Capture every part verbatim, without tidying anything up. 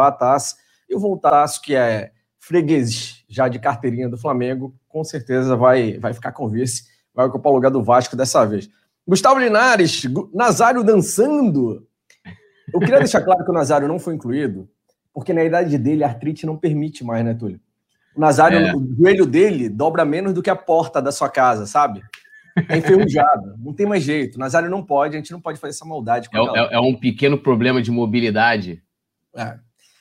Vataço, e o Voltaço, que é freguês já de carteirinha do Flamengo, com certeza vai, vai ficar com vice, vai ocupar o lugar do Vasco dessa vez. Gustavo Linares, Nazário dançando. Eu queria deixar claro que o Nazário não foi incluído, porque na idade dele a artrite não permite mais, né, Túlio? O Nazário, é. o joelho dele dobra menos do que a porta da sua casa, sabe? É enferrujado, não tem mais jeito. O Nazário não pode, a gente não pode fazer essa maldade com ela. É, é um pequeno problema de mobilidade. É.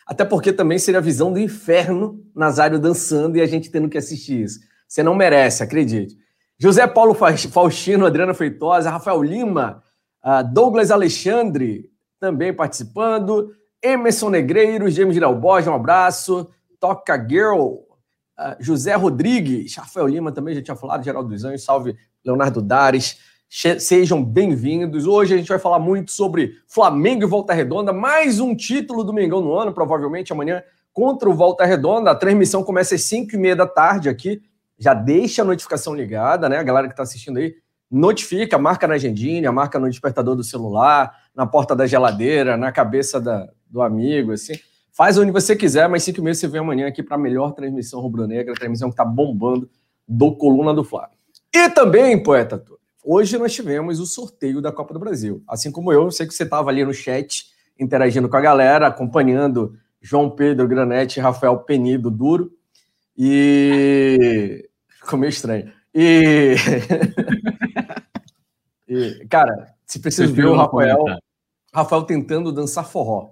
Até porque também seria a visão do inferno, Nazário dançando e a gente tendo que assistir isso. Você não merece, acredite. José Paulo Faustino, Adriana Feitosa, Rafael Lima, Douglas Alexandre também participando, Emerson Negreiro, James Giral Borges, um abraço, Toca Girl, José Rodrigues, Rafael Lima também, já tinha falado, Geraldo dos Anjos, salve Leonardo Dares, sejam bem-vindos. Hoje a gente vai falar muito sobre Flamengo e Volta Redonda, mais um título do Mengão no ano, provavelmente amanhã contra o Volta Redonda. A transmissão começa às cinco e meia da tarde aqui, já deixa a notificação ligada, né? A galera que está assistindo aí, notifica, marca na agendinha, marca no despertador do celular, na porta da geladeira, na cabeça da, do amigo, assim. Faz onde você quiser, mas cinco e meia você vem amanhã aqui para a melhor transmissão rubro-negra, a transmissão que está bombando do Coluna do Fla. E também, poeta Túlio, hoje nós tivemos o sorteio da Copa do Brasil. Assim como eu, eu sei que você estava ali no chat, interagindo com a galera, acompanhando João Pedro Granete e Rafael Penido Duro. E... ficou meio estranho. E... e cara, se precisa ver o Rafael, Rafael tentando dançar forró.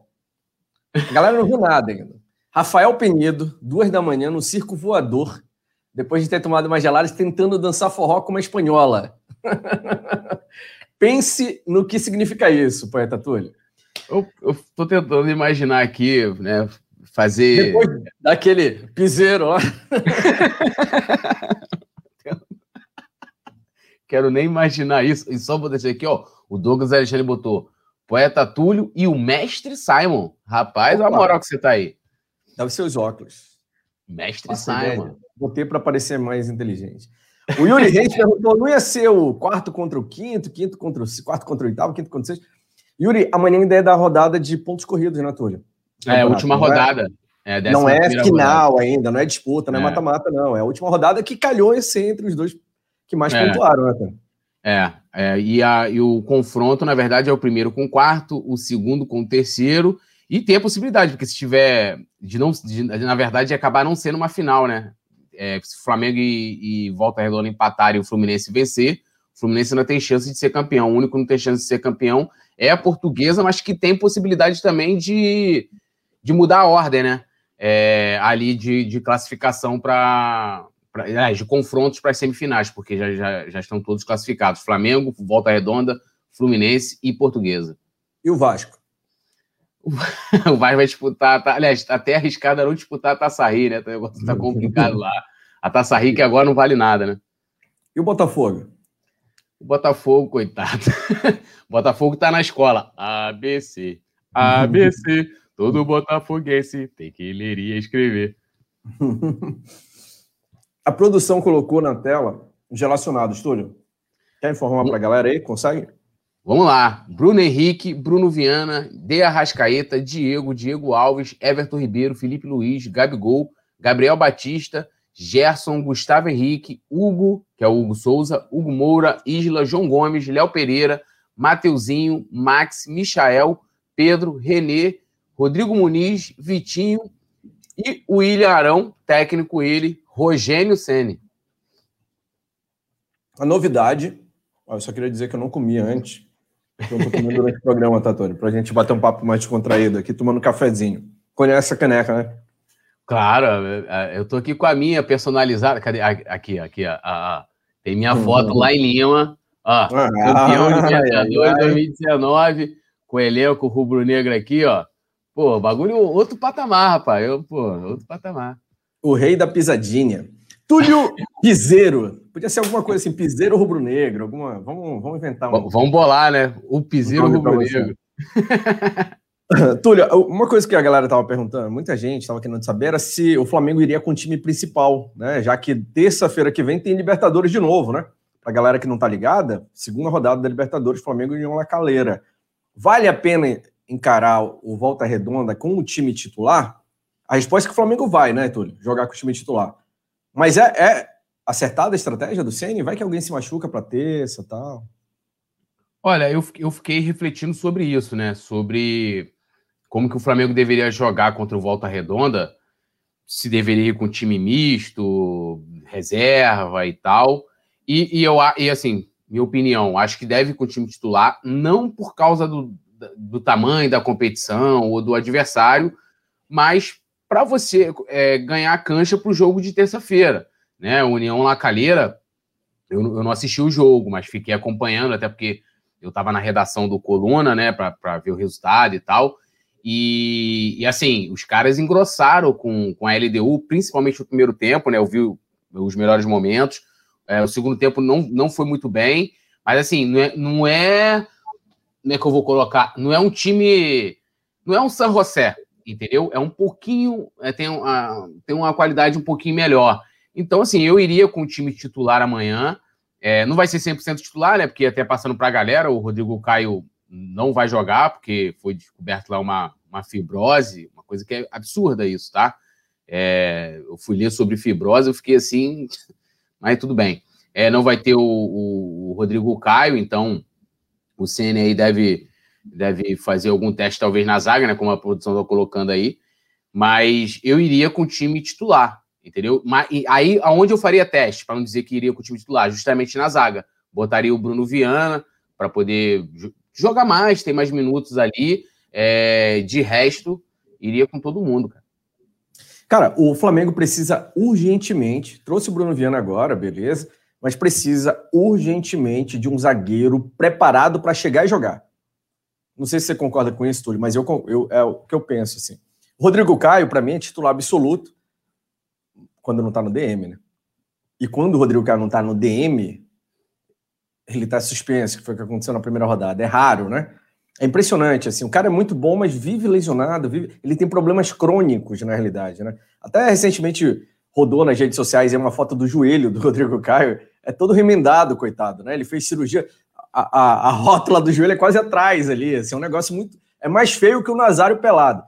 A galera não viu nada ainda. Rafael Penido, duas da manhã, no Circo Voador, depois de ter tomado umas geladas, tentando dançar forró com uma espanhola. Pense no que significa isso, poeta Túlio. Eu, eu tô tentando imaginar aqui, né, fazer... depois daquele piseiro, ó. Quero nem imaginar isso. E só vou deixar aqui, ó, o Douglas Alexandre botou poeta Túlio e o mestre Simon. Rapaz, olha a moral que você tá aí. Dá os seus óculos. Mestre Simon. Botei para parecer mais inteligente. O Yuri Reis perguntou, não ia ser o quarto contra o quinto, quinto contra o quarto contra o oitavo, quinto contra o sexto. Yuri, amanhã ainda é da rodada de pontos corridos, né, Túlio? É, é a última não rodada. É, é não é final rodada. Ainda, não é disputa, não é mata-mata, é. não. É a última rodada que calhou esse entre os dois que mais é. pontuaram, né, Túlio? É, é e, a, e o confronto, na verdade, é o primeiro com o quarto, o segundo com o terceiro, e tem a possibilidade, porque se tiver, de não, de, na verdade, acabar não sendo uma final, né? É, se o Flamengo e, e Volta Redonda empatarem e o Fluminense vencer, o Fluminense não tem chance de ser campeão, o único que não tem chance de ser campeão é a Portuguesa, mas que tem possibilidade também de, de mudar a ordem, né? É, ali de, de classificação para... de confrontos para as semifinais, porque já, já, já estão todos classificados. Flamengo, Volta Redonda, Fluminense e Portuguesa. E o Vasco? O Vasco vai disputar... Tá, aliás, até arriscado não disputar a Taça Rio, né? O negócio tá complicado lá. A Taça Rio que agora não vale nada, né? E o Botafogo? O Botafogo, coitado. O Botafogo tá na escola. A B C. A B C. Todo botafoguense tem que ler e escrever. A produção colocou na tela os relacionados, Túlio. Quer informar para a galera aí? Consegue? Vamos lá. Bruno Henrique, Bruno Viana, De Arrascaeta, Diego, Diego Alves, Everton Ribeiro, Felipe Luiz, Gabigol, Gabriel Batista, Gerson, Gustavo Henrique, Hugo, que é o Hugo Souza, Hugo Moura, Isla, João Gomes, Léo Pereira, Mateuzinho, Max, Michael, Pedro, Renê, Rodrigo Muniz, Vitinho e o William Arão, técnico ele, Rogério Ceni. A novidade, eu só queria dizer que eu não comi antes, eu tô comendo durante o programa, tá, Tony? Pra gente bater um papo mais descontraído aqui, tomando um cafezinho. Conhece a caneca, né? Claro, eu tô aqui com a minha personalizada, cadê? Aqui, aqui, ó. Ah, tem minha foto lá em Lima, ó, ah, campeão de Libertadores dois mil e dezenove, com o elenco rubro-negro aqui, ó. Pô, bagulho, outro patamar, rapaz, eu, pô, outro patamar. O rei da pisadinha. Túlio Piseiro. Podia ser alguma coisa assim, Piseiro Rubro-Negro. Alguma... Vamos, vamos inventar. Um... Vamos bolar, né? O Piseiro Rubro-Negro. Túlio, uma coisa que a galera estava perguntando, muita gente estava querendo saber, era se o Flamengo iria com o time principal, né? Já que terça-feira que vem tem Libertadores de novo, né? Pra galera que não tá ligada, segunda rodada da Libertadores, Flamengo e União La Calera. Vale a pena encarar o Volta Redonda com o time titular, a resposta é que o Flamengo vai, né, Túlio? Jogar com o time titular. Mas é, é acertada a estratégia do Ceni? Vai que alguém se machuca para terça e tal? Olha, eu, eu fiquei refletindo sobre isso, né? Sobre como que o Flamengo deveria jogar contra o Volta Redonda, se deveria ir com time misto, reserva e tal. E, e, eu, e assim, minha opinião, acho que deve ir com o time titular, não por causa do, do tamanho da competição ou do adversário, mas para você é, ganhar cancha para o jogo de terça-feira, né? União Lacalheira, eu, eu não assisti o jogo, mas fiquei acompanhando, até porque eu estava na redação do Coluna, né, para ver o resultado e tal. E, e assim, os caras engrossaram com, com a L D U, principalmente no primeiro tempo, né? Eu vi os melhores momentos. É, o segundo tempo não, não foi muito bem, mas assim, não é, não é. Como é que eu vou colocar? Não é um time. Não é um San José, entendeu? É um pouquinho. É, tem, uma, tem uma qualidade um pouquinho melhor. Então, assim, eu iria com o time titular amanhã. É, não vai ser cem por cento titular, né? Porque até passando para a galera, o Rodrigo Caio não vai jogar, porque foi descoberto lá uma, uma fibrose, uma coisa que é absurda isso, tá? É, eu fui ler sobre fibrose, eu fiquei assim, mas tudo bem. É, não vai ter o, o, o Rodrigo Caio, então o Ceni aí deve, deve fazer algum teste, talvez na zaga, né? Como a produção está colocando aí, mas eu iria com o time titular. Entendeu? Mas, aí, aonde eu faria teste, para não dizer que iria com o time titular? Justamente na zaga. Botaria o Bruno Viana para poder jogar mais, ter mais minutos ali. É, de resto, iria com todo mundo, cara. Cara, o Flamengo precisa urgentemente... Trouxe o Bruno Viana agora, beleza. Mas precisa urgentemente de um zagueiro preparado para chegar e jogar. Não sei se você concorda com isso, Túlio, mas eu, eu, é o que eu penso, assim. Rodrigo Caio, para mim, é titular absoluto. Quando não tá no D M, né? E quando o Rodrigo Caio não tá no D M, ele tá suspenso, que foi o que aconteceu na primeira rodada. É raro, né? É impressionante, assim. O cara é muito bom, mas vive lesionado, vive... ele tem problemas crônicos, na realidade, né? Até recentemente rodou nas redes sociais uma foto do joelho do Rodrigo Caio. É todo remendado, coitado, né? Ele fez cirurgia... A, a, a rótula do joelho é quase atrás ali, assim. É um negócio muito... É mais feio que o Nazário pelado.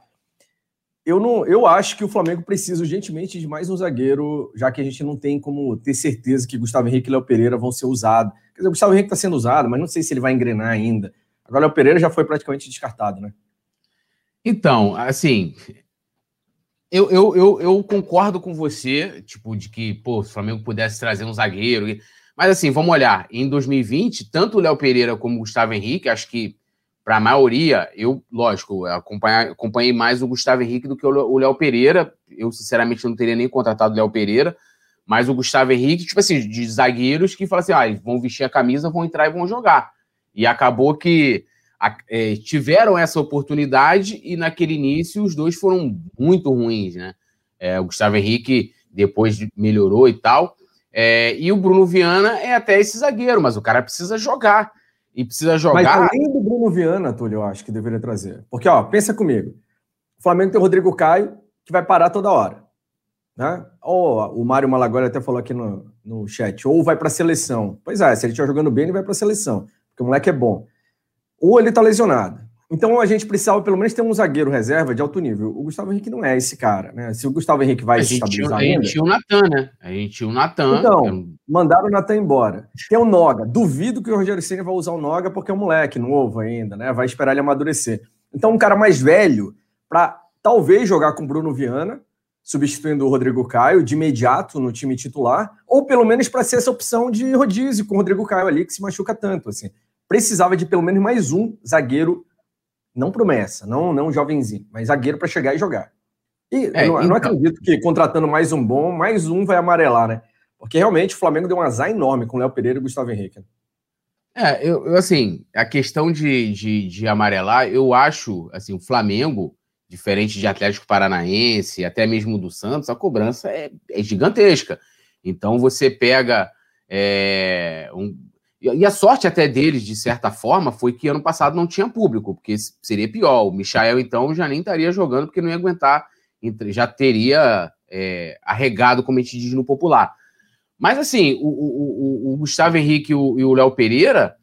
Eu, não, eu acho que o Flamengo precisa urgentemente de mais um zagueiro, já que a gente não tem como ter certeza que Gustavo Henrique e Léo Pereira vão ser usados. Quer dizer, o Gustavo Henrique está sendo usado, mas não sei se ele vai engrenar ainda. Agora, o Léo Pereira já foi praticamente descartado, né? Então, assim, eu, eu, eu, eu concordo com você, tipo, de que, pô, se o Flamengo pudesse trazer um zagueiro. Mas, assim, vamos olhar. Em dois mil e vinte, tanto o Léo Pereira como o Gustavo Henrique, acho que para a maioria, eu, lógico, acompanhei mais o Gustavo Henrique do que o Léo Pereira. Eu, sinceramente, não teria nem contratado o Léo Pereira. Mas o Gustavo Henrique, tipo assim, de zagueiros que falam assim, ah, eles vão vestir a camisa, vão entrar e vão jogar. E acabou que é, tiveram essa oportunidade e naquele início os dois foram muito ruins, né? É, o Gustavo Henrique depois melhorou e tal. É, e o Bruno Viana é até esse zagueiro, mas o cara precisa jogar. E precisa jogar... Mas além do Bruno Viana, Túlio, eu acho que deveria trazer. Porque, ó, pensa comigo. O Flamengo tem o Rodrigo Caio, que vai parar toda hora. Né? Ou o Mário Malagoli até falou aqui no, no chat. Ou vai para a seleção. Pois é, se ele estiver jogando bem, ele vai para a seleção. Porque o moleque é bom. Ou ele tá lesionado. Então a gente precisava, pelo menos, ter um zagueiro reserva de alto nível. O Gustavo Henrique não é esse cara, né? Se o Gustavo Henrique vai se estabilizar... A gente tinha o Natan, né? A gente tinha o Natan. Então, eu... mandaram o Natan embora. Tem o Noga. Duvido que o Rogério Ceni vai usar o Noga porque é um moleque novo ainda, né? Vai esperar ele amadurecer. Então, um cara mais velho para talvez jogar com o Bruno Viana, substituindo o Rodrigo Caio de imediato no time titular, ou pelo menos para ser essa opção de rodízio com o Rodrigo Caio ali, que se machuca tanto, assim. Precisava de pelo menos mais um zagueiro. Não promessa, não, não jovenzinho, mas zagueiro para chegar e jogar. E é, eu não, então... não acredito que contratando mais um bom, mais um vai amarelar, né? Porque realmente o Flamengo deu um azar enorme com o Léo Pereira e o Gustavo Henrique. É, eu, eu assim, a questão de, de, de amarelar, eu acho, assim, o Flamengo, diferente de Atlético Paranaense, até mesmo do Santos, a cobrança é, é gigantesca. Então você pega... É, um, E a sorte até deles, de certa forma, foi que ano passado não tinha público, porque seria pior. O Michael, então, já nem estaria jogando, porque não ia aguentar, já teria é, arregado, como a gente diz no popular. Mas, assim, o, o, o Gustavo Henrique e o Léo Pereira,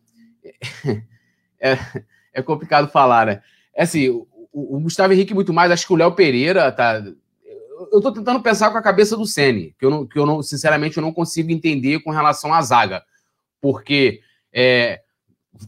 é, é complicado falar, né? É assim, o, o Gustavo Henrique muito mais, acho que o Léo Pereira tá... Eu tô tentando pensar com a cabeça do Ceni, que eu, não, que eu não, sinceramente, eu não consigo entender com relação à zaga. Porque é,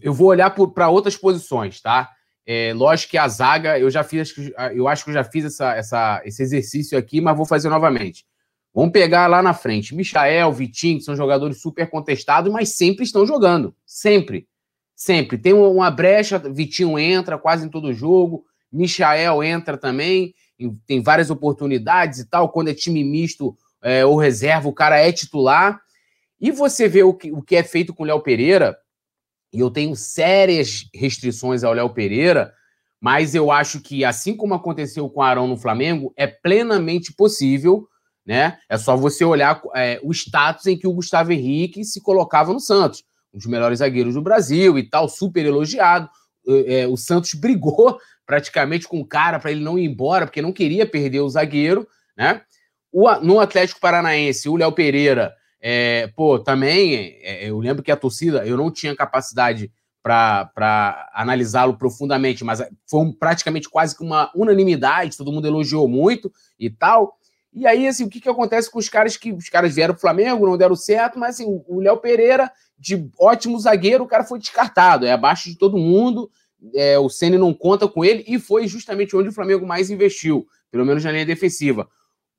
eu vou olhar para outras posições, tá? É, lógico que a zaga, eu já fiz, eu acho que eu já fiz essa, essa, esse exercício aqui, mas vou fazer novamente. Vamos pegar lá na frente. Michael, Vitinho, que são jogadores super contestados, mas sempre estão jogando. Sempre. Sempre. Tem uma brecha, Vitinho entra quase em todo jogo, Michael entra também, tem várias oportunidades e tal. Quando é time misto é, ou reserva, o cara é titular. E você vê o que, o que é feito com o Léo Pereira, e eu tenho sérias restrições ao Léo Pereira, mas eu acho que, assim como aconteceu com o Arão no Flamengo, é plenamente possível... Né? É só você olhar é, o status em que o Gustavo Henrique se colocava no Santos. Um dos melhores zagueiros do Brasil e tal, super elogiado. É, o Santos brigou praticamente com o cara para ele não ir embora, porque não queria perder o zagueiro. Né? O, no Atlético Paranaense, o Léo Pereira, é, pô, também, é, eu lembro que a torcida, eu não tinha capacidade para analisá-lo profundamente, mas foi praticamente quase que uma unanimidade, todo mundo elogiou muito e tal. E aí, assim, o que, que acontece com os caras que... Os caras vieram pro Flamengo, não deram certo, mas assim, o Léo Pereira, de ótimo zagueiro, o cara foi descartado, é abaixo de todo mundo, é, o Ceni não conta com ele, e foi justamente onde o Flamengo mais investiu, pelo menos na linha defensiva.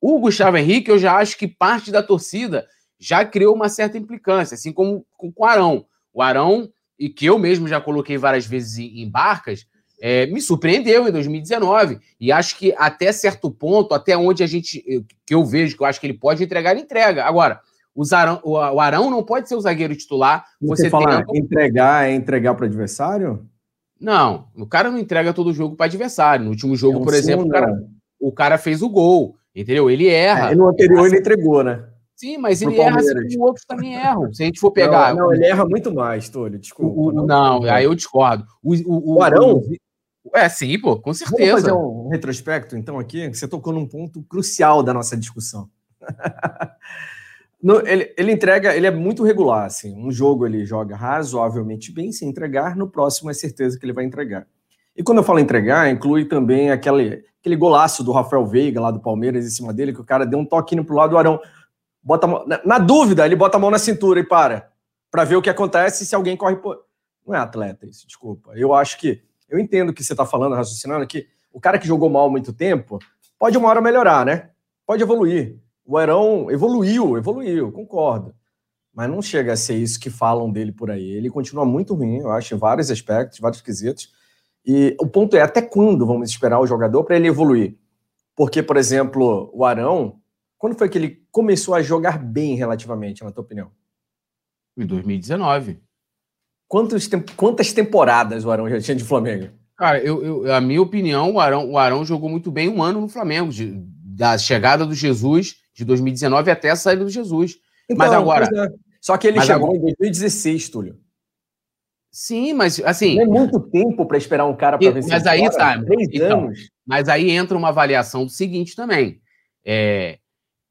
O Gustavo Henrique, eu já acho que parte da torcida já criou uma certa implicância, assim como com o Arão. O Arão, e que eu mesmo já coloquei várias vezes em barcas, É, me surpreendeu em dois mil e dezenove, e acho que até certo ponto, até onde a gente, que eu vejo, que eu acho que ele pode entregar, ele entrega. Agora, o Arão, o Arão não pode ser o zagueiro titular. Você, você fala, tem... entregar é entregar para o adversário? Não, o cara não entrega todo jogo para adversário. No último jogo, é um por sim, exemplo, o cara, o cara fez o gol, entendeu? Ele erra. É, no anterior ele, erra, ele entregou, né? Sim, mas pro ele Palmeiras. Erra assim, os outros também erram. Se a gente for pegar... Não, não ele erra muito mais, Túlio, desculpa. O, não, não, aí eu discordo. O, o, o Arão... O... É, sim, pô, com certeza. Vamos fazer um retrospecto, então, aqui, que você tocou num ponto crucial da nossa discussão. no, ele, ele entrega, ele é muito regular, assim. Um jogo ele joga razoavelmente bem, sem entregar, no próximo é certeza que ele vai entregar. E quando eu falo entregar, inclui também aquele, aquele golaço do Rafael Veiga, lá do Palmeiras, em cima dele, que o cara deu um toquinho pro lado do Arão. Bota mão, na, na dúvida, ele bota a mão na cintura e para, pra ver o que acontece se alguém corre por... Não é atleta isso, desculpa. Eu acho que Eu entendo o que você está falando, raciocinando, que o cara que jogou mal muito tempo pode uma hora melhorar, né? Pode evoluir. O Arão evoluiu, evoluiu, concordo. Mas não chega a ser isso que falam dele por aí. Ele continua muito ruim, eu acho, em vários aspectos, vários quesitos. E o ponto é, até quando vamos esperar o jogador para ele evoluir? Porque, por exemplo, o Arão, quando foi que ele começou a jogar bem relativamente, na tua opinião? Em dois mil e dezenove. Quantos, quantas temporadas o Arão já tinha de Flamengo? Cara, eu, eu, a minha opinião, o Arão, o Arão jogou muito bem um ano no Flamengo, de, da chegada do Jesus, de dois mil e dezenove até a saída do Jesus. Então, mas agora... Mas é. Só que ele chegou agora... em dois mil e dezesseis, Túlio. Sim, mas assim... Não é muito tempo para esperar um cara para vencer. Mas aí, fora, sabe, três então, anos. Mas aí entra uma avaliação do seguinte também. É...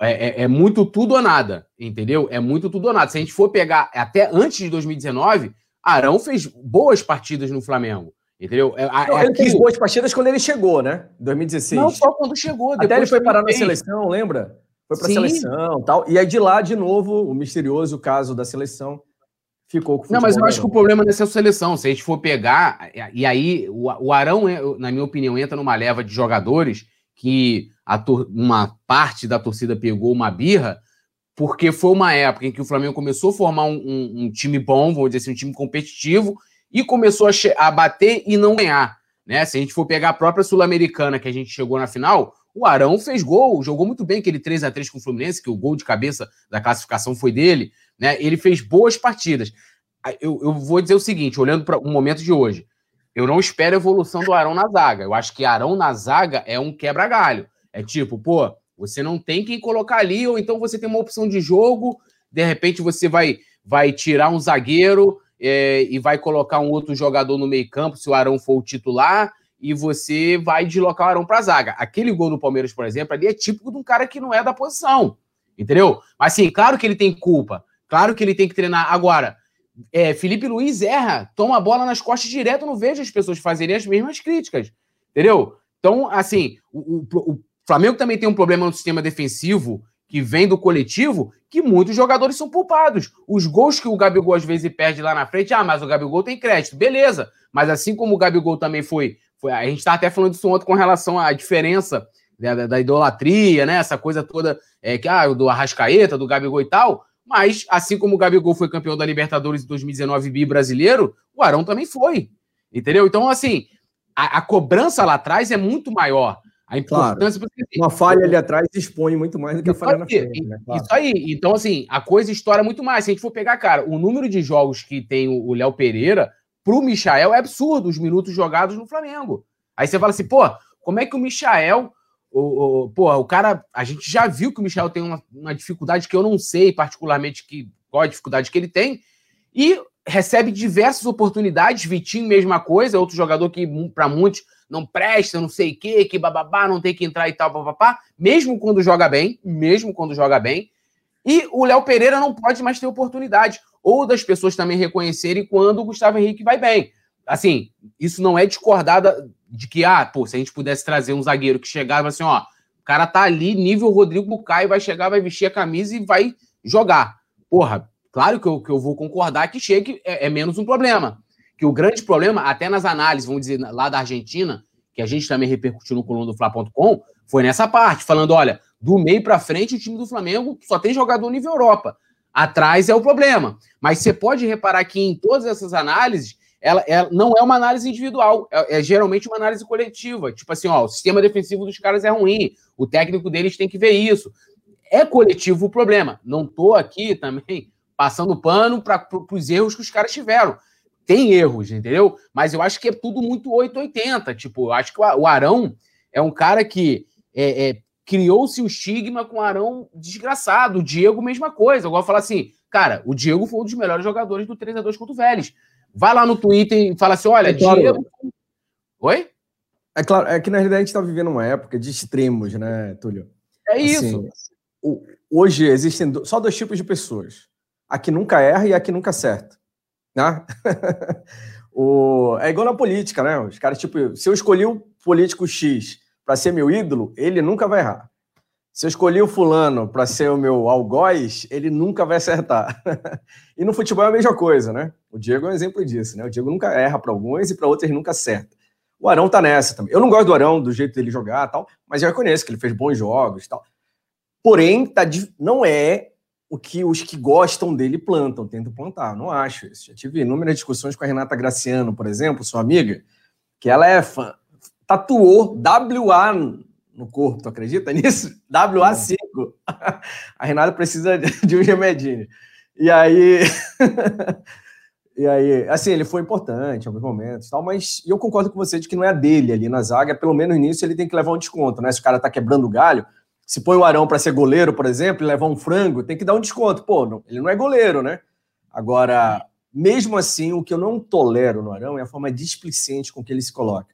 É, é, é muito tudo ou nada, entendeu? É muito tudo ou nada. Se a gente for pegar até antes de dois mil e dezenove... Arão fez boas partidas no Flamengo, entendeu? É, não, é ele fez boas partidas quando ele chegou, né? Em dois mil e dezesseis. Não, só quando chegou. Até ele foi parar na seleção, lembra? Foi pra seleção e tal. E aí de lá, de novo, o misterioso caso da seleção ficou com o futebol. Não, mas eu acho que o problema dessa seleção, se a gente for pegar... E aí o Arão, na minha opinião, entra numa leva de jogadores que a tor- uma parte da torcida pegou uma birra, porque foi uma época em que o Flamengo começou a formar um, um, um time bom, vamos dizer assim, um time competitivo, e começou a, che- a bater e não ganhar. Né? Se a gente for pegar a própria Sul-Americana, que a gente chegou na final, o Arão fez gol, jogou muito bem aquele três a três com o Fluminense, que o gol de cabeça da classificação foi dele. Né? Ele fez boas partidas. Eu, eu vou dizer o seguinte, olhando para o momento de hoje, eu não espero a evolução do Arão na zaga. Eu acho que Arão na zaga é um quebra-galho. É tipo, pô... Você não tem quem colocar ali, ou então você tem uma opção de jogo, de repente você vai, vai tirar um zagueiro é, e vai colocar um outro jogador no meio campo, se o Arão for o titular, e você vai deslocar o Arão para a zaga. Aquele gol do Palmeiras, por exemplo, ali é típico de um cara que não é da posição, entendeu? Mas sim, claro que ele tem culpa, claro que ele tem que treinar. Agora, é, Felipe Luiz erra, toma a bola nas costas direto, não vejo as pessoas fazerem as mesmas críticas. entendeu? Então, assim, o, o, o Flamengo também tem um problema no sistema defensivo que vem do coletivo, que muitos jogadores são poupados. Os gols que o Gabigol às vezes perde lá na frente, ah, mas o Gabigol tem crédito, beleza. Mas assim como o Gabigol também foi... foi a gente está até falando disso ontem com relação à diferença da, da, da idolatria, né? Essa coisa toda é, que, ah, do Arrascaeta, do Gabigol e tal. Mas assim como o Gabigol foi campeão da Libertadores em dois mil e dezenove bi brasileiro, o Arão também foi, entendeu? Então, assim, a, a cobrança lá atrás é muito maior. A importância... Claro. Porque, uma falha ali atrás expõe muito mais do que a falha na frente, né? Claro. Isso aí. Então, assim, a coisa estoura muito mais. Se a gente for pegar, cara, o número de jogos que tem o Léo Pereira pro Michael é absurdo, os minutos jogados no Flamengo. Aí você fala assim, pô, como é que o Michael... O, o, pô, o cara... A gente já viu que o Michael tem uma, uma dificuldade que eu não sei particularmente que, qual a dificuldade que ele tem. E recebe diversas oportunidades. Vitinho, mesma coisa. Outro jogador que, para muitos... não presta, não sei o que, que bababá, não tem que entrar e tal, papapá, mesmo quando joga bem, mesmo quando joga bem, e o Léo Pereira não pode mais ter oportunidade, ou das pessoas também reconhecerem quando o Gustavo Henrique vai bem. Assim, isso não é discordada de que, ah, pô, se a gente pudesse trazer um zagueiro que chegava assim, ó, o cara tá ali, nível Rodrigo Caio, vai chegar, vai vestir a camisa e vai jogar. Porra, claro que eu, que eu vou concordar que chegue, é, é menos um problema. Que o grande problema, até nas análises, vamos dizer, lá da Argentina, que a gente também repercutiu no coluna do Fla ponto com, foi nessa parte, falando, olha, do meio pra frente o time do Flamengo só tem jogador nível Europa. Atrás é o problema. Mas você pode reparar que em todas essas análises, ela, ela não é uma análise individual, é, é geralmente uma análise coletiva. Tipo assim, ó, o sistema defensivo dos caras é ruim, o técnico deles tem que ver isso. É coletivo o problema. Não tô aqui também passando pano para os erros que os caras tiveram. Tem erros, entendeu? Mas eu acho que é tudo muito oitocentos e oitenta. Tipo, eu acho que o Arão é um cara que é, é, criou-se o estigma com o Arão desgraçado. O Diego, mesma coisa. Eu gosto de falar assim, cara, o Diego foi um dos melhores jogadores do três a dois contra o Vélez. Vai lá no Twitter e fala assim, olha, é claro. Diego... Oi? É claro, é que na realidade a gente tá vivendo uma época de extremos, né, Túlio? É assim, isso. Hoje existem do... só dois tipos de pessoas. A que nunca erra e a que nunca acerta. Né? o... É igual na política, né? Os caras, tipo, se eu escolhi o político X para ser meu ídolo, ele nunca vai errar. Se eu escolhi o fulano para ser o meu algoz, ele nunca vai acertar. E no futebol é a mesma coisa, né? O Diego é um exemplo disso, né? O Diego nunca erra para alguns e para outros ele nunca acerta. O Arão tá nessa também. Eu não gosto do Arão, do jeito dele jogar tal, mas eu reconheço que ele fez bons jogos tal. Porém, tá de... não é o que os que gostam dele plantam, tentam plantar. Não acho isso. Já tive inúmeras discussões com a Renata Graciano, por exemplo, sua amiga, que ela é fã. Tatuou dáblio A no corpo, tu acredita nisso? dáblio A cinco. A Renata precisa de um remedinho. E aí... e aí, assim, ele foi importante em alguns momentos, tal, mas eu concordo com você de que não é a dele ali na zaga. Pelo menos nisso ele tem que levar um desconto, né? Se o cara tá quebrando o galho, se põe o Arão para ser goleiro, por exemplo, e levar um frango, tem que dar um desconto. Pô, não, ele não é goleiro, né? Agora, mesmo assim, o que eu não tolero no Arão é a forma displicente com que ele se coloca.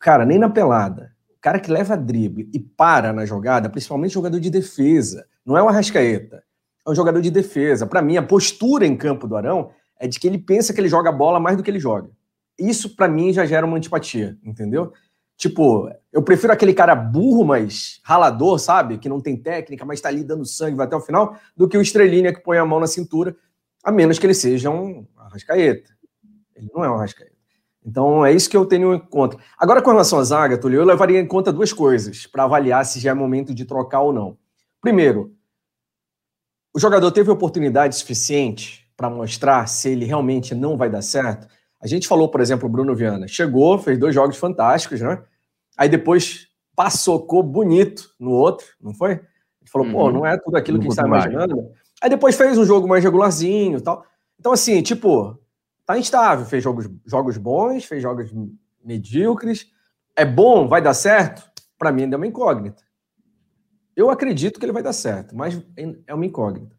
Cara, nem na pelada. O cara que leva drible e para na jogada, principalmente jogador de defesa, não é o Arrascaeta, é um jogador de defesa. Para mim, a postura em campo do Arão é de que ele pensa que ele joga a bola mais do que ele joga. Isso, para mim, já gera uma antipatia, entendeu? Tipo, eu prefiro aquele cara burro, mas ralador, sabe? Que não tem técnica, mas tá ali dando sangue, vai até o final, do que o estrelinha que põe a mão na cintura, a menos que ele seja um Arrascaeta. Ele não é um Arrascaeta. Então, é isso que eu tenho em conta. Agora, com relação à zaga, Túlio, eu levaria em conta duas coisas para avaliar se já é momento de trocar ou não. Primeiro, o jogador teve oportunidade suficiente para mostrar se ele realmente não vai dar certo. A gente falou, por exemplo, o Bruno Viana. Chegou, fez dois jogos fantásticos, né? Aí depois passocou bonito no outro, não foi? Ele falou, uhum. pô, não é tudo aquilo não que a gente tá imaginando. Né? Aí depois fez um jogo mais regularzinho e tal. Então, assim, tipo, tá instável. Fez jogos, jogos bons, fez jogos medíocres. É bom? Vai dar certo? Para mim ainda é uma incógnita. Eu acredito que ele vai dar certo, mas é uma incógnita.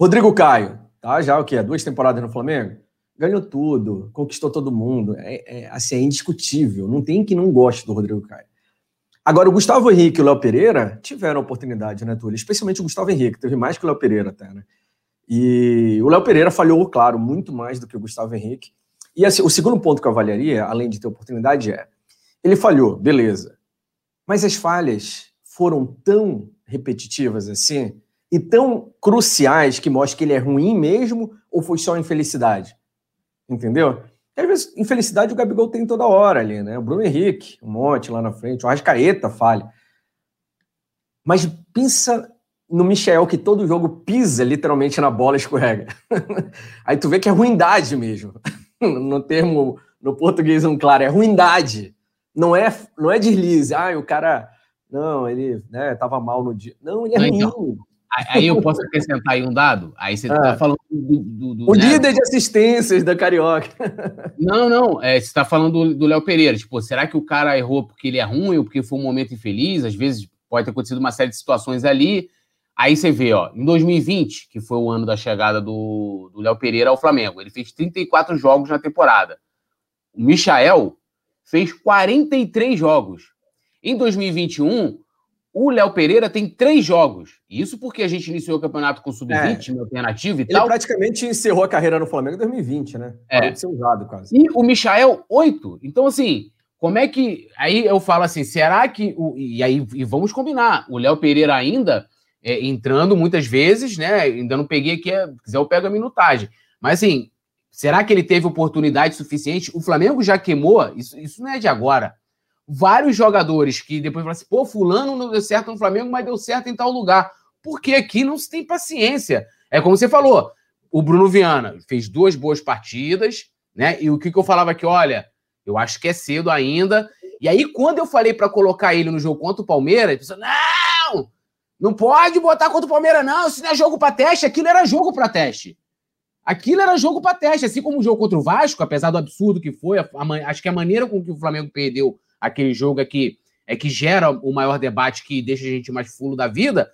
Rodrigo Caio, tá? Já o quê? Duas temporadas no Flamengo? Ganhou tudo, conquistou todo mundo. É, é, assim, é indiscutível. Não tem quem não goste do Rodrigo Caio. Agora, o Gustavo Henrique e o Léo Pereira tiveram oportunidade, né, Túlio? Especialmente o Gustavo Henrique, teve mais que o Léo Pereira até, né? E o Léo Pereira falhou, claro, muito mais do que o Gustavo Henrique. E assim, o segundo ponto que eu avaliaria, além de ter oportunidade, é Ele falhou, beleza. Mas as falhas foram tão repetitivas assim e tão cruciais que mostra que ele é ruim mesmo ou foi só infelicidade? Entendeu? Às vezes, infelicidade o Gabigol tem toda hora ali, né? O Bruno Henrique, um monte lá na frente, o Arrascaeta falha. Mas pensa no Michel, que todo jogo pisa literalmente na bola e escorrega. Aí tu vê que é ruindade mesmo. No termo, no português não claro, é ruindade. Não é, não é deslize. Ah, o cara... Não, ele né, tava mal no dia. Não, ele é ruim. Então, aí eu posso acrescentar aí um dado? Aí você está ah, falando do... do, do o né? líder de assistências da Carioca. Não, não. É, você está falando do Léo Pereira. Tipo, será que o cara errou porque ele é ruim ou porque foi um momento infeliz? Às vezes pode ter acontecido uma série de situações ali. Aí você vê, ó, em dois mil e vinte, que foi o ano da chegada do Léo Pereira ao Flamengo, ele fez trinta e quatro jogos na temporada. O Michael fez quarenta e três jogos. Em dois mil e vinte e um, o Léo Pereira tem três jogos. Isso porque a gente iniciou o campeonato com sub vinte, é, alternativo e ele tal. Ele praticamente encerrou a carreira no Flamengo em dois mil e vinte, né? É. Pode ser usado quase. E o Michael, oito. Então, assim, como é que... Aí eu falo assim, será que... O... E aí e vamos combinar. O Léo Pereira ainda... É, entrando muitas vezes, né? Ainda não peguei aqui, é, se quiser eu pego a minutagem. Mas assim, será que ele teve oportunidade suficiente? O Flamengo já queimou, isso, isso não é de agora. Vários jogadores que depois falam assim, pô, fulano não deu certo no Flamengo, mas deu certo em tal lugar. Porque aqui não se tem paciência. É como você falou, o Bruno Viana fez duas boas partidas, né? E o que, que eu falava aqui, olha, eu acho que é cedo ainda. E aí quando eu falei pra colocar ele no jogo contra o Palmeiras, a pessoa, não! Não pode botar contra o Palmeiras, não. Isso não é jogo pra teste. Aquilo era jogo pra teste. Aquilo era jogo pra teste. Assim como o jogo contra o Vasco, apesar do absurdo que foi, a, a, acho que a maneira com que o Flamengo perdeu aquele jogo aqui é que gera o maior debate que deixa a gente mais fulo da vida.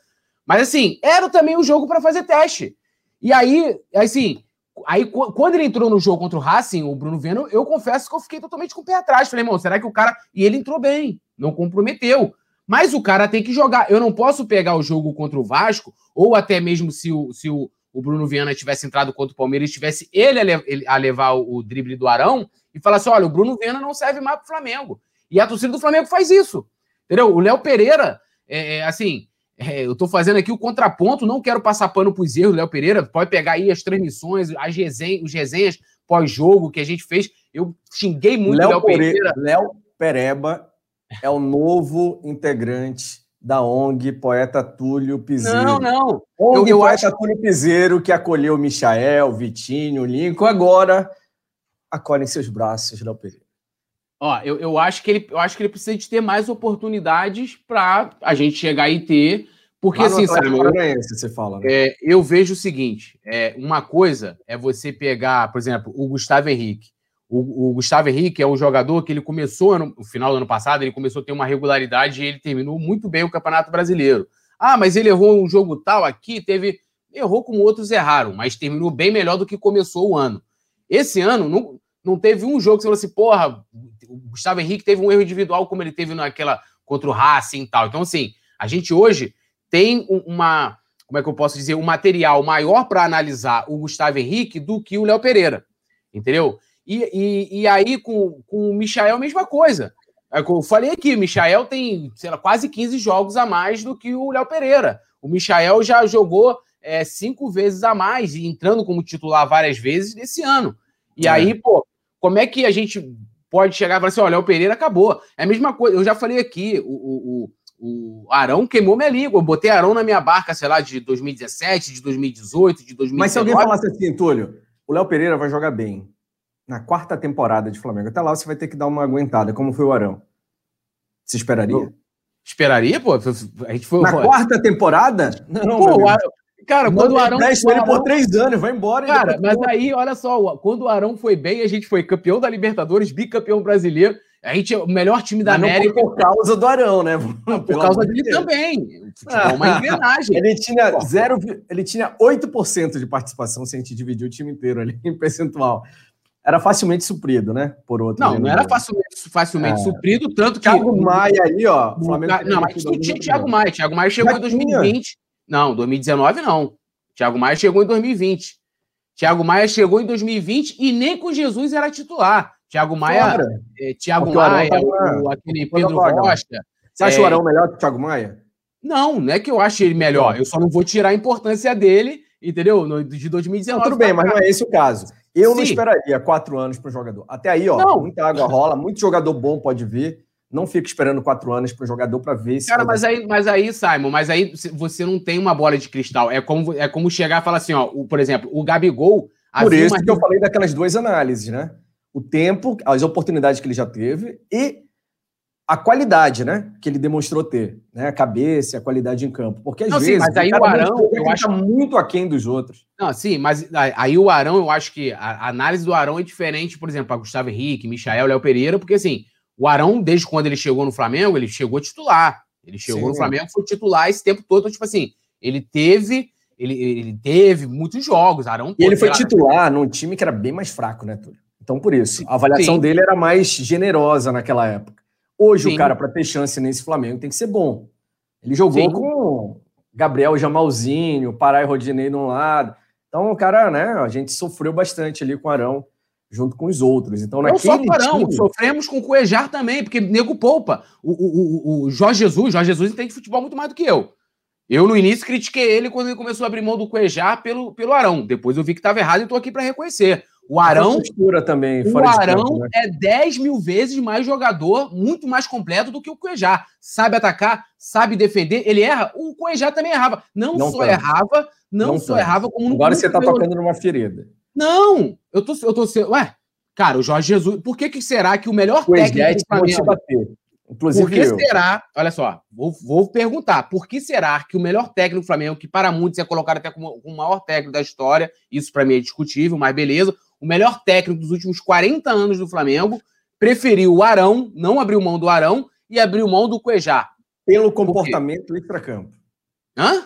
Mas, assim, era também um jogo pra fazer teste. E aí, assim, aí, quando ele entrou no jogo contra o Racing, o Bruno Viana, eu, eu confesso que eu fiquei totalmente com o pé atrás. Falei, irmão, será que o cara... E ele entrou bem, não comprometeu. Mas o cara tem que jogar. Eu não posso pegar o jogo contra o Vasco, ou até mesmo se o, se o, o Bruno Viana tivesse entrado contra o Palmeiras, tivesse ele a, le- a levar o, o drible do Arão e falar assim, olha, o Bruno Viana não serve mais pro Flamengo. E a torcida do Flamengo faz isso. Entendeu? O Léo Pereira, é, é, assim, é, eu tô fazendo aqui o contraponto, não quero passar pano pros erros do Léo Pereira, pode pegar aí as transmissões, as resenhas, os resenhas pós-jogo que a gente fez. Eu xinguei muito Léo o Léo Pereira. Léo Pereba é o novo integrante da O N G Poeta Túlio Piseiro. Não, não. O N G eu, eu Poeta acho... Túlio Piseiro, que acolheu o Michael, o Vitinho, o Lincoln, agora acolhe em seus braços, Léo Pereira. Ó, eu, eu, acho que ele, eu acho que ele precisa de ter mais oportunidades para a gente chegar e ter, porque mas assim, sabe, eu, é esse, você fala, né? é, eu vejo o seguinte, é, uma coisa é você pegar, por exemplo, o Gustavo Henrique. O, o Gustavo Henrique é um jogador que ele começou, no final do ano passado, ele começou a ter uma regularidade e ele terminou muito bem o Campeonato Brasileiro. Ah, mas ele errou um jogo tal aqui, teve... Errou como outros erraram, mas terminou bem melhor do que começou o ano. Esse ano, não, não teve um jogo que você falou assim, porra, o Gustavo Henrique teve um erro individual como ele teve naquela contra o Racing e tal. Então, assim, a gente hoje tem uma... Como é que eu posso dizer? Um material maior para analisar o Gustavo Henrique do que o Léo Pereira. Entendeu? E, e, e aí, com, com o Michael, a mesma coisa. Eu falei aqui, o Michael tem, sei lá, quase quinze jogos a mais do que o Léo Pereira. O Michael já jogou é, cinco vezes a mais, e entrando como titular várias vezes nesse ano. E é. aí, pô, como é que a gente pode chegar e falar assim, ó, Léo Pereira acabou. É a mesma coisa, eu já falei aqui, o, o, o Arão queimou minha língua. Eu botei Arão na minha barca, sei lá, de dois mil e dezessete, de dois mil e dezoito, de dois mil e dezenove. Mas se alguém falasse assim, Túlio, o Léo Pereira vai jogar bem na quarta temporada de Flamengo. Até lá você vai ter que dar uma aguentada, como foi o Arão. Você esperaria? Eu... Esperaria, pô? A gente foi... Na pô... quarta temporada? Não, não pô, o Arão... Cara, quando o Arão... Presta ele por três anos, vai embora. Cara, ele... mas aí, olha só, quando o Arão foi bem, a gente foi campeão da Libertadores, bicampeão brasileiro, a gente é o melhor time da mas América. Não por causa do Arão, né? Por, por causa dele Deus. Também. É uma engrenagem. Ele tinha, zero... ele tinha oito por cento de participação se a gente dividir o time inteiro ali em percentual. Era facilmente suprido, né? Por outro. Não, não era facilmente, facilmente é. suprido, tanto que... Thiago Maia ali, ó... Flamengo não, mas não tinha Thiago Maia. Thiago Maia chegou já em dois mil e vinte. Tinha. Não, dois mil e dezenove não. Thiago Maia chegou em dois mil e vinte. Thiago Maia chegou em dois mil e vinte e nem com Jesus era titular. Thiago Maia, claro. eh, Thiago Maia, tá o, o, aquele Pedro Costa. Você acha é... o Arão melhor que o Thiago Maia? Não, não é que eu ache ele melhor. Eu só não vou tirar a importância dele, entendeu? No, de dois mil e dezenove. Não, tudo bem, mas não é esse o caso. Eu Sim. não esperaria quatro anos para o jogador. Até aí, ó, não. muita água rola, muito jogador bom pode vir. Não fica esperando quatro anos para o jogador para ver se. Cara, mas aí, mas aí, Simon, mas aí você não tem uma bola de cristal. É como, é como chegar e falar assim, ó, o, por exemplo, o Gabigol. Por isso uma... que eu falei daquelas duas análises, né? O tempo, as oportunidades que ele já teve e a qualidade, né? Que ele demonstrou ter, né? A cabeça, a qualidade em campo. Porque às não, vezes. Sim, mas aí o Arão. Eu acho muito aquém dos outros. Não, sim, mas aí o Arão, eu acho que a análise do Arão é diferente, por exemplo, para Gustavo Henrique, Michael, Léo Pereira, porque assim. O Arão, desde quando ele chegou no Flamengo, ele chegou titular. Ele chegou Sim. no Flamengo, foi titular esse tempo todo. Então, tipo assim, ele teve, ele, ele teve muitos jogos. Arão e ele foi lá, titular num time que era bem mais fraco, né, Túlio? Então, por isso, a avaliação Sim. dele era mais generosa naquela época. Hoje, Sim. o cara, para ter chance nesse Flamengo, tem que ser bom. Ele jogou Sim. com Gabriel Jamalzinho, Pará e Rodinei de um lado. Então, o cara, né, a gente sofreu bastante ali com o Arão. Junto com os outros. Então, não só com o Arão, sofremos com o Cuejar também, porque nego poupa. O, o, o, o Jorge Jesus, Jorge Jesus entende futebol muito mais do que eu. Eu, no início, critiquei ele quando ele começou a abrir mão do Cuejar pelo, pelo Arão. Depois eu vi que estava errado e estou aqui para reconhecer. O Arão, também, fora o Arão campo, né? é dez mil vezes mais jogador, muito mais completo do que o Cuejar. Sabe atacar, sabe defender, ele erra. O Cuejar também errava. Não, não só tanto. errava, não, não só tanto. errava como... Agora você está tocando numa ferida. Não! Eu tô, eu tô sendo. Ué, cara, o Jorge Jesus. Por que, que será que o melhor técnico do Flamengo. Bater, inclusive por que eu. será. Olha só, vou, vou perguntar. Por que será que o melhor técnico do Flamengo, que para muitos é colocado até como o maior técnico da história, isso para mim é discutível, mas beleza. O melhor técnico dos últimos quarenta anos do Flamengo preferiu o Arão, não abriu mão do Arão e abriu mão do Cuejar? Pelo comportamento extra-campo. Hã?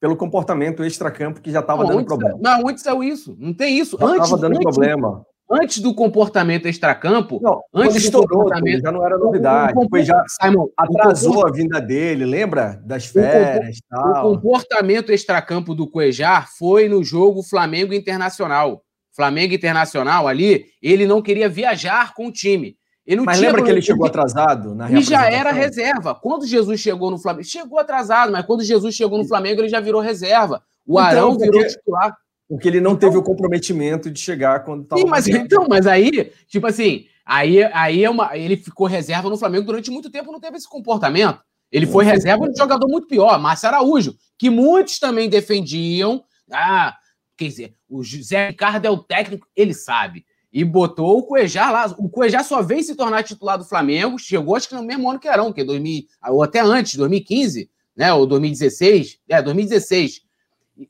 Pelo comportamento extracampo que já estava dando problema. Não, antes saiu isso. Não tem isso. Já estava dando problema. Antes do comportamento extracampo... Não, antes estourou, comportamento... já não era novidade. Depois já Simon, atrasou a vinda dele, lembra? Das férias e tal. O comportamento extracampo do Cuejar foi no jogo Flamengo Internacional. Flamengo Internacional ali, ele não queria viajar com o time. Ele não mas tinha lembra que ele chegou atrasado na reapresentação? E já era reserva. Quando Jesus chegou no Flamengo... Chegou atrasado, mas quando Jesus chegou no Flamengo, ele já virou reserva. O Arão então, virou titular. Porque ele não então, teve o comprometimento de chegar quando estava... Sim, mas, então, mas aí, tipo assim, aí, aí é uma, ele ficou reserva no Flamengo durante muito tempo, não teve esse comportamento. Ele foi é. reserva de um jogador muito pior, Márcio Araújo, que muitos também defendiam. Ah, quer dizer, o Zé Ricardo é o técnico, ele sabe. E botou o Cuejar lá. O Cuejar só veio se tornar titular do Flamengo, chegou acho que no mesmo ano que Arão, que é dois mil, ou até antes, dois mil e quinze, né? Ou dois mil e dezesseis. É, dois mil e dezesseis.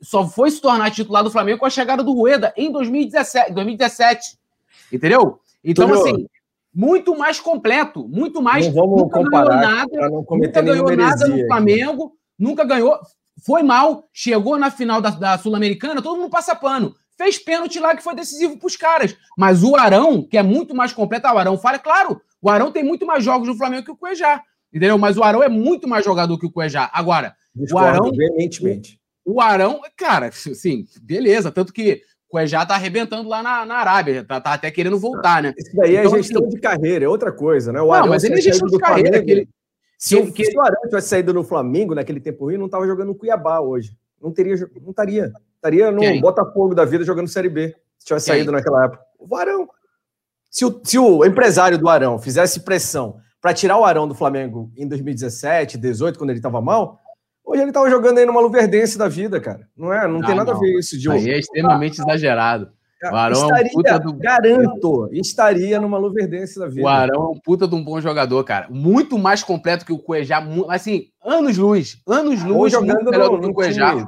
Só foi se tornar titular do Flamengo com a chegada do Rueda em dois mil e dezessete. Entendeu? Então, Túlio, assim, muito mais completo, muito mais. Não vamos nunca comparar, ganhou nada, não cometer nunca ganhou nada no Flamengo, aqui. Nunca ganhou. Foi mal, chegou na final da, da Sul-Americana, todo mundo passa pano. Fez pênalti lá que foi decisivo para os caras. Mas o Arão, que é muito mais completo, o Arão fala, claro, o Arão tem muito mais jogos no Flamengo que o Cuejar, entendeu? Mas o Arão é muito mais jogador que o Cuejar. Agora, Desculpa, o Arão... Veementemente. O Arão, cara, assim, beleza, tanto que o Cuejar tá arrebentando lá na, na Arábia, tá, tá até querendo voltar, né? Isso daí então, é gestão assim, de carreira, é outra coisa, né? O Arão, não, mas ele é gestão de carreira. Flamengo, que ele, se, ele, que... se o Arão tivesse saído no Flamengo naquele tempo ruim, não tava jogando no Cuiabá hoje. Não teria, não estaria... Estaria no Quem? Botafogo da vida jogando Série B, se tivesse Quem? saído naquela época. O Arão. Se o, se o empresário do Arão fizesse pressão para tirar o Arão do Flamengo em dois mil e dezessete, dezoito, quando ele estava mal, hoje ele estava jogando aí numa Luverdense da vida, cara. Não é? Não, não tem nada não. a ver isso de hoje. Aí é extremamente ah, exagerado. O Arão estaria, é um puta do... Garanto, estaria numa Luverdense da vida. O Arão é um puta de um bom jogador, cara. Muito mais completo que o Cuejar. Assim, anos-luz. Anos-luz jogando melhor no, do que o Cuejar.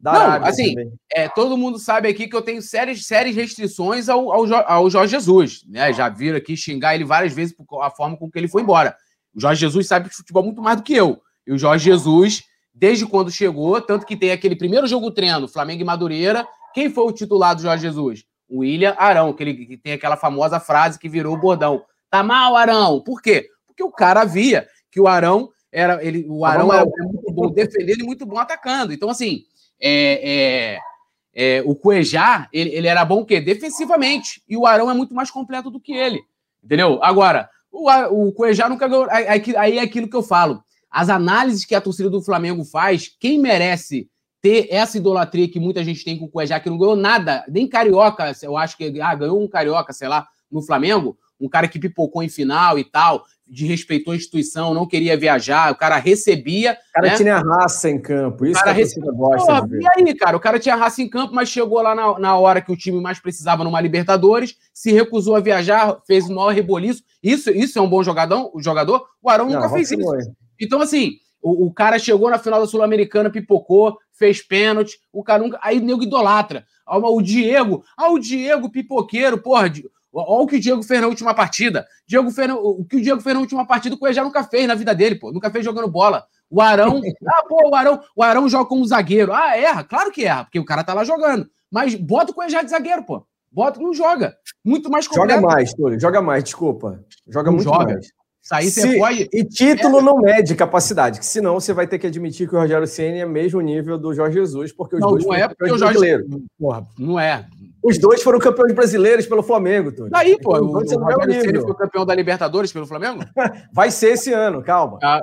Da não, Arábia assim, é, todo mundo sabe aqui que eu tenho sérias, sérias restrições ao, ao, ao Jorge Jesus, né? Já viram aqui xingar ele várias vezes por a forma com que ele foi embora. O Jorge Jesus sabe de futebol muito mais do que eu. E o Jorge Jesus, desde quando chegou, tanto que tem aquele primeiro jogo treino, Flamengo e Madureira, quem foi o titular do Jorge Jesus? O William Arão, que, ele, que tem aquela famosa frase que virou bordão. Tá mal, Arão! Por quê? Porque o cara via que o Arão era, ele, o Arão era muito bom defendendo e muito bom atacando. Então, assim... É, é, É, o Cuejá, ele, ele era bom o quê? Defensivamente. E o Arão é muito mais completo do que ele. Entendeu? Agora, o, o Cuejá nunca ganhou... Aí, aí é aquilo que eu falo. As análises que a torcida do Flamengo faz, quem merece ter essa idolatria que muita gente tem com o Cuejá, que não ganhou nada, nem carioca, eu acho que ah, ganhou um carioca, sei lá, no Flamengo, um cara que pipocou em final e tal, desrespeitou a instituição, não queria viajar, o cara recebia... O cara né? tinha raça em campo, isso o cara que a recebia... gosta de ver. E aí, cara, o cara tinha raça em campo, mas chegou lá na, na hora que o time mais precisava numa Libertadores, se recusou a viajar, fez o maior reboliço. Isso, isso é um bom jogadão, o jogador? O Arão não, nunca fez isso. Foi. Então, assim, o, o cara chegou na final da Sul-Americana, pipocou, fez pênalti, o cara nunca... Aí o nego idolatra. O Diego, ah, o Diego pipoqueiro, porra... Olha o que o Diego fez na última partida. Diego fez, o que o Diego fez na última partida, o Cuejá nunca fez na vida dele, pô. Nunca fez jogando bola. O Arão... ah, pô, o Arão, o Arão joga como zagueiro. Ah, erra. Claro que erra, porque o cara tá lá jogando. Mas bota o Cuejá de zagueiro, pô. Bota, não joga. Muito mais completo. Joga mais, Túlio. Joga mais, desculpa. Joga não muito joga. mais. Sair, Se... você pode... E título é... não mede capacidade, que senão você vai ter que admitir que o Rogério Ceni é mesmo nível do Jorge Jesus, porque os não, dois não foram é campeões Jorge... brasileiros. Porra, não é. Os dois foram campeões brasileiros pelo Flamengo, Túlio. Daí, pô, o, o, o Rogério Ceni foi campeão da Libertadores pelo Flamengo? Vai ser esse ano, calma. Ah.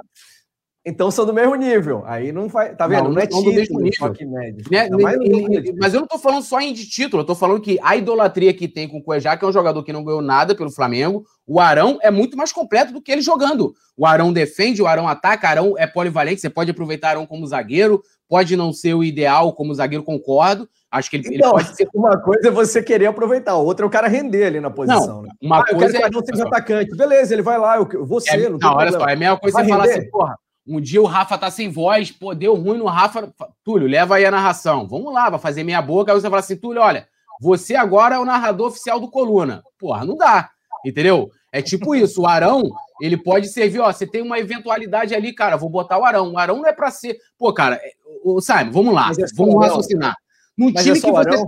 Então são do mesmo nível. Aí não vai. Tá vendo? Não, não, não é título, do mesmo nível. Que mede. Né, então, nem, nem, nem, mas eu não tô falando só de título, eu tô falando que a idolatria que tem com o Cuejá, que é um jogador que não ganhou nada pelo Flamengo, o Arão é muito mais completo do que ele jogando. O Arão defende, o Arão ataca, o Arão é polivalente, você pode aproveitar o Arão como zagueiro, pode não ser o ideal como zagueiro, concordo. Acho que ele, então, ele pode ser... Uma coisa é você querer aproveitar, outra é o cara render ali na posição. Não, uma ah, coisa eu quero que o Arão seja atacante. Beleza, ele vai lá, eu vou ser. É, não, não olha só, é a mesma coisa você falar assim, porra, um dia o Rafa tá sem voz, pô, deu ruim no Rafa. Túlio, leva aí a narração. Vamos lá, vai fazer meia boca. Aí você fala assim, Túlio, olha, você agora é o narrador oficial do Coluna. Porra, não dá, entendeu? É tipo isso, o Arão, ele pode servir, ó, você tem uma eventualidade ali, cara, vou botar o Arão. O Arão não é pra ser... Pô, cara, o Simon, vamos lá, é vamos raciocinar. Num time é que você...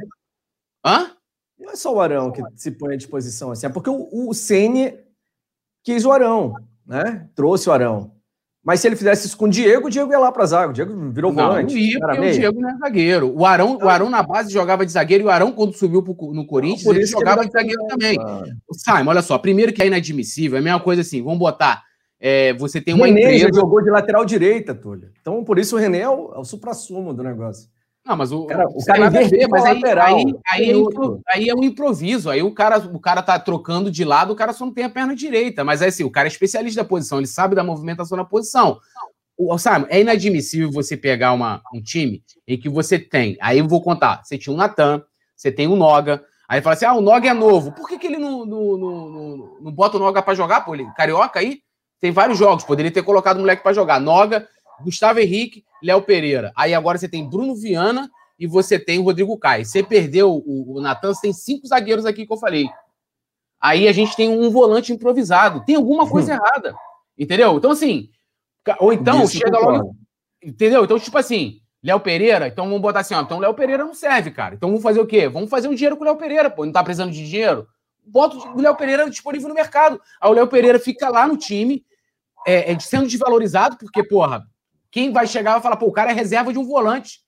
Hã? Não é só o Arão que se põe à disposição assim, é porque o, o Ceni quis o Arão, né? Trouxe o Arão. Mas se ele fizesse isso com o Diego, o Diego ia lá pra zaga. O Diego virou volante. Não, ia, porque o Diego não é zagueiro. O Arão, o Arão na base jogava de zagueiro e o Arão, quando subiu pro, no Corinthians, não, ele jogava ele de zagueiro também. O Simon, olha só. Primeiro que é inadmissível, é a mesma coisa assim. Vamos botar... É, você tem uma René empresa... já jogou de lateral direita, Túlio. Então, por isso, o René é o, é o supra-sumo do negócio. Não, mas o cara, o cara vai ver, mas aí, aí, aí, é impro, aí é um improviso. Aí o cara, o cara tá trocando de lado, o cara só não tem a perna direita. Mas é assim, o cara é especialista da posição, ele sabe da movimentação na posição. O, sabe, é inadmissível você pegar uma, um time em que você tem... Aí eu vou contar, você tinha o Natan, você tem o Noga. Aí fala assim, ah, o Noga é novo. Por que, que ele não, não, não, não, não bota o Noga pra jogar, pô? Ele, carioca aí? Tem vários jogos, poderia ter colocado o moleque pra jogar. Noga, Gustavo Henrique, Léo Pereira. Aí agora você tem Bruno Viana e você tem o Rodrigo Caio. Você perdeu o, o Natan, você tem cinco zagueiros aqui que eu falei. Aí a gente tem um volante improvisado. Tem alguma coisa hum. errada. Entendeu? Então, assim... Ou então, Isso chega logo... Claro. Entendeu? Então, tipo assim, Léo Pereira... Então, vamos botar assim, ó. Então, Léo Pereira não serve, cara. Então, vamos fazer o quê? Vamos fazer um dinheiro com o Léo Pereira, pô. Não tá precisando de dinheiro? Bota o Léo Pereira disponível no mercado. Aí o Léo Pereira fica lá no time, é, é, sendo desvalorizado, porque, porra... Quem vai chegar vai falar, pô, o cara é reserva de um volante.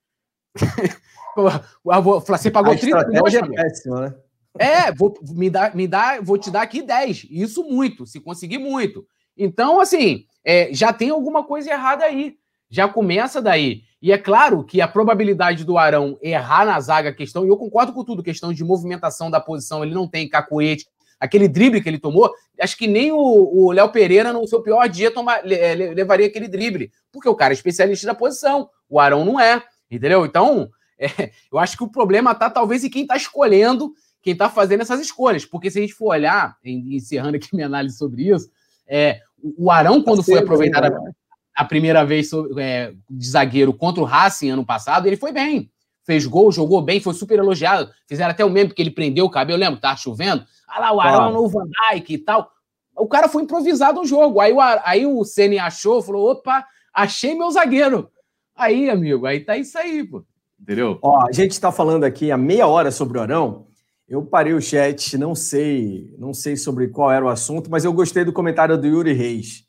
Você pagou a trinta milhões. É, péssimo, né? é vou, me dá, me dá, vou te dar aqui dez. Isso muito, se conseguir muito. Então, assim, é, já tem alguma coisa errada aí. Já começa daí. E é claro que a probabilidade do Arão errar na zaga, questão, e eu concordo com tudo, questão de movimentação da posição, ele não tem cacoete. Aquele drible que ele tomou, acho que nem o Léo Pereira, no seu pior dia, toma, le, levaria aquele drible. Porque o cara é especialista da posição, o Arão não é, entendeu? Então, é, eu acho que o problema tá, talvez, em quem tá escolhendo, quem tá fazendo essas escolhas. Porque se a gente for olhar, encerrando aqui minha análise sobre isso, é, o Arão, quando foi aproveitado a, a primeira vez sobre, é, de zagueiro contra o Racing ano passado, ele foi bem. Fez gol, jogou bem, foi super elogiado. Fizeram até o meme, porque ele prendeu o cabelo, lembra? Tava chovendo. Ah lá, o Arão no Van Dijk e tal. O cara foi improvisado no jogo. Aí o, aí o Ceni achou, falou, opa, achei meu zagueiro. Aí, amigo, aí tá isso aí, pô. Entendeu? Ó, a gente tá falando aqui há meia hora sobre o Arão. Eu parei o chat, não sei, não sei sobre qual era o assunto, mas eu gostei do comentário do Yuri Reis.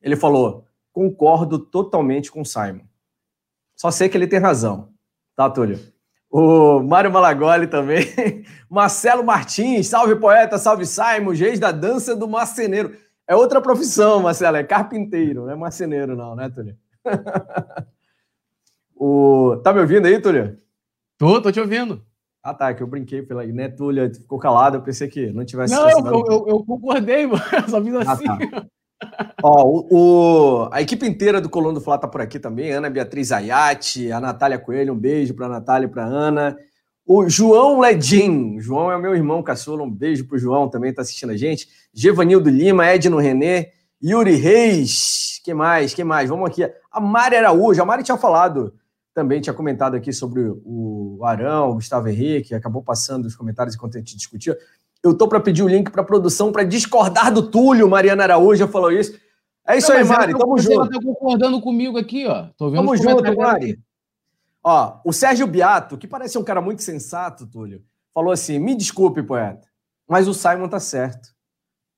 Ele falou, concordo totalmente com o Simon. Só sei que ele tem razão. Tá, Túlio? o Mário Malagoli também, Marcelo Martins, salve poeta, salve Simon, geis da dança do marceneiro. É outra profissão, Marcelo, é carpinteiro, não é marceneiro não, né, Túlio? o... Tá me ouvindo aí, Túlio? Tô, tô te ouvindo. Ah, tá, que eu brinquei pela... Né, Túlio, ficou calado, eu pensei que não tivesse... Não, eu, eu, eu concordei, mano, eu só fiz assim. Ah, tá. Ó, o, o, a equipe inteira do Coluna do Fla tá por aqui também, Ana Beatriz Ayati, a Natália Coelho, um beijo pra Natália e pra Ana. O João Ledim, João é meu irmão caçula, um beijo pro João também, tá assistindo a gente. Gevanildo Lima, Edno René, Yuri Reis, que mais, que mais? Vamos aqui, a Mari Araújo, a Mari tinha falado também, tinha comentado aqui sobre o Arão, o Gustavo Henrique, acabou passando os comentários enquanto a gente discutia. Eu tô para pedir o link para a produção para discordar do Túlio, Mariana Araújo já falou isso. É isso não, aí, Mari, tamo junto. Você tá concordando comigo aqui, ó. Tô vendo tamo junto, Mari. Aqui. Ó, o Sérgio Biato, que parece um cara muito sensato, Túlio, falou assim, me desculpe, poeta, mas o Simon tá certo.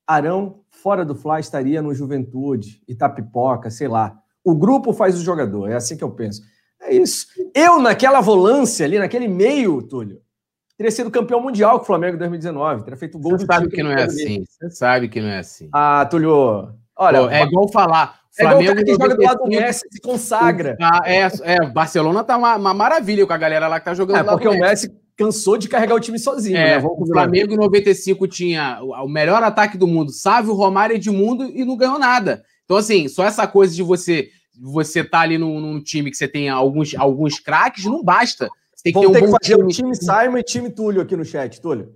Arão, fora do Fla, estaria no Juventude, Itapipoca, sei lá. O grupo faz o jogador, é assim que eu penso. É isso. Eu, naquela volância ali, naquele meio, Túlio, teria sido campeão mundial com o Flamengo em dois mil e dezenove. Teria feito gol. Você sabe que não é assim. Você sabe que não é assim. Ah, Túlio. Olha, pô, é igual falar. É igual o cara que joga do lado do Messi, se consagra. Ah, é, é, Barcelona tá uma, uma maravilha com a galera lá que tá jogando. É, porque o Messi cansou de carregar o time sozinho. É, né? O Flamengo em noventa e cinco tinha o melhor ataque do mundo, Sávio, Romário e Edmundo, e não ganhou nada. Então, assim, só essa coisa de você, você tá ali num, num time que você tem alguns, alguns craques, não basta. Tem que, ter um ter que fazer time. O time Simon e time Túlio aqui no chat, Túlio.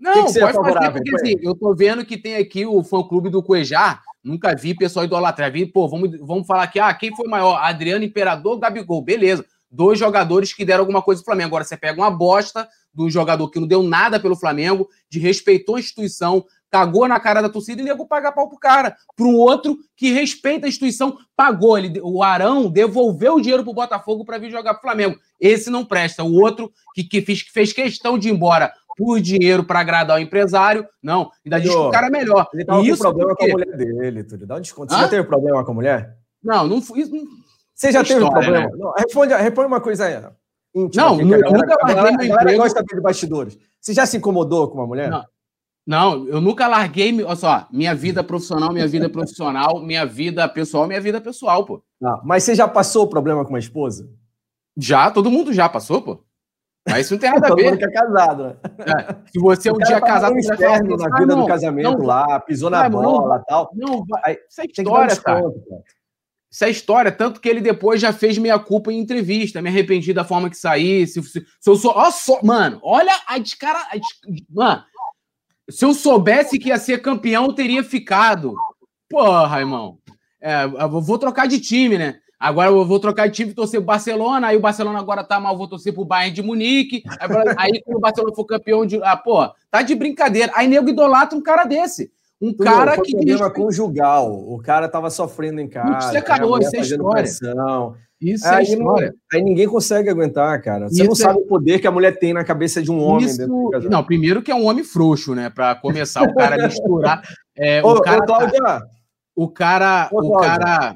Não, que que você pode fazer, porque assim, eu tô vendo que tem aqui o fã-clube do Cuejar, nunca vi pessoal idolatrar, vi, pô, vamos, vamos falar aqui, ah, quem foi maior, Adriano Imperador, Gabigol, beleza, dois jogadores que deram alguma coisa pro Flamengo, agora você pega uma bosta de um jogador que não deu nada pelo Flamengo, desrespeitou a instituição, cagou na cara da torcida e nego paga pau pro cara, pro outro que respeita a instituição, pagou. Ele, o Arão devolveu o dinheiro pro Botafogo para vir jogar pro Flamengo. Esse não presta. O outro que, que fez, fez questão de ir embora por dinheiro para agradar o empresário, não. Ainda diz que o cara é melhor. Ele tava com problema com a mulher dele, Túlio. Dá um desconto. Você já teve problema com a mulher? Não, não fui. Você já teve problema? Né? Não, responde, responde uma coisa aí. Íntima, não, nunca mais. A galera gosta de bastidores. Você já se incomodou com uma mulher? Não. Não, eu nunca larguei, olha só, minha vida profissional, minha vida profissional, minha vida pessoal, minha vida pessoal, pô. Ah, mas você já passou o problema com uma esposa? Já, todo mundo já passou, pô. Mas isso não tem nada a ver. Todo mundo que é casado, né? É, se você um dia casado... Um inferno na vida do casamento lá, pisou na bola e tal. Não, vai. Isso é história, cara. Isso é história, tanto que ele depois já fez meia culpa em entrevista, me arrependi da forma que saí, se, se, se eu sou... Ó, só, mano, olha a descara... A des, mano... Se eu soubesse que ia ser campeão, eu teria ficado. Porra, irmão. É, eu vou trocar de time, né? Agora eu vou trocar de time e torcer pro Barcelona. Aí o Barcelona agora tá mal, vou torcer pro Bayern de Munique. Aí, aí quando o Barcelona for campeão de... Ah, pô, tá de brincadeira. Aí nego idolatra um cara desse. Um Pô, cara foi que... problema conjugal. O cara tava sofrendo em casa. Isso é calor, isso é história. Pressão. Isso aí é história. Não, aí ninguém consegue aguentar, cara. Você isso não é... sabe o poder que a mulher tem na cabeça de um homem. Isso... dentro do casal. Não, primeiro que é um homem frouxo, né? Pra começar, o cara misturar. É, ô, o cara, ô, Cláudia. Tá... O cara... Ô, Cláudia. O cara...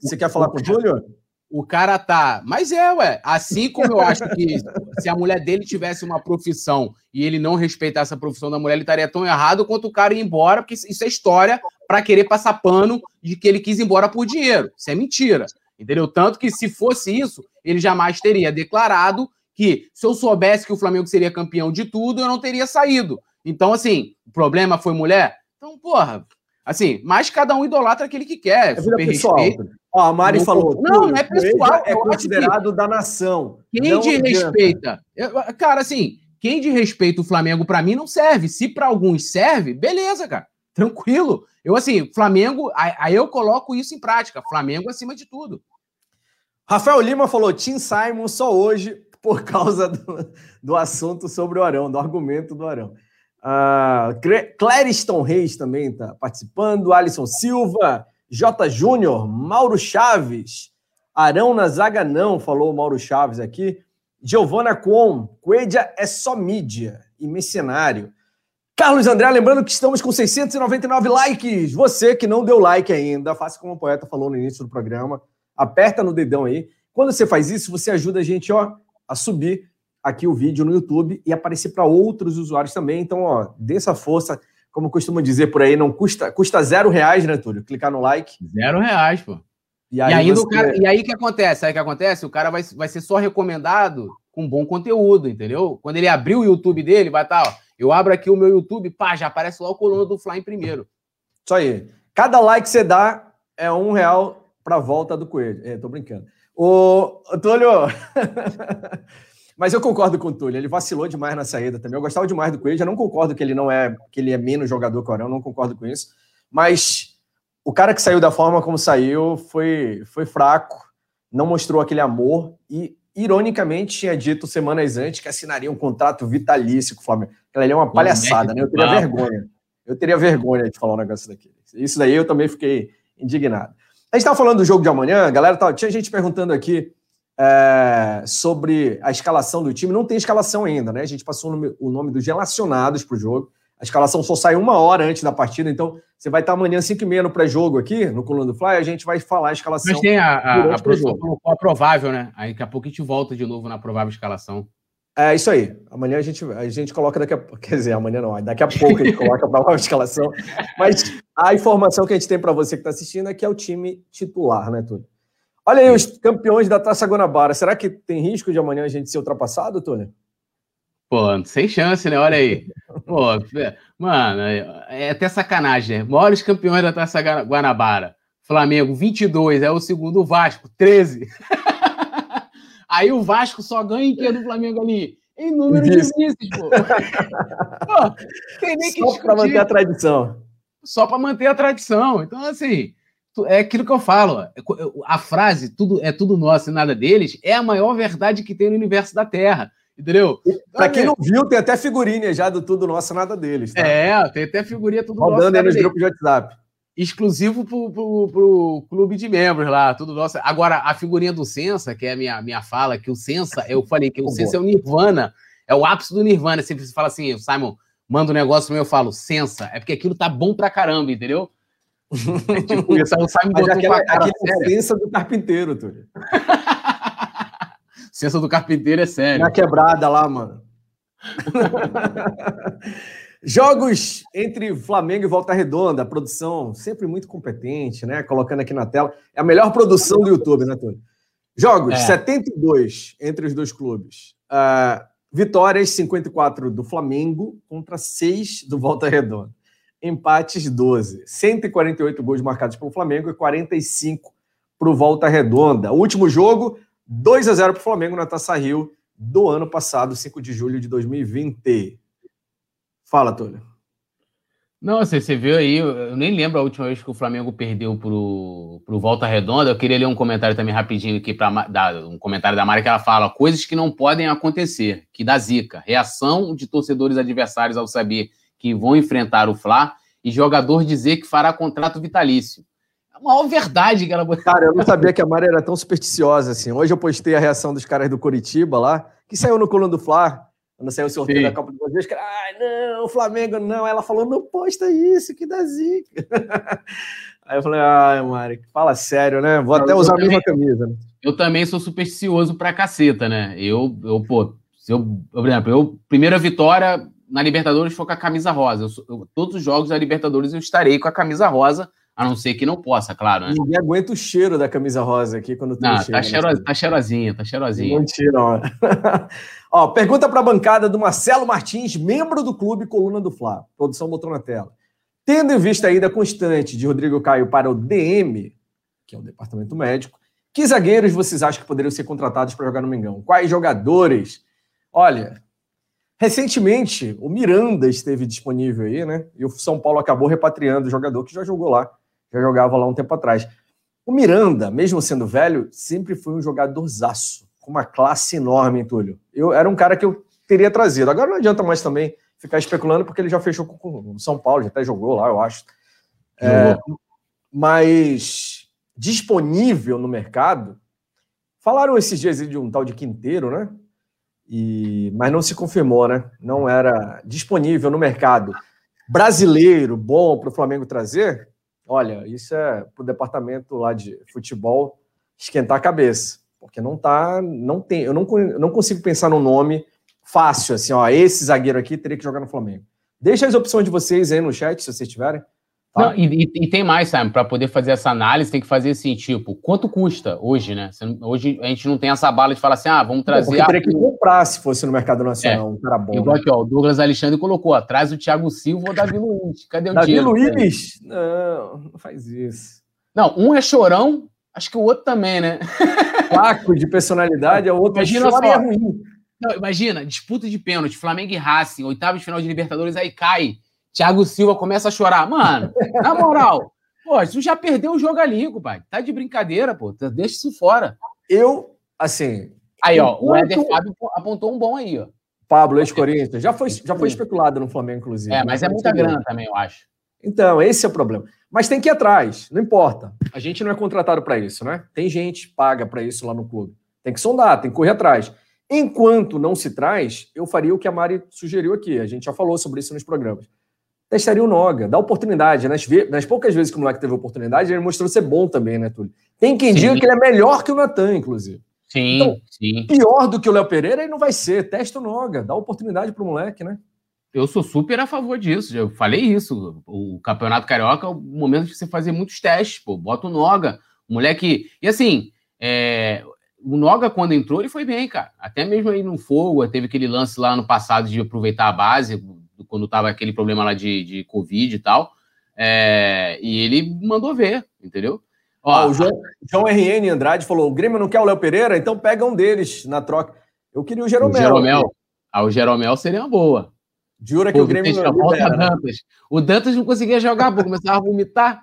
Você quer falar com o Júlio? O cara tá... Mas é, ué. Assim como eu acho que se a mulher dele tivesse uma profissão e ele não respeitasse a profissão da mulher, ele estaria tão errado quanto o cara ir embora, porque isso é história pra querer passar pano de que ele quis ir embora por dinheiro. Isso é mentira. Entendeu? Tanto que se fosse isso, ele jamais teria declarado que se eu soubesse que o Flamengo seria campeão de tudo, eu não teria saído. Então, assim, o problema foi mulher? Então, porra, assim, mas cada um idolatra aquele que quer. É vida pessoal. Ó, a Mari não, falou. Não, não é pessoal. É considerado da nação. Quem de respeita? Eu, cara, assim, quem de respeita o Flamengo pra mim não serve. Se pra alguns serve, beleza, cara. Tranquilo. Eu, assim, Flamengo... Aí eu coloco isso em prática. Flamengo acima de tudo. Rafael Lima falou, Tim Simon só hoje por causa do, do assunto sobre o Arão, do argumento do Arão. Uh, Clériston Reis também está participando. Alisson Silva, J. Júnior, Mauro Chaves. Arão na zaga não, falou o Mauro Chaves aqui. Giovana Com, Coelha é só mídia e mercenário. Carlos André, lembrando que estamos com seiscentos e noventa e nove likes. Você que não deu like ainda, faça como o poeta falou no início do programa. Aperta no dedão aí. Quando você faz isso, você ajuda a gente ó, a subir aqui o vídeo no YouTube e aparecer para outros usuários também. Então, ó, dê essa força, como costuma dizer por aí, não custa, custa zero reais, né, Túlio? Clicar no like. Zero reais, pô. E aí, e aí, você... o cara, e aí que acontece? Aí que acontece? O cara vai, vai ser só recomendado com bom conteúdo, entendeu? Quando ele abrir o YouTube dele, vai estar, ó, eu abro aqui o meu YouTube, pá, já aparece lá o coluna do Fly em primeiro. Isso aí. Cada like que você dá é um real para a volta do coelho. É, tô brincando. Ô, Túlio... Mas eu concordo com o Túlio, ele vacilou demais na saída também. Eu gostava demais do Coelho, já não concordo que ele não é, que ele é menos jogador que o Arão, não concordo com isso. Mas o cara que saiu da forma como saiu foi, foi fraco, não mostrou aquele amor e, ironicamente, tinha dito semanas antes que assinaria um contrato vitalício com o Flamengo. Aquela ali é uma palhaçada, né? Eu teria vergonha. Eu teria vergonha de falar um negócio daquele. Isso daí eu também fiquei indignado. A gente estava falando do jogo de amanhã, a galera tava, tinha gente perguntando aqui É, sobre a escalação do time. Não tem escalação ainda, né? A gente passou o nome, o nome dos relacionados para o jogo. A escalação só sai uma hora antes da partida, então você vai estar amanhã cinco e meia no pré-jogo aqui, no Coluna do Fly, a gente vai falar a escalação. Mas tem a, a, a, provável, a provável, né? Aí daqui a pouco a gente volta de novo na provável escalação. É isso aí. Amanhã a gente, a gente coloca daqui a pouco. Quer dizer, amanhã não. Daqui a pouco a gente coloca a provável escalação. Mas a informação que a gente tem para você que está assistindo é que é o time titular, né, Túlio? Olha aí os campeões da Taça Guanabara. Será que tem risco de amanhã a gente ser ultrapassado, Túlio? Pô, sem chance, né? Olha aí. Pô, mano, é até sacanagem, né? Maiores campeões da Taça Guanabara. Flamengo, vinte e dois. É o segundo, o Vasco, treze. Aí o Vasco só ganha em que do Flamengo ali? Em número de vices, pô. Pô, tem nem que discutir. Só pra manter a tradição. Só pra manter a tradição. Então, assim... É aquilo que eu falo, a frase tudo, é tudo nosso e nada deles é a maior verdade que tem no universo da Terra, entendeu? Para quem não viu, tem até figurinha já do tudo nosso e nada deles, tá? É, tem até figurinha tudo nosso. Mandando aí nos grupos de WhatsApp. Exclusivo pro, pro, pro clube de membros lá, tudo nosso. Agora, a figurinha do Sensa, que é a minha, minha fala, que o Sensa, eu falei que o Sensa é o Nirvana, é o ápice do Nirvana. Você fala assim, o Simon manda um negócio meu, eu falo, Sensa, é porque aquilo tá bom pra caramba, entendeu? É tipo, isso, o Simon botou aquela, uma cara Sensa do carpinteiro, Túlio. Sensa do carpinteiro é sério. Na quebrada lá, mano. Jogos entre Flamengo e Volta Redonda. Produção sempre muito competente, né? Colocando aqui na tela. É a melhor produção do YouTube, né, Túlio? Jogos, é. setenta e dois entre os dois clubes. Uh, vitórias, cinquenta e quatro do Flamengo contra seis do Volta Redonda. Empates doze, cento e quarenta e oito gols marcados pelo Flamengo e quarenta e cinco para o Volta Redonda. O último jogo, dois a zero para o Flamengo na Taça Rio do ano passado, cinco de julho de dois mil e vinte. Fala, Túlio. Não, assim, você viu aí, eu nem lembro a última vez que o Flamengo perdeu para o Volta Redonda. Eu queria ler um comentário também rapidinho aqui, pra, da, um comentário da Mari, que ela fala coisas que não podem acontecer, que dá zica. Reação de torcedores adversários ao saber que vão enfrentar o Fla, e jogador dizer que fará contrato vitalício. É uma verdade que ela botou. Cara, eu não sabia que a Mari era tão supersticiosa assim. Hoje eu postei a reação dos caras do Coritiba lá, que saiu no Coluna do Fla, quando saiu o sorteio Sim. da Copa do Brasil, os caras, ai, não, o Flamengo não. Ela falou, não posta isso, que dá zica. Aí eu falei, ai, Mari, fala sério, né? Vou eu até usar também, a mesma camisa. Né? Eu também sou supersticioso pra caceta, né? Eu, eu pô, se eu, eu, por exemplo, eu, primeira vitória... Na Libertadores foi com a camisa rosa. Eu, eu, todos os jogos da Libertadores eu estarei com a camisa rosa, a não ser que não possa, claro. Né? Ninguém aguenta o cheiro da camisa rosa aqui quando tem não, cheiro, tá, cheiro, né? Tá cheirosinha, tá cheirosinha. Não tira, ó. Ó, pergunta para a bancada do Marcelo Martins, membro do clube Coluna do Fla. Produção botou na tela. Tendo em vista a ida constante de Rodrigo Caio para o D M, que é o departamento médico, que zagueiros vocês acham que poderiam ser contratados para jogar no Mengão? Quais jogadores? Olha... Recentemente, o Miranda esteve disponível aí, né? E o São Paulo acabou repatriando o jogador que já jogou lá, já jogava lá um tempo atrás. O Miranda, mesmo sendo velho, sempre foi um jogadorzaço, com uma classe enorme, Túlio. Eu, era um cara que eu teria trazido. Agora não adianta mais também ficar especulando, porque ele já fechou com o São Paulo, já até jogou lá, eu acho. É, mas disponível no mercado, falaram esses dias de um tal de Quinteiro, né? E, mas não se confirmou, né? Não era disponível no mercado brasileiro, bom para o Flamengo trazer. Olha, isso é para o departamento lá de futebol esquentar a cabeça, porque não tá, não tem, eu não, eu não consigo pensar num nome fácil, assim, ó, esse zagueiro aqui teria que jogar no Flamengo. Deixa as opções de vocês aí no chat, se vocês tiverem. Tá? Não, e, e tem mais, Simon, para poder fazer essa análise, tem que fazer assim, tipo, quanto custa hoje, né? Hoje a gente não tem essa bala de falar assim, ah, vamos trazer... Porque teria a... que comprar se fosse no mercado nacional, é, um cara bom. Igual, né? Aqui, ó, o Douglas Alexandre colocou, atrás o Thiago Silva ou o Davi Luiz. Cadê o Davi dinheiro? Davi Luiz? Não, não faz isso. Não, um é chorão, acho que o outro também, né? Fraco de personalidade, é o outro Imagina chora só. É ruim. Não, imagina, disputa de pênalti, Flamengo e Racing, oitavo de final de Libertadores, aí cai. Thiago Silva começa a chorar. Mano, na moral, pô, tu já perdeu o jogo ali, pai. Tá de brincadeira, pô. Deixa isso fora. Eu, assim... Aí, ó, o Éder Fábio apontou um bom aí, ó. Pablo, ex-Corinthians. Já foi, já foi especulado no Flamengo, inclusive. É, mas é muita grana também, eu acho. Então, esse é o problema. Mas tem que ir atrás, não importa. A gente não é contratado pra isso, né? Tem gente que paga pra isso lá no clube. Tem que sondar, tem que correr atrás. Enquanto não se traz, eu faria o que a Mari sugeriu aqui. A gente já falou sobre isso nos programas. Testaria o Noga, dá oportunidade. Nas, nas poucas vezes que o moleque teve oportunidade, ele mostrou ser bom também, né, Túlio? Tem quem sim. diga que ele é melhor que o Natan, inclusive. Sim, então, sim. Pior do que o Léo Pereira, ele não vai ser. Testa o Noga, dá oportunidade pro moleque, né? Eu sou super a favor disso. Eu falei isso. O Campeonato Carioca é o momento de você fazer muitos testes, pô. Bota o Noga. O moleque... E assim, é... o Noga, quando entrou, ele foi bem, cara. Até mesmo aí no fogo, teve aquele lance lá no passado de aproveitar a base, quando tava aquele problema lá de, de Covid e tal. É... E ele mandou ver, entendeu? Ó, ah, o João, João R N Andrade falou, o Grêmio não quer o Léo Pereira? Então pega um deles na troca. Eu queria o Jeromel. O Jeromel, ah, o Jeromel seria uma boa. Jura que o, o Grêmio não libera, né? Dantas. O Dantas não conseguia jogar, pô, começava a vomitar.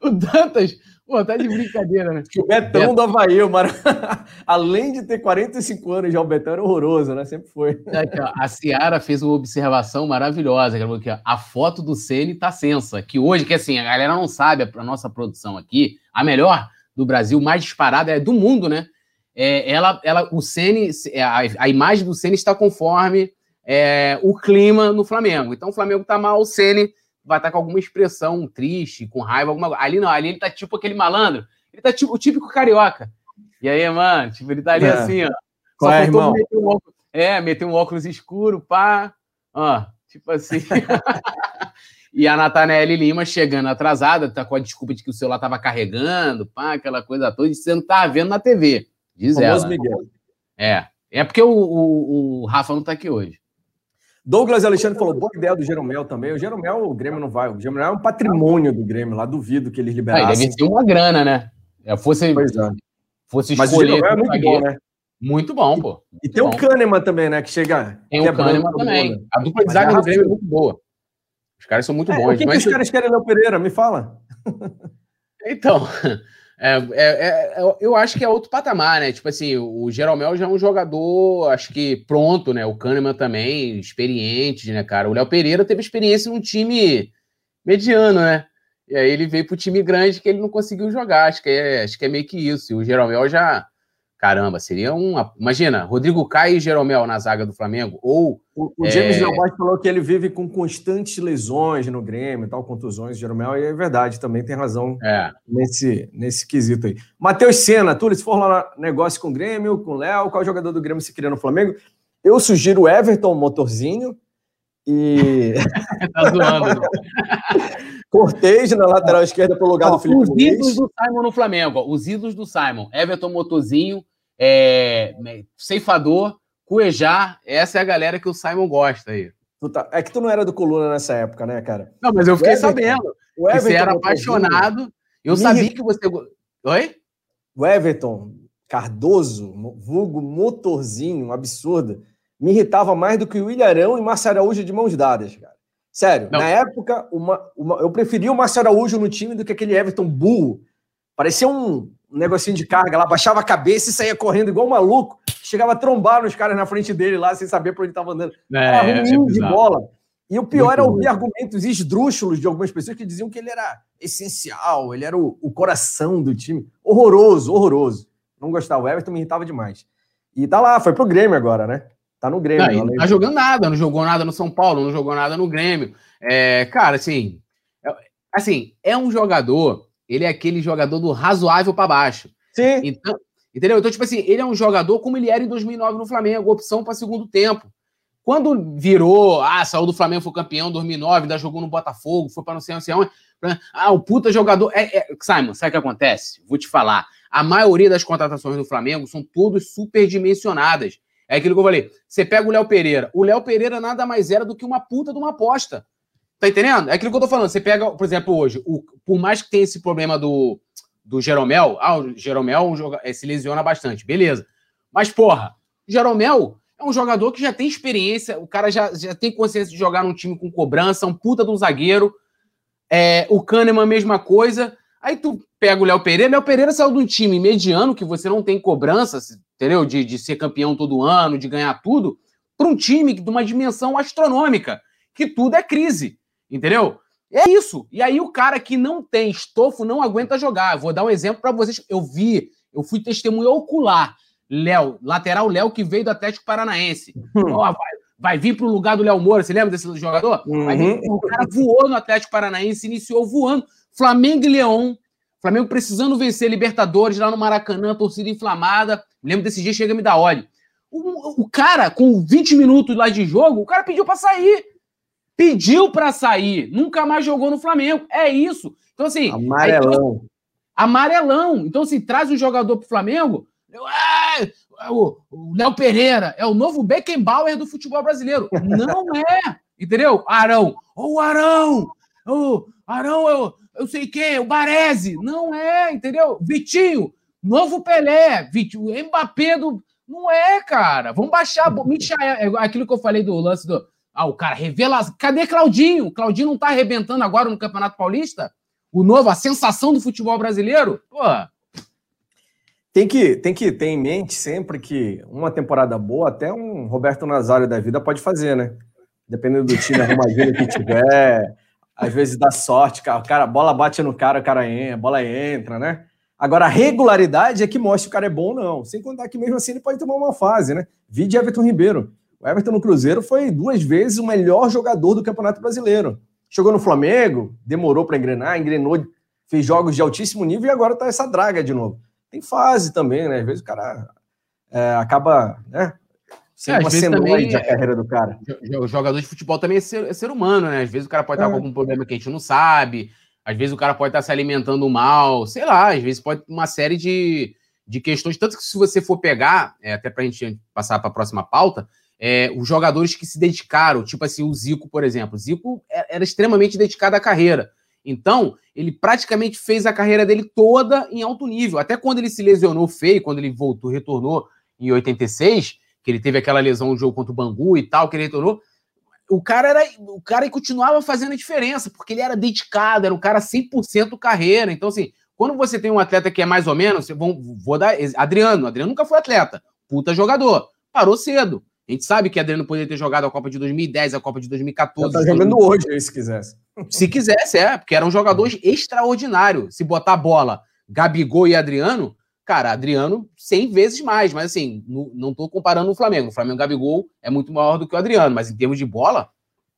O Dantas... Pô, tá de brincadeira, né? O Betão Beto. do Avaí, o Maracanã, além de ter quarenta e cinco anos já, o Betão era horroroso, né? Sempre foi. Aqui, ó, a Ciara fez uma observação maravilhosa. Ela falou aqui, ó, a foto do Ceni tá sensa. Que hoje, que assim, a galera não sabe, a nossa produção aqui, a melhor do Brasil, mais disparada, é do mundo, né? É, ela, ela, o Ceni, a, a imagem do Ceni está conforme é, o clima no Flamengo. Então o Flamengo tá mal, o Ceni vai estar com alguma expressão triste, com raiva, alguma coisa. Ali não, ali ele tá tipo aquele malandro. Ele tá tipo o típico carioca. E aí, mano, tipo, ele tá ali é. assim, ó. Qual Só é, irmão? Meter um óculos... É, meter um óculos escuro, pá. Ó, tipo assim. E a Natanaele Lima chegando atrasada, tá com a desculpa de que o celular tava carregando, pá, aquela coisa toda, e você não tá vendo na T V. Diz o ela. Miguel. É. É porque o, o, o Rafa não tá aqui hoje. Douglas Alexandre falou, boa ideia do Jeromel também. O Jeromel, o Grêmio não vai. O Jeromel é um patrimônio do Grêmio lá, duvido que eles liberassem. Ah, deve ser uma grana, né? É, fosse, pois é. Fosse Mas o Jeromel é muito paguei. bom, né? Muito bom, pô. Muito e tem bom. o Kahneman também, né? Que chega... Tem o Kahneman também. Boa, né? A dupla de zaga do Grêmio é muito boa. Os caras são muito é, bons. O que, mas... que os caras querem, Léo Pereira? Me fala. Então... É, é, é, eu acho que é outro patamar, né? Tipo assim, o Jeromel já é um jogador, acho que pronto, né? O Kahneman também, experiente, né, cara? O Léo Pereira teve experiência num time mediano, né? E aí ele veio pro time grande que ele não conseguiu jogar. Acho que é, acho que é meio que isso. E o Jeromel já... Caramba, seria uma... Imagina, Rodrigo Caio e Jeromel na zaga do Flamengo, ou... O, o James é... Leopoldo falou que ele vive com constantes lesões no Grêmio e tal, contusões, Jeromel, e é verdade, também tem razão é. nesse, nesse quesito aí. Matheus Senna, Túlio, se for lá negócio com o Grêmio, com o Léo, qual jogador do Grêmio se queria no Flamengo? Eu sugiro o Everton Motorzinho e... Tá zoando, né? Cortez na lateral esquerda pelo lugar ah, do Felipe Luiz. Os ídolos do Simon no Flamengo, ó, os ídolos do Simon, Everton Motorzinho, É, Ceifador, Cuejá, essa é a galera que o Simon gosta aí. É que tu não era do Coluna nessa época, né, cara? Não, mas eu fiquei Everton, sabendo. O Everton, você era apaixonado. Eu sabia que você... Oi? O Everton Cardoso, vulgo Motorzinho, um absurdo, me irritava mais do que o Ilharão e Márcio Araújo de mãos dadas, cara. Sério, não. Na época, uma, uma, eu preferia o Márcio Araújo no time do que aquele Everton burro. Parecia um... um negocinho de carga lá, baixava a cabeça e saía correndo igual um maluco, chegava a trombar nos caras na frente dele lá, sem saber pra onde tava andando. É, era ruim é de bola. E o pior Muito era ouvir bom. argumentos esdrúxulos de algumas pessoas que diziam que ele era essencial, ele era o, o coração do time. Horroroso, horroroso. Não gostava. O Everton me irritava demais. E tá lá, foi pro Grêmio agora, né? Tá no Grêmio. Não, não tá jogando nada, não jogou nada no São Paulo, não jogou nada no Grêmio. É, cara, assim, é, assim, é um jogador... Ele é aquele jogador do razoável para baixo. Sim. Então, Entendeu? Então, tipo assim, ele é um jogador como ele era em dois mil e nove no Flamengo, opção para segundo tempo. Quando virou, ah, saiu do Flamengo, foi campeão em dois mil e nove, ainda jogou no Botafogo, foi para não sei, não sei onde. Ah, o puta jogador... É, é... Simon, sabe o que acontece? Vou te falar. A maioria das contratações do Flamengo são todas superdimensionadas. É aquilo que eu falei. Você pega o Léo Pereira. O Léo Pereira nada mais era do que uma puta de uma aposta. Tá entendendo? É aquilo que eu tô falando. Você pega, por exemplo, hoje, o... por mais que tenha esse problema do, do Jeromel, ah, o Jeromel joga... é, se lesiona bastante, beleza. Mas, porra, o Jeromel... é um jogador que já tem experiência, o cara já, já tem consciência de jogar num time com cobrança, um puta de um zagueiro. É, o Kahneman, a mesma coisa. Aí tu pega o Léo Pereira. Léo Pereira saiu de um time mediano, que você não tem cobrança, entendeu? De, de ser campeão todo ano, de ganhar tudo, para um time de uma dimensão astronômica, que tudo é crise, entendeu? É isso. E aí o cara que não tem estofo não aguenta jogar. Vou dar um exemplo para vocês. Eu vi, eu fui testemunha ocular. Léo, lateral Léo que veio do Atlético Paranaense. Hum. Oh, vai, vai vir pro lugar do Léo Moura, você lembra desse jogador? Uhum. Vai vir, o cara voou no Atlético Paranaense, iniciou voando. Flamengo e Leão, Flamengo precisando vencer Libertadores lá no Maracanã, torcida inflamada. Lembro desse dia, chega me dar óleo. O, o cara, com vinte minutos lá de jogo, o cara pediu pra sair. Pediu pra sair. Nunca mais jogou no Flamengo. É isso. Então, assim... Amarelão. Aí, amarelão. Então, assim, traz um jogador pro Flamengo... Ah, o Léo Pereira é o novo Beckenbauer do futebol brasileiro. Não é, entendeu? Arão, o oh, Arão, o oh, Arão, eu, eu sei quem, o Baresi. Não é, entendeu? Vitinho, novo Pelé, Vitinho, o Mbappé do... Não é, cara. Vamos baixar, Michael, aquilo que eu falei do lance do... Ah, o cara revela... Cadê Claudinho? Claudinho não tá arrebentando agora no Campeonato Paulista? O novo, a sensação do futebol brasileiro? Porra. Tem que, tem que ter em mente sempre que uma temporada boa, até um Roberto Nazário da vida pode fazer, né? Dependendo do time, arrumadinho que tiver. Às vezes dá sorte, cara, a bola bate no cara, o cara entra, a bola entra, né? Agora, a regularidade é que mostra se o cara é bom ou não. Sem contar que mesmo assim ele pode tomar uma fase, né? Vide Everton Ribeiro. O Everton no Cruzeiro foi duas vezes o melhor jogador do Campeonato Brasileiro. Chegou no Flamengo, demorou para engrenar, engrenou, fez jogos de altíssimo nível e agora tá essa draga de novo. Tem fase também, né? Às vezes o cara é, acaba, né? Sendo uma senoide a carreira do cara. O jogador de futebol também é ser, é ser humano, né? Às vezes o cara pode é. estar com algum problema que a gente não sabe. Às vezes o cara pode estar se alimentando mal. Sei lá, às vezes pode ter uma série de, de questões. Tanto que se você for pegar, é, até pra gente passar pra próxima pauta, é, os jogadores que se dedicaram, tipo assim, o Zico, por exemplo. O Zico era extremamente dedicado à carreira. Então, ele praticamente fez a carreira dele toda em alto nível. Até quando ele se lesionou feio, quando ele voltou, retornou em oitenta e seis, que ele teve aquela lesão no jogo contra o Bangu e tal, que ele retornou, o cara, era, o cara continuava fazendo a diferença, porque ele era dedicado, era um cara cem por cento carreira. Então, assim, quando você tem um atleta que é mais ou menos, vou, vou dar Adriano, Adriano nunca foi atleta, puta jogador, parou cedo. A gente sabe que Adriano poderia ter jogado a Copa de dois mil e dez, a Copa de dois mil e quatorze. Ele tá jogando dois mil e quinze. Hoje, se quisesse. Se quisesse, é, porque eram jogadores extraordinários. Se botar a bola, Gabigol e Adriano, cara, Adriano cem vezes mais, mas assim, não, não tô comparando o Flamengo. O Flamengo Gabigol é muito maior do que o Adriano, mas em termos de bola,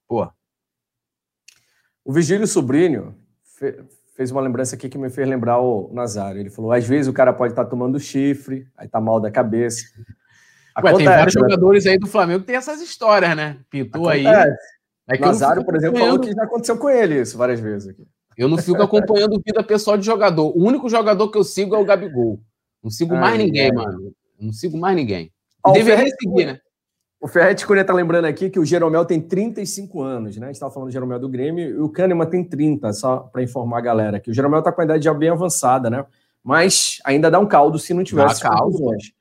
pô. O Vigílio Sobrinho fe- fez uma lembrança aqui que me fez lembrar o Nazário. Ele falou, às vezes o cara pode estar tá tomando chifre, aí tá mal da cabeça. Ué, tem vários jogadores aí do Flamengo que tem essas histórias, né? Pintou aí. É que o Nazário, por exemplo, falou que já aconteceu com ele isso várias vezes aqui. Eu não fico acompanhando vida pessoal de jogador. O único jogador que eu sigo é o Gabigol. Não sigo Ai, mais ninguém, é. mano. Não sigo mais ninguém. Ó, deveria Ferretti, seguir, né? O Ferretti Cunha tá lembrando aqui que o Jeromel tem trinta e cinco anos, né? A gente tava falando do Jeromel do Grêmio e o Kahneman tem trinta, só para informar a galera aqui. O Jeromel tá com a idade já bem avançada, né? Mas ainda dá um caldo se não tivesse. Dá caldo, hoje.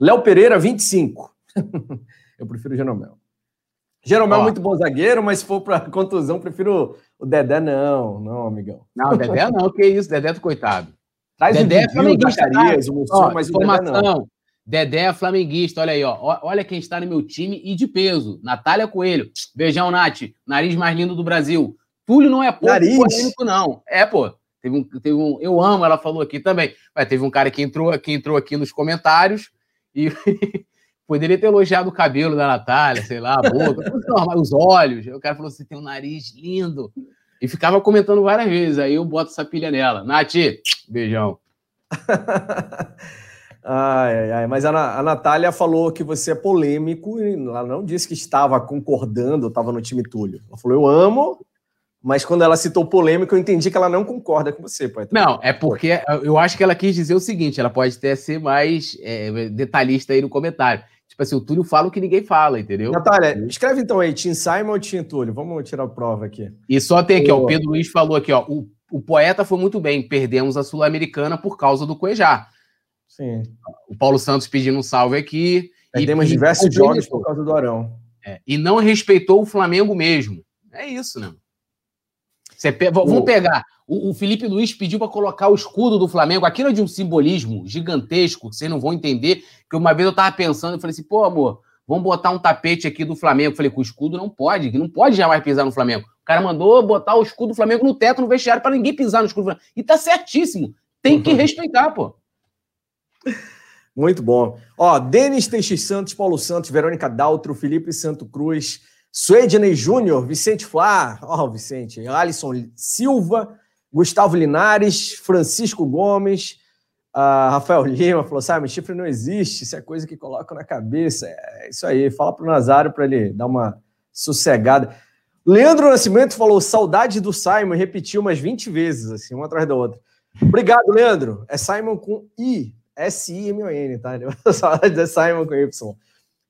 Léo Pereira, vinte e cinco. Eu prefiro o Jeromel. Jeromel é muito bom zagueiro, mas se for pra contusão, prefiro o Dedé, não. Não, amigão. Não, o Dedé não, que isso, Dedé do coitado. Traz Dedé o flamenguista, Zacarias, o Mussum, mas informação. O Dedé não. Dedé é flamenguista, olha aí, ó. Olha quem está no meu time e de peso. Natália Coelho. Beijão, Nath. Nariz mais lindo do Brasil. Túlio não é pouco polêmico, não. É, pô. Teve um, teve um, eu amo, ela falou aqui também. Mas teve um cara que entrou, que entrou aqui nos comentários e poderia ter elogiado o cabelo da Natália, sei lá, a boca, os olhos. O cara falou assim, tem um nariz lindo. E ficava comentando várias vezes. Aí eu boto essa pilha nela. Nath, beijão. Ai, ai, mas a, a Natália falou que você é polêmico e ela não disse que estava concordando, estava no time Túlio. Ela falou, eu amo, mas quando ela citou polêmico, eu entendi que ela não concorda com você, pai. Não, é porque eu acho que ela quis dizer o seguinte, ela pode até ser mais é, detalhista aí no comentário. Tipo assim, o Túlio fala o que ninguém fala, entendeu? Natália, escreve então aí, Tim Simon ou Tim Túlio? Vamos tirar a prova aqui. E só tem aqui, ó, o Pedro Luiz falou aqui, ó, o, o poeta foi muito bem, perdemos a Sul-Americana por causa do Cuejá. Sim. O Paulo Santos pedindo um salve aqui. Perdemos diversos jogos por causa do Arão. É, e não respeitou o Flamengo mesmo. É isso, né? Você pe... Vamos o... pegar. O, o Felipe Luiz pediu para colocar o escudo do Flamengo. Aquilo é de um simbolismo gigantesco, que vocês não vão entender. Porque uma vez eu estava pensando, eu falei assim, pô, amor, vamos botar um tapete aqui do Flamengo. Eu falei, com o escudo não pode, que não pode jamais pisar no Flamengo. O cara mandou botar o escudo do Flamengo no teto, no vestiário, para ninguém pisar no escudo do Flamengo. E tá certíssimo. Tem que uhum. respeitar, pô. Muito bom. Ó, Denis Teixeira Santos, Paulo Santos, Verônica Daltro, Felipe Santo Cruz, Suedney Júnior, Vicente Flá, ó, Vicente, Alisson Silva, Gustavo Linares, Francisco Gomes, uh, Rafael Lima, falou, sabe, chifre não existe, isso é coisa que colocam na cabeça. É isso aí, fala pro Nazário para ele dar uma sossegada. Leandro Nascimento falou, saudade do Simon, repetiu umas vinte vezes, assim, uma atrás da outra. Obrigado, Leandro. É Simon com I. S I M O N, tá? Saudade de Simon com Y.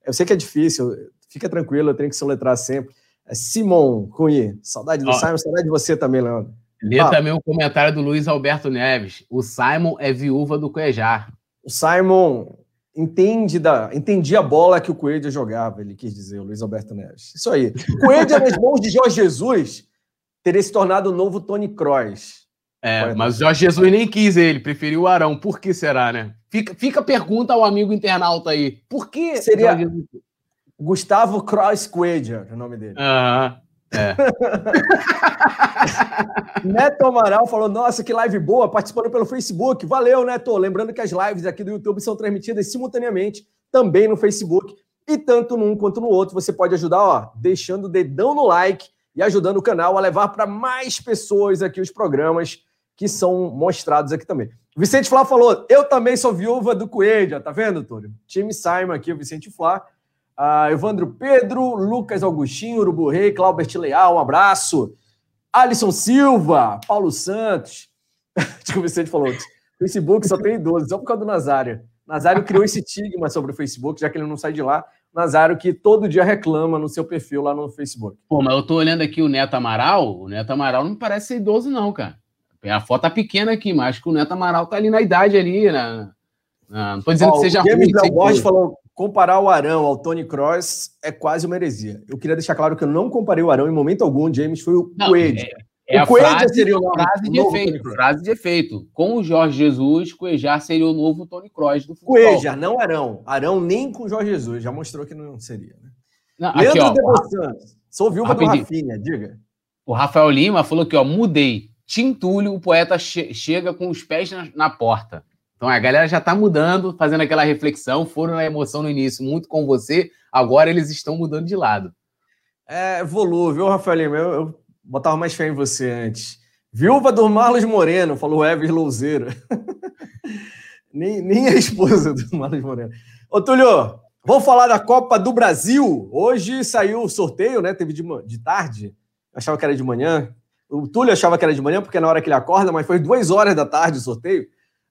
Eu sei que é difícil, fica tranquilo, eu tenho que soletrar sempre. É Simon com I. Saudade do Ó, Simon, saudade de você também, Leandro. Lê ah, também o um comentário do Luiz Alberto Neves. O Simon é viúva do Cuejá. O Simon entende da, entendia a bola que o Coelho jogava, ele quis dizer, o Luiz Alberto Neves. Isso aí. O Coelho, nas mãos de Jorge Jesus, teria se tornado o novo Toni Kroos. É, mas o Jorge Jesus nem quis ele, preferiu o Arão. Por que será, né? Fica, fica a pergunta ao amigo internauta aí. Por que seria Jorge Jesus? Gustavo Kroos Cuéllar, o nome dele. Ah, é. Neto Amaral falou, nossa, que live boa, participando pelo Facebook. Valeu, Neto. Lembrando que as lives aqui do YouTube são transmitidas simultaneamente também no Facebook. E tanto num quanto no outro, você pode ajudar, ó, deixando o dedão no like e ajudando o canal a levar para mais pessoas aqui os programas que são mostrados aqui também. O Vicente Flá falou, eu também sou viúva do Coelho, tá vendo, Túlio? Time Simon aqui, o Vicente Flá. Ah, Evandro Pedro, Lucas Augustinho, Urubu Rei, Claubert Leal, um abraço. Alisson Silva, Paulo Santos. Acho que o Vicente falou, Facebook só tem idoso, só por causa do Nazário. Nazário criou esse estigma sobre o Facebook, já que ele não sai de lá. Nazário que todo dia reclama no seu perfil lá no Facebook. Pô, mas eu tô olhando aqui o Neto Amaral, o Neto Amaral não me parece ser idoso não, cara. A foto tá pequena aqui, mas acho que o Neto Amaral tá ali na idade ali, né? Não tô dizendo Ó, que seja ruim. O James Léo Borges falou, comparar o Arão ao Toni Kroos é quase uma heresia. Eu queria deixar claro que eu não comparei o Arão em momento algum, James, foi o Coelho. É, é o Coelho seria o novo, frase de novo efeito, frase de efeito. Com o Jorge Jesus, Cuejá seria o novo Toni Kroos do futebol. Cuejá, não Arão. Arão nem com o Jorge Jesus. Já mostrou que não seria, né? Não, Leandro aqui, ó, de Santos, sou viúva rapidinho. do Rafinha, diga. O Rafael Lima falou que, ó, mudei. Tim Túlio, o poeta che chega com os pés na, na porta. Então a galera já tá mudando, fazendo aquela reflexão, foram na emoção no início, muito com você, agora eles estão mudando de lado. É, volúvel, Rafael Lima, eu... eu... botava mais fé em você antes. Viúva do Marlos Moreno, falou Eves Louzeiro. nem, nem a esposa do Marlos Moreno. Ô, Túlio, vamos falar da Copa do Brasil. Hoje saiu o sorteio, né? Teve de, de tarde. Eu achava que era de manhã. O Túlio achava que era de manhã, porque na hora que ele acorda, mas foi duas horas da tarde o sorteio.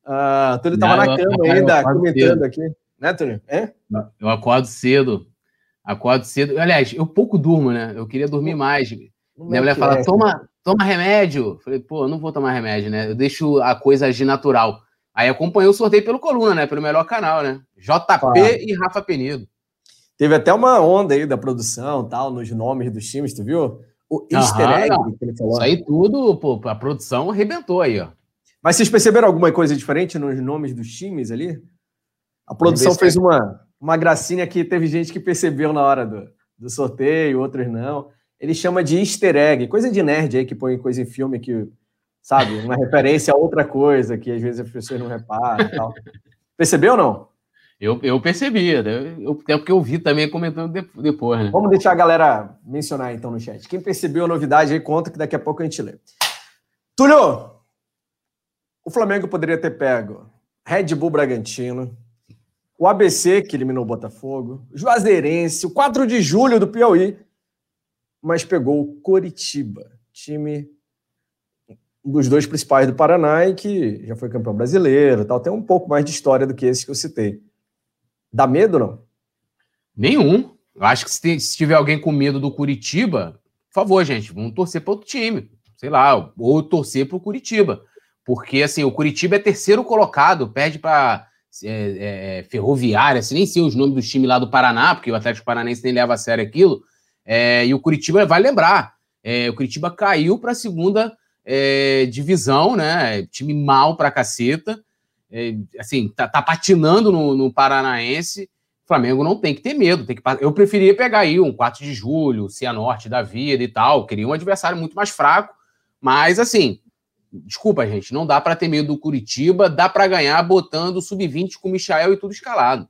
Uh, o Túlio estava na cama cara, ainda, comentando cedo. aqui. Né, Túlio? É? Eu acordo cedo. Acordo cedo. Aliás, eu pouco durmo, né? Eu queria dormir mais, minha mulher fala, é, toma, toma remédio. Falei, pô, eu não vou tomar remédio, né? Eu deixo a coisa agir natural. Aí acompanhei o sorteio pelo Coluna, né? Pelo melhor canal, né? J P claro. E Rafa Penido. Teve até uma onda aí da produção, tal, nos nomes dos times, tu viu? O easter Aham, egg não. que ele falou. Isso aí tudo, pô, a produção arrebentou aí, ó. Mas vocês perceberam alguma coisa diferente nos nomes dos times ali? A produção fez uma, uma gracinha que teve gente que percebeu na hora do, do sorteio, outros não. Ele chama de easter egg, coisa de nerd aí que põe coisa em filme que, sabe, uma referência a outra coisa que às vezes as pessoas não reparam e tal. Percebeu ou não? Eu, eu percebi, até porque eu vi também comentando depois, né? Vamos deixar a galera mencionar então no chat. Quem percebeu a novidade aí, conta que daqui a pouco a gente lê. Túlio, o Flamengo poderia ter pego Red Bull Bragantino, o A B C, que eliminou o Botafogo, o Juazeirense, o quatro de julho do Piauí, mas pegou o Coritiba, time dos dois principais do Paraná e que já foi campeão brasileiro, tal. Tem um pouco mais de história do que esse que eu citei. Dá medo, não? Nenhum. Eu acho que se, tem, se tiver alguém com medo do Coritiba, por favor, gente, vamos torcer para outro time. Sei lá, ou torcer para o Coritiba. Porque, assim, o Coritiba é terceiro colocado, perde para é, é, Ferroviária, assim, nem sei os nomes dos times lá do Paraná, porque o Atlético Paranaense nem leva a sério aquilo. É, e o Coritiba, vai lembrar, é, o Coritiba caiu para a segunda é, divisão, né? Time mal para caceta. É, assim, tá, tá patinando no, no Paranaense. O Flamengo não tem que ter medo. Tem que... Eu preferia pegar aí um quatro de julho, Cianorte da vida e tal. Queria um adversário muito mais fraco. Mas, assim, desculpa, gente, não dá para ter medo do Coritiba. Dá para ganhar botando o sub vinte com o Michael e tudo escalado.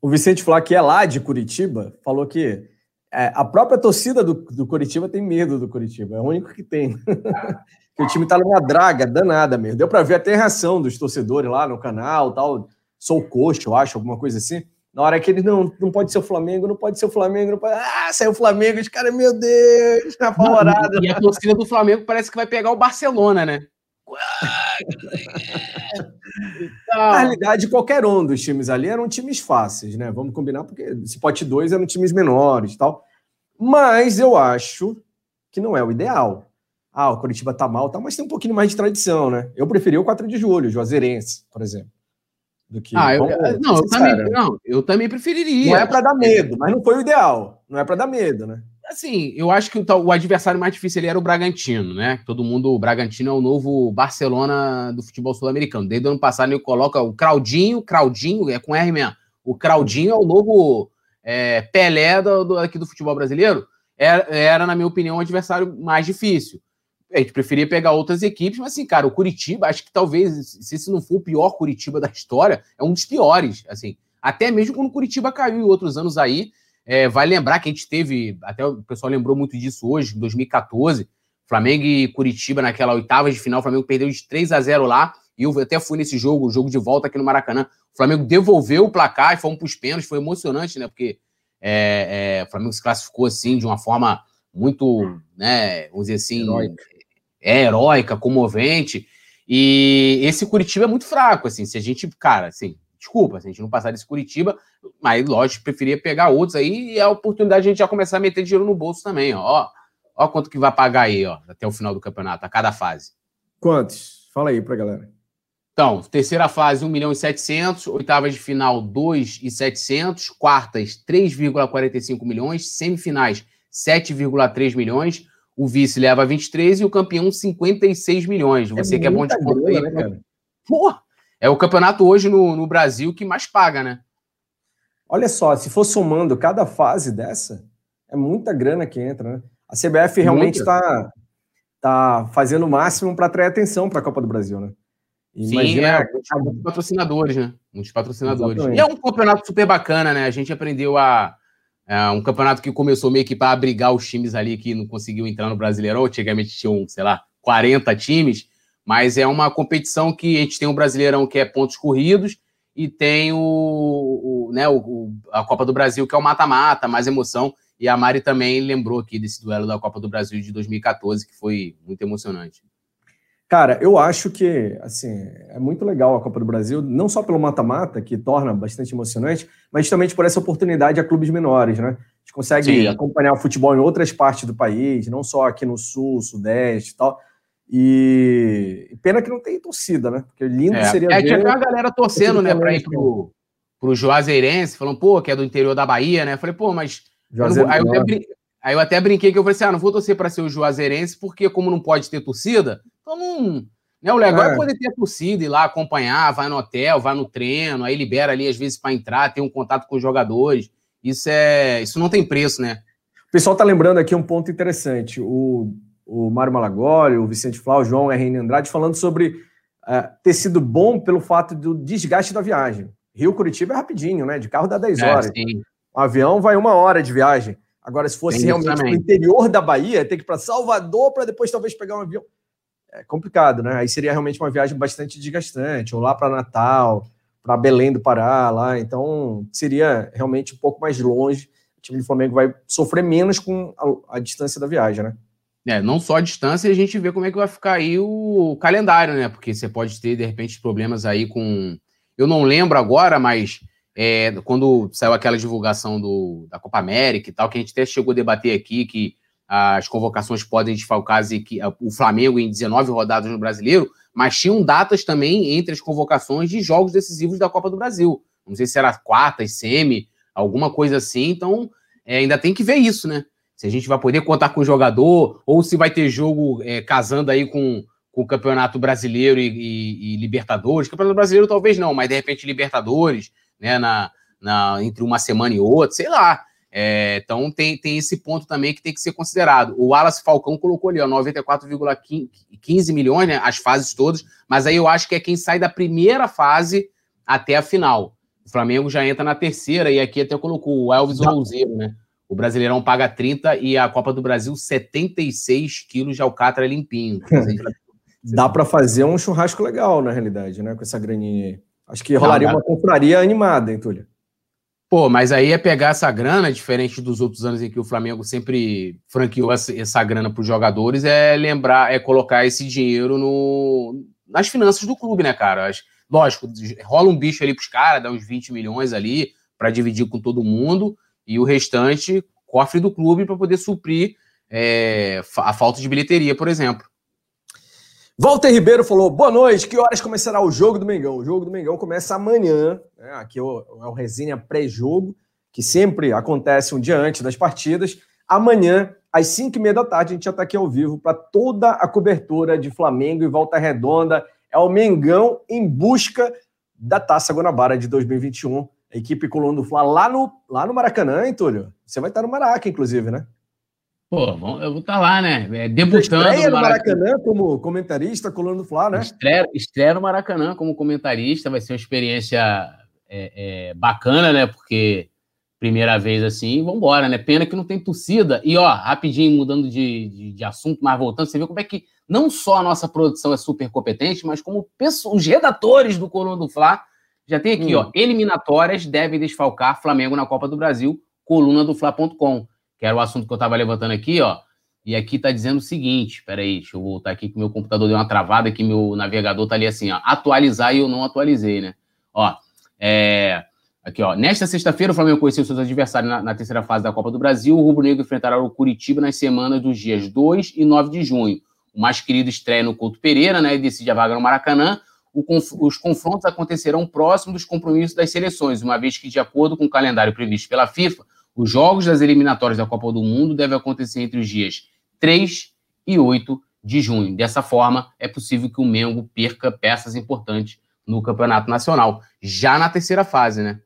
O Vicente Flá, que é lá de Coritiba, falou que é, a própria torcida do, do Coritiba tem medo do Coritiba. É o único que tem. Porque o time tá numa draga danada mesmo. Deu para ver até a reação dos torcedores lá no canal, tal. Sou coxo, eu acho, alguma coisa assim. Na hora que ele não, não pode ser o Flamengo, não pode ser o Flamengo, não pode... Ah, saiu o Flamengo, os caras, meu Deus, tá apavorado. E a torcida do Flamengo parece que vai pegar o Barcelona, né? Então... Na realidade, qualquer um dos times ali eram times fáceis, né? Vamos combinar, porque esse pote dois eram times menores e tal. Mas eu acho que não é o ideal. Ah, o Coritiba tá mal, tá, mas tem um pouquinho mais de tradição, né? Eu preferi o quatro de julho, o Juazeirense, por exemplo. Do que, ah, eu, bom, não, eu também, não, eu também preferiria. Não é para dar medo, mas não foi o ideal. Não é para dar medo, né? Assim, eu acho que o, o adversário mais difícil ali era o Bragantino, né? Todo mundo, o Bragantino é o novo Barcelona do futebol sul-americano. Desde o ano passado ele coloca o Claudinho, Claudinho, é com R mesmo. O Claudinho é o novo é, Pelé do, do, aqui do futebol brasileiro. Era, era, na minha opinião, o adversário mais difícil. A gente preferia pegar outras equipes, mas assim, cara, o Coritiba, acho que talvez, se esse não for o pior Coritiba da história, é um dos piores, assim. Até mesmo quando o Coritiba caiu em outros anos aí, é, vai lembrar que a gente teve, até o pessoal lembrou muito disso hoje, em dois mil e quatorze, Flamengo e Coritiba naquela oitava de final, o Flamengo perdeu de três a zero lá, e eu até fui nesse jogo, o jogo de volta aqui no Maracanã, o Flamengo devolveu o placar e fomos pros pênaltis, foi emocionante, né, porque é, é, o Flamengo se classificou, assim, de uma forma muito, né, vamos dizer assim... Heróica. É heróica, comovente, e esse Coritiba é muito fraco, assim, se a gente, cara, assim, desculpa, se a gente não passar desse Coritiba, mas, lógico, preferia pegar outros aí, e a oportunidade de a gente já começar a meter dinheiro no bolso também, ó, ó quanto que vai pagar aí, ó, até o final do campeonato, a cada fase. Quantos? Fala aí pra galera. Então, terceira fase, um milhão e setecentos, oitavas de final, dois milhões e setecentos, quartas, três vírgula quarenta e cinco milhões, semifinais, sete vírgula três milhões, o vice leva vinte e três e o campeão cinquenta e seis milhões. Você é que é bom de conta aí, né, cara? Porra! É o campeonato hoje no, no Brasil que mais paga, né? Olha só, se for somando cada fase dessa, é muita grana que entra, né? A C B F realmente está tá fazendo o máximo para atrair atenção para a Copa do Brasil, né? E sim, imagina... é, muitos patrocinadores, né? Muitos patrocinadores. Exatamente. E é um campeonato super bacana, né? A gente aprendeu a... É um campeonato que começou meio que para abrigar os times ali que não conseguiu entrar no Brasileirão. Antigamente tinham, sei lá, quarenta times, mas é uma competição que a gente tem o Brasileirão, que é pontos corridos, e tem o, o, né, o, a Copa do Brasil, que é o mata-mata, mais emoção. E a Mari também lembrou aqui desse duelo da Copa do Brasil de dois mil e quatorze, que foi muito emocionante. Cara, eu acho que, assim, é muito legal a Copa do Brasil, não só pelo mata-mata, que torna bastante emocionante, mas justamente por essa oportunidade a clubes menores, né? A gente consegue Sim. acompanhar o futebol em outras partes do país, não só aqui no Sul, Sudeste e tal. E pena que não tem torcida, né? Porque lindo é. seria... É, ver... tinha até uma galera torcendo, né, pra ir pro, pro Juazeirense, falando, pô, que é do interior da Bahia, né? Eu falei, pô, mas... Juazeiro Aí eu até, Aí eu até brinquei que eu falei assim, ah, não vou torcer pra ser o Juazeirense, porque como não pode ter torcida... Então, não, né, o legal é. é poder ter a torcida, ir lá acompanhar, vai no hotel, vai no treino, aí libera ali às vezes para entrar, tem um contato com os jogadores. Isso é, isso não tem preço, né? O pessoal tá lembrando aqui um ponto interessante. O, o Mário Malagoli, o Vicente Flau, o João R N Andrade falando sobre uh, ter sido bom pelo fato do desgaste da viagem. Rio-Curitiba é rapidinho, né? De carro dá dez horas. É, o avião vai uma hora de viagem. Agora, se fosse sim, realmente no interior da Bahia, tem que ir para Salvador para depois talvez pegar um avião. É complicado, né? Aí seria realmente uma viagem bastante desgastante, ou lá para Natal, para Belém do Pará, lá, então seria realmente um pouco mais longe. O time do Flamengo vai sofrer menos com a, a distância da viagem, né? É, não só a distância, a gente vê como é que vai ficar aí o calendário, né? Porque você pode ter, de repente, problemas aí com... Eu não lembro agora, mas é, quando saiu aquela divulgação do, da Copa América e tal, que a gente até chegou a debater aqui, que as convocações podem desfalcar o Flamengo em dezenove rodadas no Brasileiro, mas tinham datas também entre as convocações de jogos decisivos da Copa do Brasil. Não sei se era quartas, semi, alguma coisa assim. Então, é, ainda tem que ver isso, né? Se a gente vai poder contar com o jogador ou se vai ter jogo é, casando aí com, com o Campeonato Brasileiro e, e, e Libertadores. Campeonato Brasileiro talvez não, mas de repente Libertadores, né, na, na, entre uma semana e outra, sei lá. É, então tem, tem esse ponto também que tem que ser considerado. O Wallace Falcão colocou ali, ó, noventa e quatro vírgula quinze milhões, né, as fases todas, mas aí eu acho que é quem sai da primeira fase até a final. O Flamengo já entra na terceira, e aqui até colocou o Elvis Louzeiro, né? O Brasileirão paga trinta e a Copa do Brasil setenta e seis quilos de alcatra limpinho. Dá para fazer um churrasco legal, na realidade, né, com essa graninha aí. Acho que rolaria Não, uma confraria animada, hein, Túlio? Pô, mas aí é pegar essa grana, diferente dos outros anos em que o Flamengo sempre franqueou essa grana para os jogadores, é lembrar, é colocar esse dinheiro no, nas finanças do clube, né, cara? Lógico, rola um bicho ali pros caras, dá uns vinte milhões ali para dividir com todo mundo, e o restante, cofre do clube para poder suprir é, a falta de bilheteria, por exemplo. Walter Ribeiro falou, boa noite, que horas começará o Jogo do Mengão? O Jogo do Mengão começa amanhã, né? Aqui é o, é o resenha pré-jogo, que sempre acontece um dia antes das partidas. Amanhã, às cinco e meia da tarde, a gente já está aqui ao vivo para toda a cobertura de Flamengo e Volta Redonda. É o Mengão em busca da Taça Guanabara de dois mil e vinte e um. A equipe Coluna do Fla lá no, lá no Maracanã, hein, Túlio? Você vai estar no Maraca, inclusive, né? Pô, eu vou estar tá lá, né? É, debutando estreia no Maracanã, Maracanã como comentarista, Coluna do Fla, né? Estreia, estreia no Maracanã como comentarista, vai ser uma experiência é, é, bacana, né? Porque primeira vez assim, vambora, né? Pena que não tem torcida. E, ó, rapidinho, mudando de, de, de assunto, mas voltando, você vê como é que não só a nossa produção é super competente, mas como pessoa, os redatores do Coluna do Fla já tem aqui, hum. ó, eliminatórias devem desfalcar Flamengo na Copa do Brasil, coluna do Fla ponto com. Que era o assunto que eu estava levantando aqui, ó. E aqui está dizendo o seguinte, espera aí, deixa eu voltar aqui que meu computador deu uma travada, que meu navegador está ali assim, ó, atualizar e eu não atualizei, né? Ó, é, aqui, ó, nesta sexta-feira o Flamengo conheceu seus adversários na, na terceira fase da Copa do Brasil, o Rubro Negro enfrentará o Curitiba nas semanas dos dias dois e nove de junho. O mais querido estreia no Couto Pereira, né, e decide a vaga no Maracanã. O conf- os confrontos acontecerão próximo dos compromissos das seleções, uma vez que, de acordo com o calendário previsto pela FIFA, os jogos das eliminatórias da Copa do Mundo devem acontecer entre os dias três e oito de junho. Dessa forma, é possível que o Mengo perca peças importantes no Campeonato Nacional, já na terceira fase, né?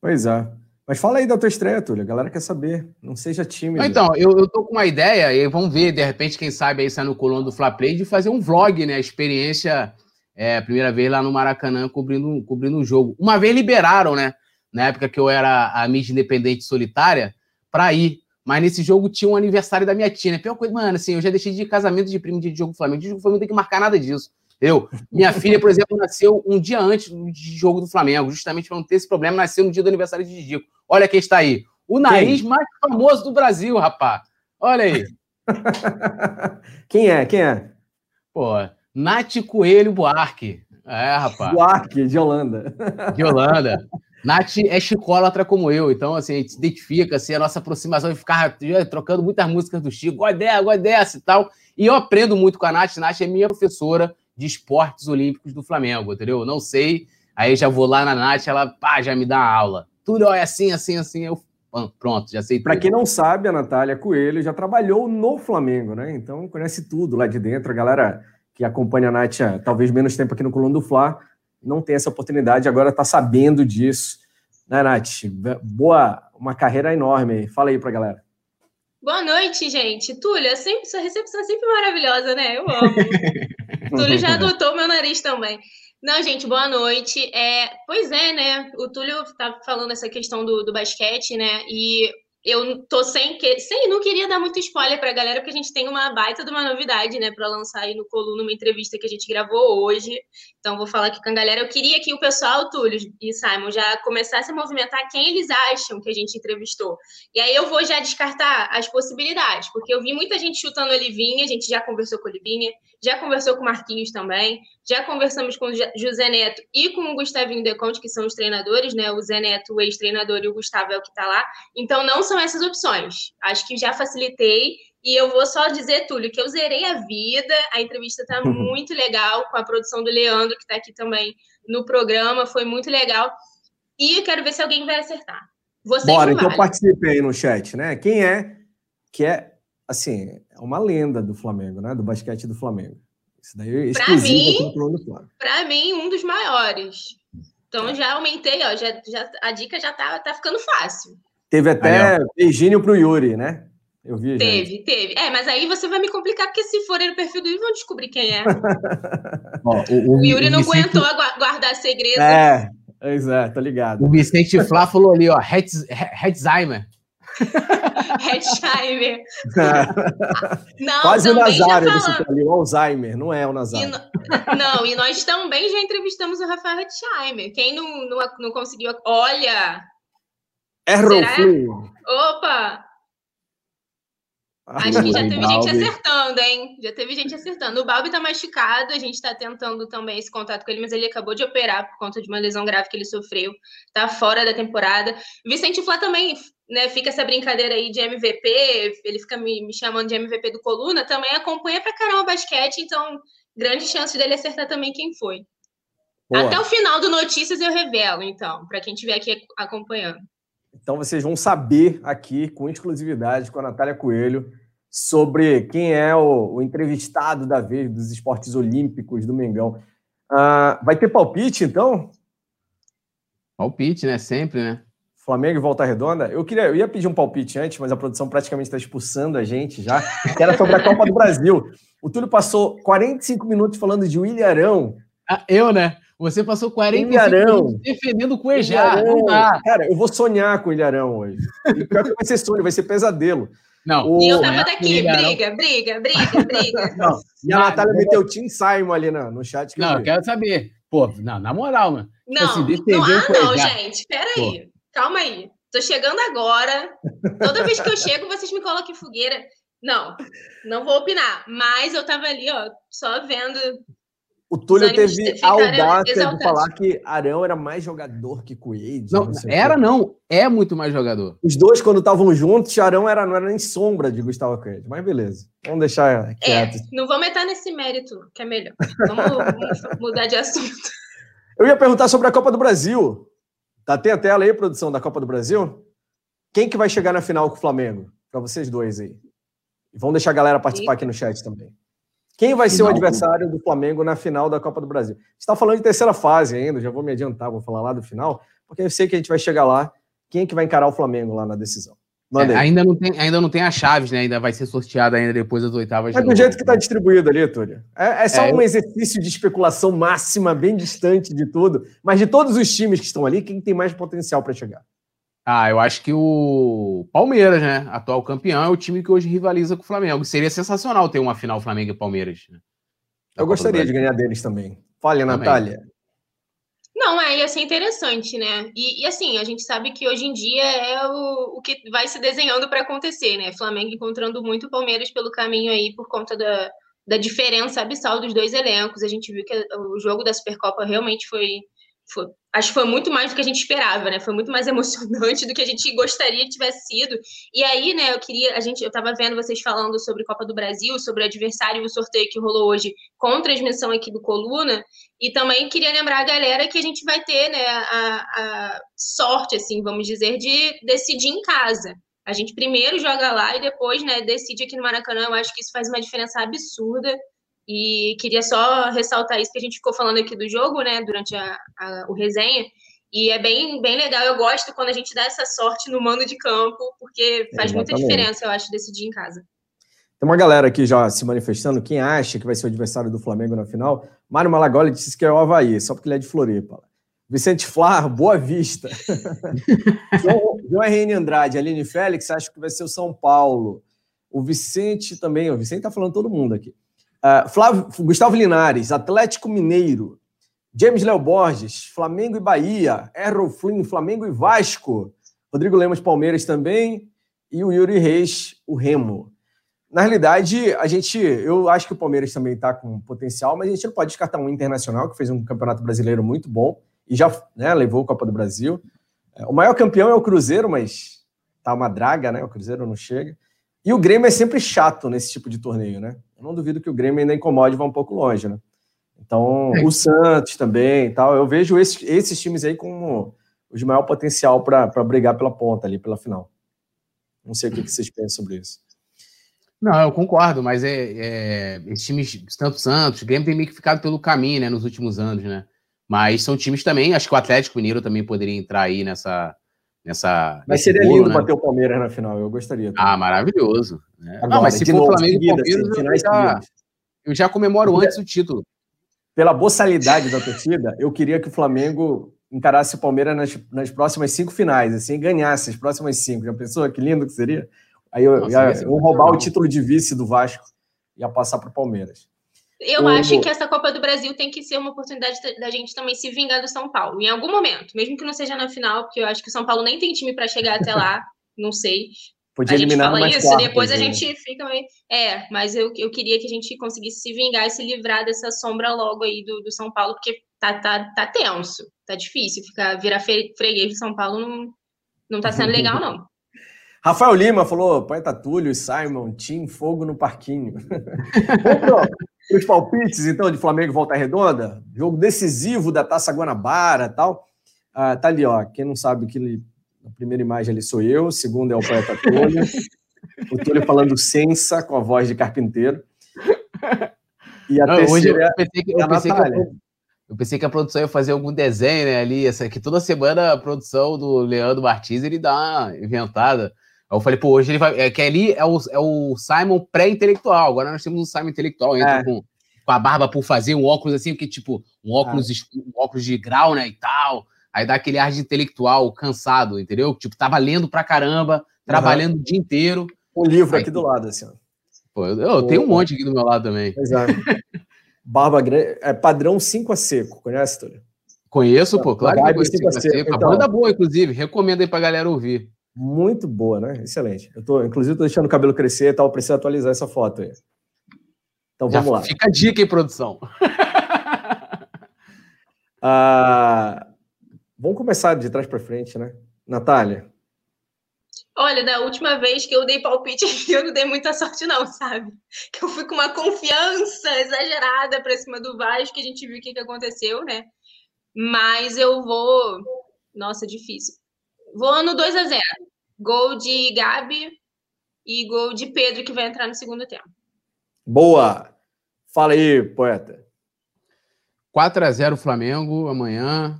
Pois é. Mas fala aí da tua estreia, Túlio. A galera quer saber. Não seja tímido. Então, eu, eu tô com uma ideia, e vamos ver, de repente, quem sabe aí sai no Coluna do Fla Play, de fazer um vlog, né? A experiência, é, a primeira vez lá no Maracanã, cobrindo, cobrindo um jogo. Uma vez liberaram, né? Na época que eu era a mídia independente solitária, pra ir. Mas nesse jogo tinha um aniversário da minha tia, né? Pior coisa, mano, assim, eu já deixei de casamento de primo de jogo do Flamengo. De jogo do Flamengo não tem que marcar nada disso. Eu, minha filha, por exemplo, nasceu um dia antes do jogo do Flamengo, justamente pra não ter esse problema, nasceu no dia do aniversário de Didico. Olha quem está aí. O nariz quem? mais famoso do Brasil, rapaz. Olha aí. Quem é? Quem é? Pô, Nath Coelho Buarque. É, rapaz. Buarque, de Holanda. De Holanda. Nath é chicólatra como eu, então assim, a gente se identifica, assim, a nossa aproximação de ficar trocando muitas músicas do Chico, gosto dessa, gosto dessa e tal, e eu aprendo muito com a Nath, a Nath é minha professora de esportes olímpicos do Flamengo, entendeu? Não sei, aí já vou lá na Nath, ela pá, já me dá uma aula, tudo ó, é assim, assim, assim, eu pronto, já sei tudo. Pra quem não sabe, a Natália Coelho já trabalhou no Flamengo, né, então conhece tudo lá de dentro, a galera que acompanha a Nath há talvez menos tempo aqui no Coluna do Fla, não tem essa oportunidade, agora está sabendo disso. Né, Nath? Boa, uma carreira enorme. Fala aí pra galera. Boa noite, gente. Túlio, sempre, sua recepção é sempre maravilhosa, né? Eu amo. Túlio já adotou meu nariz também. Não, gente, boa noite. É, pois é, né? O Túlio tá falando essa questão do, do basquete, né? E eu tô sem que... Sei, não queria dar muito spoiler pra galera, porque a gente tem uma baita de uma novidade, né, pra lançar aí no Coluna, uma entrevista que a gente gravou hoje. Então, vou falar aqui com a galera. Eu queria que o pessoal, Túlio e Simon, já começasse a movimentar quem eles acham que a gente entrevistou. E aí eu vou já descartar as possibilidades, porque eu vi muita gente chutando a Livinha, a gente já conversou com a Livinha, já conversou com o Marquinhos também, já conversamos com o José Neto e com o Gustavinho Deconte, que são os treinadores, né, o Zé Neto, o ex-treinador, e o Gustavo é o que tá lá. Então, não são essas opções. Acho que já facilitei e eu vou só dizer, Túlio, que eu zerei a vida. A entrevista tá muito legal com a produção do Leandro, que tá aqui também no programa. Foi muito legal. E eu quero ver se alguém vai acertar. Vocês Bora, então vale. Participe aí no chat, né? Quem é que é, assim, é uma lenda do Flamengo, né? Do basquete do Flamengo. Isso daí é pra mim, pra mim, um dos maiores. Então é. já aumentei, ó. Já, já, a dica já tá, tá ficando fácil. Teve até aí, beijinho pro Yuri, né? Eu vi. Teve, já. teve. É, mas aí você vai me complicar, porque se forem no perfil do Yuri, vão descobrir quem é. Ó, o, o, o Yuri o não Vicente... aguentou guardar segredo. É, exato, tá ligado. O Vicente Flá falou ali, ó, Hetzheimer. Hetzheimer. Não, quase o Nazário desse ali, o Alzheimer, não é o Nazário. E no... Não, e nós também já entrevistamos o Rafael Hetzheimer. Quem não, não, não conseguiu... Olha... Errou. Opa! Acho que já teve gente acertando, hein? Já teve gente acertando. O Balbi tá machucado, a gente tá tentando também esse contato com ele, mas ele acabou de operar por conta de uma lesão grave que ele sofreu. Tá fora da temporada. Vicente Flá também, né? Fica essa brincadeira aí de M V P, ele fica me, me chamando de M V P do Coluna, também acompanha pra caramba o basquete, então grande chance dele acertar também quem foi. Boa. Até o final do Notícias eu revelo, então, pra quem estiver aqui acompanhando. Então, vocês vão saber aqui, com exclusividade, com a Natália Coelho, sobre quem é o, o entrevistado da vez dos esportes olímpicos do Mengão. Uh, vai ter palpite, então? Palpite, né? Sempre, né? Flamengo e Volta Redonda. Eu, queria, eu ia pedir um palpite antes, mas a produção praticamente está expulsando a gente já. Que era sobre a Copa do Brasil. O Túlio passou quarenta e cinco minutos falando de Ilharão. Ah, eu, né? Você passou quarenta minutos defendendo o Cuejá. Não dá. Cara, eu vou sonhar com o Ilharão hoje. E pior que vai ser sonho, vai ser pesadelo. Não. O... E eu tava daqui, briga, briga, briga, briga. Não. E a não, Natália não... meteu o Tim Simon ali no, no chat. Que não, eu, eu quero saber. Pô, não, na moral, mano. Não, assim, não, ah, não, gente. Peraí. Calma aí. Tô chegando agora. Toda vez que eu chego, vocês me colocam em fogueira. Não, não vou opinar. Mas eu tava ali, ó, só vendo... O Túlio teve a audácia exaltante de falar que Arão era mais jogador que Coelho. Não, não era como. não. É muito mais jogador. Os dois, quando estavam juntos, Arão era, não era nem sombra de Gustavo Coelho. Mas beleza. Vamos deixar quieto. É, não vamos entrar nesse mérito, que é melhor. Vamos, vamos mudar de assunto. Eu ia perguntar sobre a Copa do Brasil. Tá, tem a tela aí, produção, da Copa do Brasil? Quem que vai chegar na final com o Flamengo? Para vocês dois aí. E vamos deixar a galera participar e... aqui no chat também. Quem vai ser o adversário do Flamengo na final da Copa do Brasil? A gente está falando de terceira fase ainda, já vou me adiantar, vou falar lá do final, porque eu sei que a gente vai chegar lá. Quem é que vai encarar o Flamengo lá na decisão? É, ainda, não tem, ainda não tem as chaves, né? Ainda vai ser sorteada ainda depois das oitavas. É do jeito que está distribuído ali, Túlio. É, é só é, um exercício de especulação máxima, bem distante de tudo. Mas de todos os times que estão ali, quem tem mais potencial para chegar? Ah, eu acho que o Palmeiras, né? Atual campeão, é o time que hoje rivaliza com o Flamengo. Seria sensacional ter uma final Flamengo e Palmeiras. Né? Eu gostaria de ganhar deles também. Fale, Natália. Não, é, ia ser interessante, né? E, e assim, a gente sabe que hoje em dia é o, o que vai se desenhando para acontecer, né? Flamengo encontrando muito o Palmeiras pelo caminho aí por conta da, da diferença abissal dos dois elencos. A gente viu que o jogo da Supercopa realmente foi... Foi, acho que foi muito mais do que a gente esperava, né? Foi muito mais emocionante do que a gente gostaria que tivesse sido. E aí, né, eu queria... A gente, eu estava vendo vocês falando sobre Copa do Brasil, sobre o adversário e o sorteio que rolou hoje com transmissão aqui do Coluna. E também queria lembrar a galera que a gente vai ter, né, a, a sorte, assim, vamos dizer, de decidir em casa. A gente primeiro joga lá e depois, né, decide aqui no Maracanã. Eu acho que isso faz uma diferença absurda. E queria só ressaltar isso, que a gente ficou falando aqui do jogo, né, durante a, a, o resenha, e é bem, bem legal, eu gosto quando a gente dá essa sorte no mando de campo, porque faz é, muita diferença, eu acho, decidir em casa. Tem uma galera aqui já se manifestando, quem acha que vai ser o adversário do Flamengo na final? Mário Malagoli disse que é o Avaí, só porque ele é de Floripa. Vicente Flá, Boa Vista. João, João R N Andrade, Aline Félix, acho que vai ser o São Paulo. O Vicente também, o Vicente tá falando todo mundo aqui. Uh, Flávio, Gustavo Linares, Atlético Mineiro. James Léo Borges, Flamengo e Bahia. Errol Flynn, Flamengo e Vasco. Rodrigo Lemos, Palmeiras também. E o Yuri Reis, o Remo. Na realidade, a gente, eu acho que o Palmeiras também está com potencial, mas a gente não pode descartar um Internacional, que fez um campeonato brasileiro muito bom e já, né, levou a Copa do Brasil. O maior campeão é o Cruzeiro, mas tá uma draga, né? O Cruzeiro não chega. E o Grêmio é sempre chato nesse tipo de torneio, né? Eu não duvido que o Grêmio ainda incomode e vá um pouco longe, né? Então, é. O Santos também e tal. Eu vejo esses, esses times aí como os de maior potencial para brigar pela ponta ali, pela final. Não sei o que vocês pensam sobre isso. Não, eu concordo, mas é, é, esses times, tanto Santos, o Grêmio tem meio que ficado pelo caminho, né, nos últimos anos, né? Mas são times também, acho que o Atlético Mineiro também poderia entrar aí nessa... nessa mas seria bolo, lindo, né? Bater o Palmeiras na final, eu gostaria. Também. Ah, maravilhoso. Né? Agora, não, mas se for novo, Flamengo seguida, e Palmeiras, assim, eu, já, eu já comemoro eu antes o título. Pela boçalidade da torcida, eu queria que o Flamengo encarasse o Palmeiras nas, nas próximas cinco finais, assim, e ganhasse as próximas cinco. Já pensou? Que lindo que seria? Aí eu, nossa, ia, eu roubar bom. O título de vice do Vasco e ia passar para o Palmeiras. Eu o... acho que essa Copa do Brasil tem que ser uma oportunidade da gente também se vingar do São Paulo, em algum momento, mesmo que não seja na final, porque eu acho que o São Paulo nem tem time para chegar até lá, não sei. Podia a gente fala isso, quartas, depois a né? gente fica... É, mas eu, eu queria que a gente conseguisse se vingar e se livrar dessa sombra logo aí do, do São Paulo, porque tá, tá, tá tenso, tá difícil ficar, virar freguês de São Paulo não, não tá sendo legal, não. Rafael Lima falou, Pai Tatúlio, Simon, Tim, fogo no parquinho. Os palpites, então, de Flamengo e Volta Redonda, jogo decisivo da Taça Guanabara e tal. Ah, tá ali, ó, quem não sabe que ele, a primeira imagem ali sou eu, a segunda é o Poeta Túlio, o Túlio falando sensa com a voz de carpinteiro. E a não, terceira eu pensei que, é a eu pensei Natália. Que eu, eu pensei que a produção ia fazer algum desenho, né, ali, essa, que toda semana a produção do Leandro Martins, ele dá uma inventada. Eu falei, pô, hoje ele vai... É, que ali é o, é o Simon pré-intelectual. Agora nós temos um Simon intelectual. Entra é. com, com a barba por fazer, um óculos assim, porque tipo, um óculos, é. um óculos de grau, né, e tal. Aí dá aquele ar de intelectual cansado, entendeu? Tipo, tava lendo pra caramba, trabalhando uhum. o dia inteiro. Um livro aí, aqui do lado, assim, ó. Pô, eu, eu tenho um monte aqui do meu lado também. Exato. Barba grande... É padrão cinco a seco, conhece, Túlio? Conheço, é, pô, claro que eu conheço cinco a seco. A banda boa, inclusive. Recomendo aí pra galera ouvir. Muito boa, né? Excelente. Eu tô, inclusive, tô deixando o cabelo crescer e tal. Preciso atualizar essa foto aí. Então, vamos Já lá. Fica a dica, hein, produção? ah, vamos começar de trás para frente, né? Natália? Olha, da última vez que eu dei palpite, eu não dei muita sorte não, sabe? Que eu fui com uma confiança exagerada para cima do Vasco, que a gente viu o que, que aconteceu, né? Mas eu vou... Nossa, difícil. Vou no dois a zero. Gol de Gabi e gol de Pedro, que vai entrar no segundo tempo. Boa! Fala aí, poeta. quatro a zero Flamengo amanhã.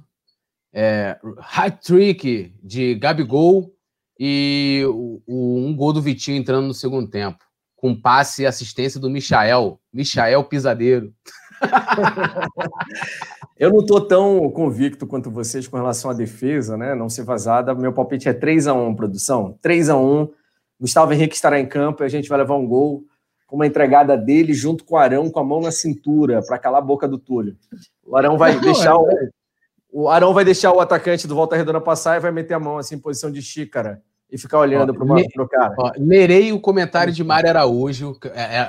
É, hat-trick de Gabigol e o, o, um gol do Vitinho entrando no segundo tempo. Com passe e assistência do Michael. Michael Pisadeiro. Eu não estou tão convicto quanto vocês com relação à defesa, né? Não ser vazada. Meu palpite é três a um, produção. três a um. Gustavo Henrique estará em campo e a gente vai levar um gol com uma entregada dele junto com o Arão com a mão na cintura para calar a boca do Túlio. O Arão vai não, deixar é... o... o Arão vai deixar o atacante do Volta Redonda passar e vai meter a mão assim em posição de xícara e ficar olhando para o cara. Ó, lerei o comentário de Mari Araújo.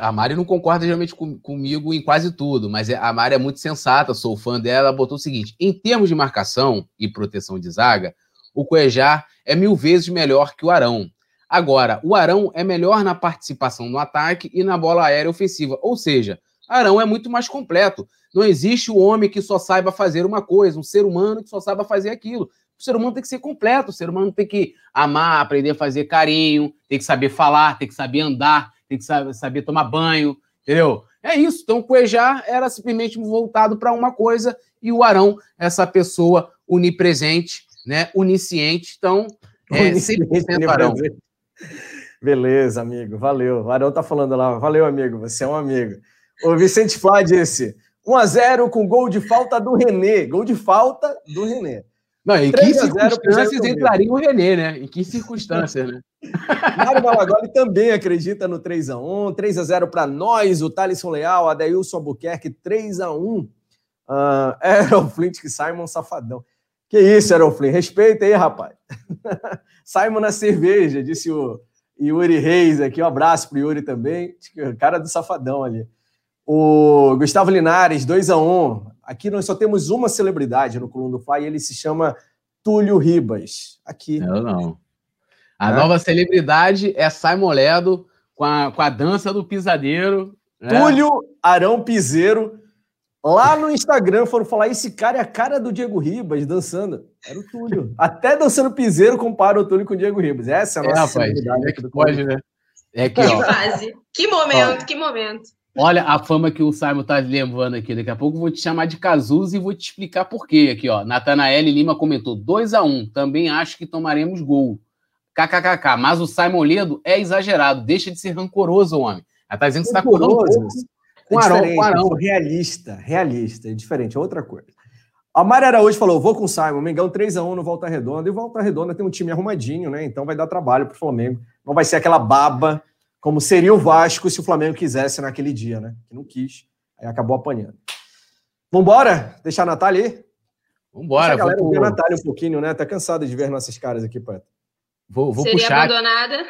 A Mari não concorda geralmente com, comigo em quase tudo, mas a Mari é muito sensata, sou fã dela. Ela botou o seguinte: em termos de marcação e proteção de zaga, o Cuejar é mil vezes melhor que o Arão. Agora, o Arão é melhor na participação no ataque e na bola aérea ofensiva, ou seja, Arão é muito mais completo. Não existe o homem que só saiba fazer uma coisa, um ser humano que só saiba fazer aquilo. O ser humano tem que ser completo, o ser humano tem que amar, aprender a fazer carinho, tem que saber falar, tem que saber andar, tem que saber, saber tomar banho, entendeu? É isso. Então o Cuejar era simplesmente voltado para uma coisa e o Arão, essa pessoa onipresente, né? Onisciente. Então, é cem por cento Arão. Beleza, amigo. Valeu. O Arão tá falando lá. Valeu, amigo. Você é um amigo. O Vicente Flá disse: um a zero com gol de falta do René. Gol de falta do René. Não, em que circunstâncias entraria o René, né? Em que circunstâncias, né? Mário Malagoli também acredita no três a um. três a zero para nós, o Thalisson Leal, Adailson Albuquerque, três a um. Uh, Errol Flint que Simon safadão. Que isso, Errol Flint? Respeita aí, rapaz. Simon na cerveja, disse o Yuri Reis aqui. Um abraço pro Yuri também. Cara do safadão ali. O Gustavo Linares, dois a um. Aqui nós só temos uma celebridade no Coluna do Fly, ele se chama Túlio Ribas. Aqui. Eu não. A é. nova celebridade é Simon Ledo com a, com a dança do pisadeiro. Túlio é. Arão Piseiro. Lá no Instagram foram falar, esse cara é a cara do Diego Ribas dançando. Era o Túlio. Até dançando piseiro compara o Túlio com o Diego Ribas. Essa é a nossa é, celebridade. É que pode, né? É aqui, que ó. fase. Que momento, ó. que momento. Olha a fama que o Simon tá levando aqui. Daqui a pouco eu vou te chamar de Cazuza e vou te explicar por quê. Aqui, ó. Nathanael Lima comentou: dois a um. Também acho que tomaremos gol. KKKK. Mas o Simon Ledo é exagerado. Deixa de ser rancoroso, homem. Ela tá dizendo que você tá rancoroso. Com Arão, com Arão. Realista. Realista. É diferente. É outra coisa. A Mari Araújo falou: vou com o Simon. Mengão três a um no Volta Redonda. E o Volta Redonda tem um time arrumadinho, né? Então vai dar trabalho pro Flamengo. Não vai ser aquela baba. Como seria o Vasco se o Flamengo quisesse naquele dia, né? Que não quis, aí acabou apanhando. Vambora? Deixar a Natália aí? Vambora. Deixa a galera ver a Natália um pouquinho, né? Tá cansada de ver nossas caras aqui, Pato. Vou, vou seria puxar... abandonada.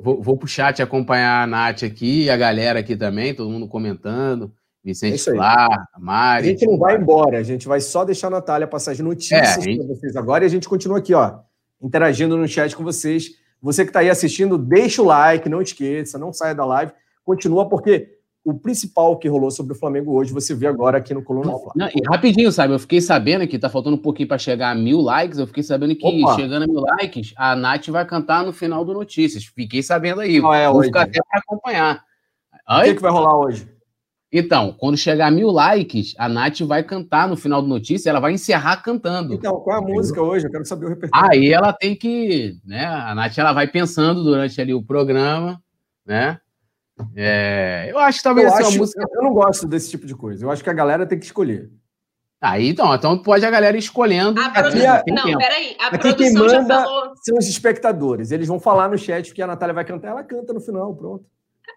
Vou, vou puxar, te acompanhar a Nath aqui, a galera aqui também, todo mundo comentando. Vicente Flá, Mari... A gente não vai embora, a gente vai só deixar a Natália passar as notícias é, gente... para vocês agora e a gente continua aqui, ó, interagindo no chat com vocês. Você que está aí assistindo, deixa o like, não esqueça, não saia da live. Continua, porque o principal que rolou sobre o Flamengo hoje, você vê agora aqui no Coluna Fla. Não, e rapidinho, sabe? Eu fiquei sabendo que tá faltando um pouquinho para chegar a mil likes. Eu fiquei sabendo que, Opa. chegando a mil likes, a Nath vai cantar no final do Notícias. Fiquei sabendo aí. Não é, vou ficar até para acompanhar. O que, que vai rolar hoje? Então, quando chegar a mil likes, a Nath vai cantar no final do Notícia, ela vai encerrar cantando. Então, qual é a música hoje? Eu quero saber o repertório. Aí ela tem que, né, a Nath ela vai pensando durante ali o programa, né? É, eu acho que talvez eu essa acho, música... Eu não gosto desse tipo de coisa, eu acho que a galera tem que escolher. Aí, então, então pode a galera escolhendo. A produ... a... Não, tempo. peraí, a Aqui produção já falou... São os espectadores, eles vão falar no chat o que a Natália vai cantar, ela canta no final, pronto.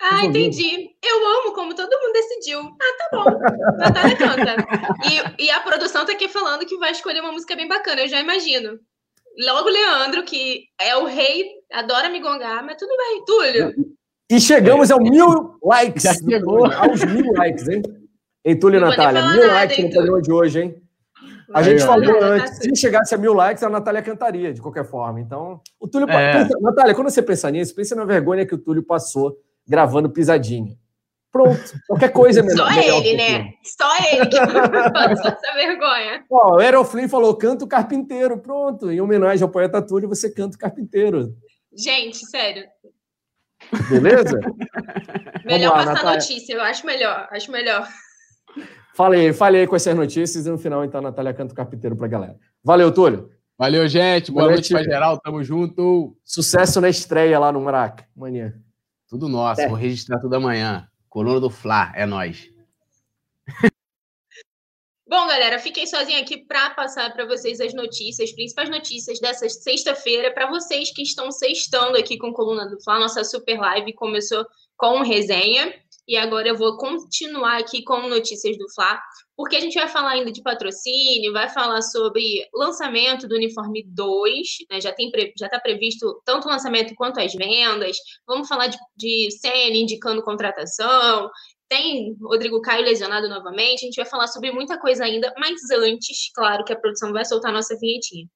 Ah, entendi. Eu amo como todo mundo decidiu. Ah, tá bom. Natália canta. E, e a produção tá aqui falando que vai escolher uma música bem bacana, eu já imagino. Logo Leandro, que é o rei, adora me gongar, mas tudo bem, Túlio. E chegamos ao mil likes. Já chegou aos mil likes, hein? Ei, Túlio e Natália, mil likes no programa de hoje, hein? A gente é, falou é, antes, se chegasse a mil likes, a Natália cantaria, de qualquer forma. Então, o Túlio... É. Pensa, Natália, quando você pensar nisso, pensa na vergonha que o Túlio passou gravando pisadinha. Pronto. Qualquer coisa é melhor. Só melhor ele, né? Só ele que passou essa vergonha. Ó, o Errol Flynn falou, canta o carpinteiro. Pronto. Em homenagem ao poeta Túlio, você canta o carpinteiro. Gente, sério. Beleza? Melhor lá, passar Natália. notícia. Eu acho melhor. Acho melhor. Falei, falei com essas notícias e no final, então, a Natália canta o carpinteiro pra galera. Valeu, Túlio. Valeu, gente. Boa, Boa noite pra geral. Tamo junto. Sucesso na estreia lá no Maraca. Amanhã. Tudo nosso, é. vou registrar tudo amanhã. Coluna do Fla, é nóis. Bom, galera, fiquei sozinha aqui para passar para vocês as notícias, as principais notícias dessa sexta-feira, para vocês que estão sextando aqui com Coluna do Fla. Nossa super live começou com resenha e agora eu vou continuar aqui com notícias do Fla, porque a gente vai falar ainda de patrocínio, vai falar sobre lançamento do uniforme dois, né? Já tem, já está previsto tanto o lançamento quanto as vendas. Vamos falar de, de Senna indicando contratação. Tem Rodrigo Caio lesionado novamente. A gente vai falar sobre muita coisa ainda, mas antes, claro que a produção vai soltar a nossa vinhetinha.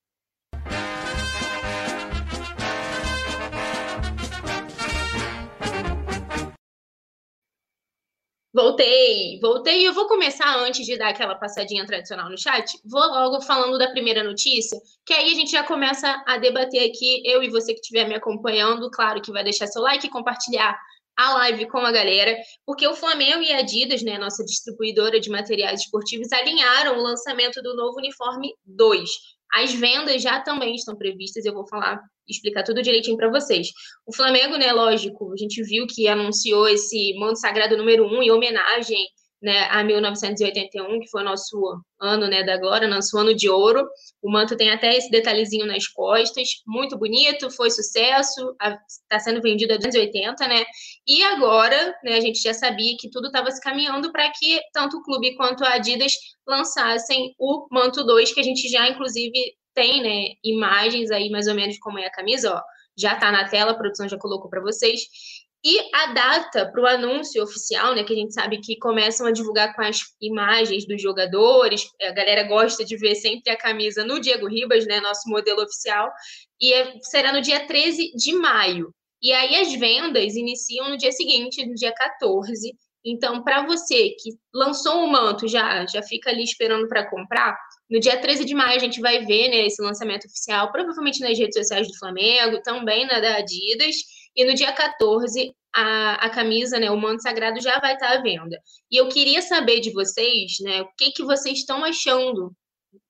Voltei, voltei. Eu vou começar antes de dar aquela passadinha tradicional no chat. Vou logo falando da primeira notícia, que aí a gente já começa a debater aqui. Eu e você que estiver me acompanhando, claro que vai deixar seu like e compartilhar a live com a galera, porque o Flamengo e a Adidas, né, nossa distribuidora de materiais esportivos, alinharam o lançamento do novo uniforme dois. As vendas já também estão previstas, eu vou falar, explicar tudo direitinho para vocês. O Flamengo, né, lógico, a gente viu que anunciou esse manto sagrado número um em homenagem né, a mil novecentos e oitenta e um, que foi o nosso ano, né, da glória, nosso ano de ouro. O manto tem até esse detalhezinho nas costas, muito bonito, foi sucesso, está sendo vendido a duzentos e oitenta, né? E agora, né, a gente já sabia que tudo estava se caminhando para que tanto o clube quanto a Adidas lançassem o manto dois, que a gente já, inclusive, tem, né, imagens aí mais ou menos como é a camisa, ó. Já está na tela, a produção já colocou para vocês. E a data para o anúncio oficial, né, que a gente sabe que começam a divulgar com as imagens dos jogadores, a galera gosta de ver sempre a camisa no Diego Ribas, né, nosso modelo oficial, e é, será no dia treze de maio. E aí as vendas iniciam no dia seguinte, no dia quatorze. Então, para você que lançou o manto, já, já fica ali esperando para comprar, no dia treze de maio a gente vai ver, né, esse lançamento oficial, provavelmente nas redes sociais do Flamengo, também na da Adidas. E no dia quatorze, a, a camisa, né, o manto sagrado já vai estar à venda. E eu queria saber de vocês, né, o que, que vocês estão achando.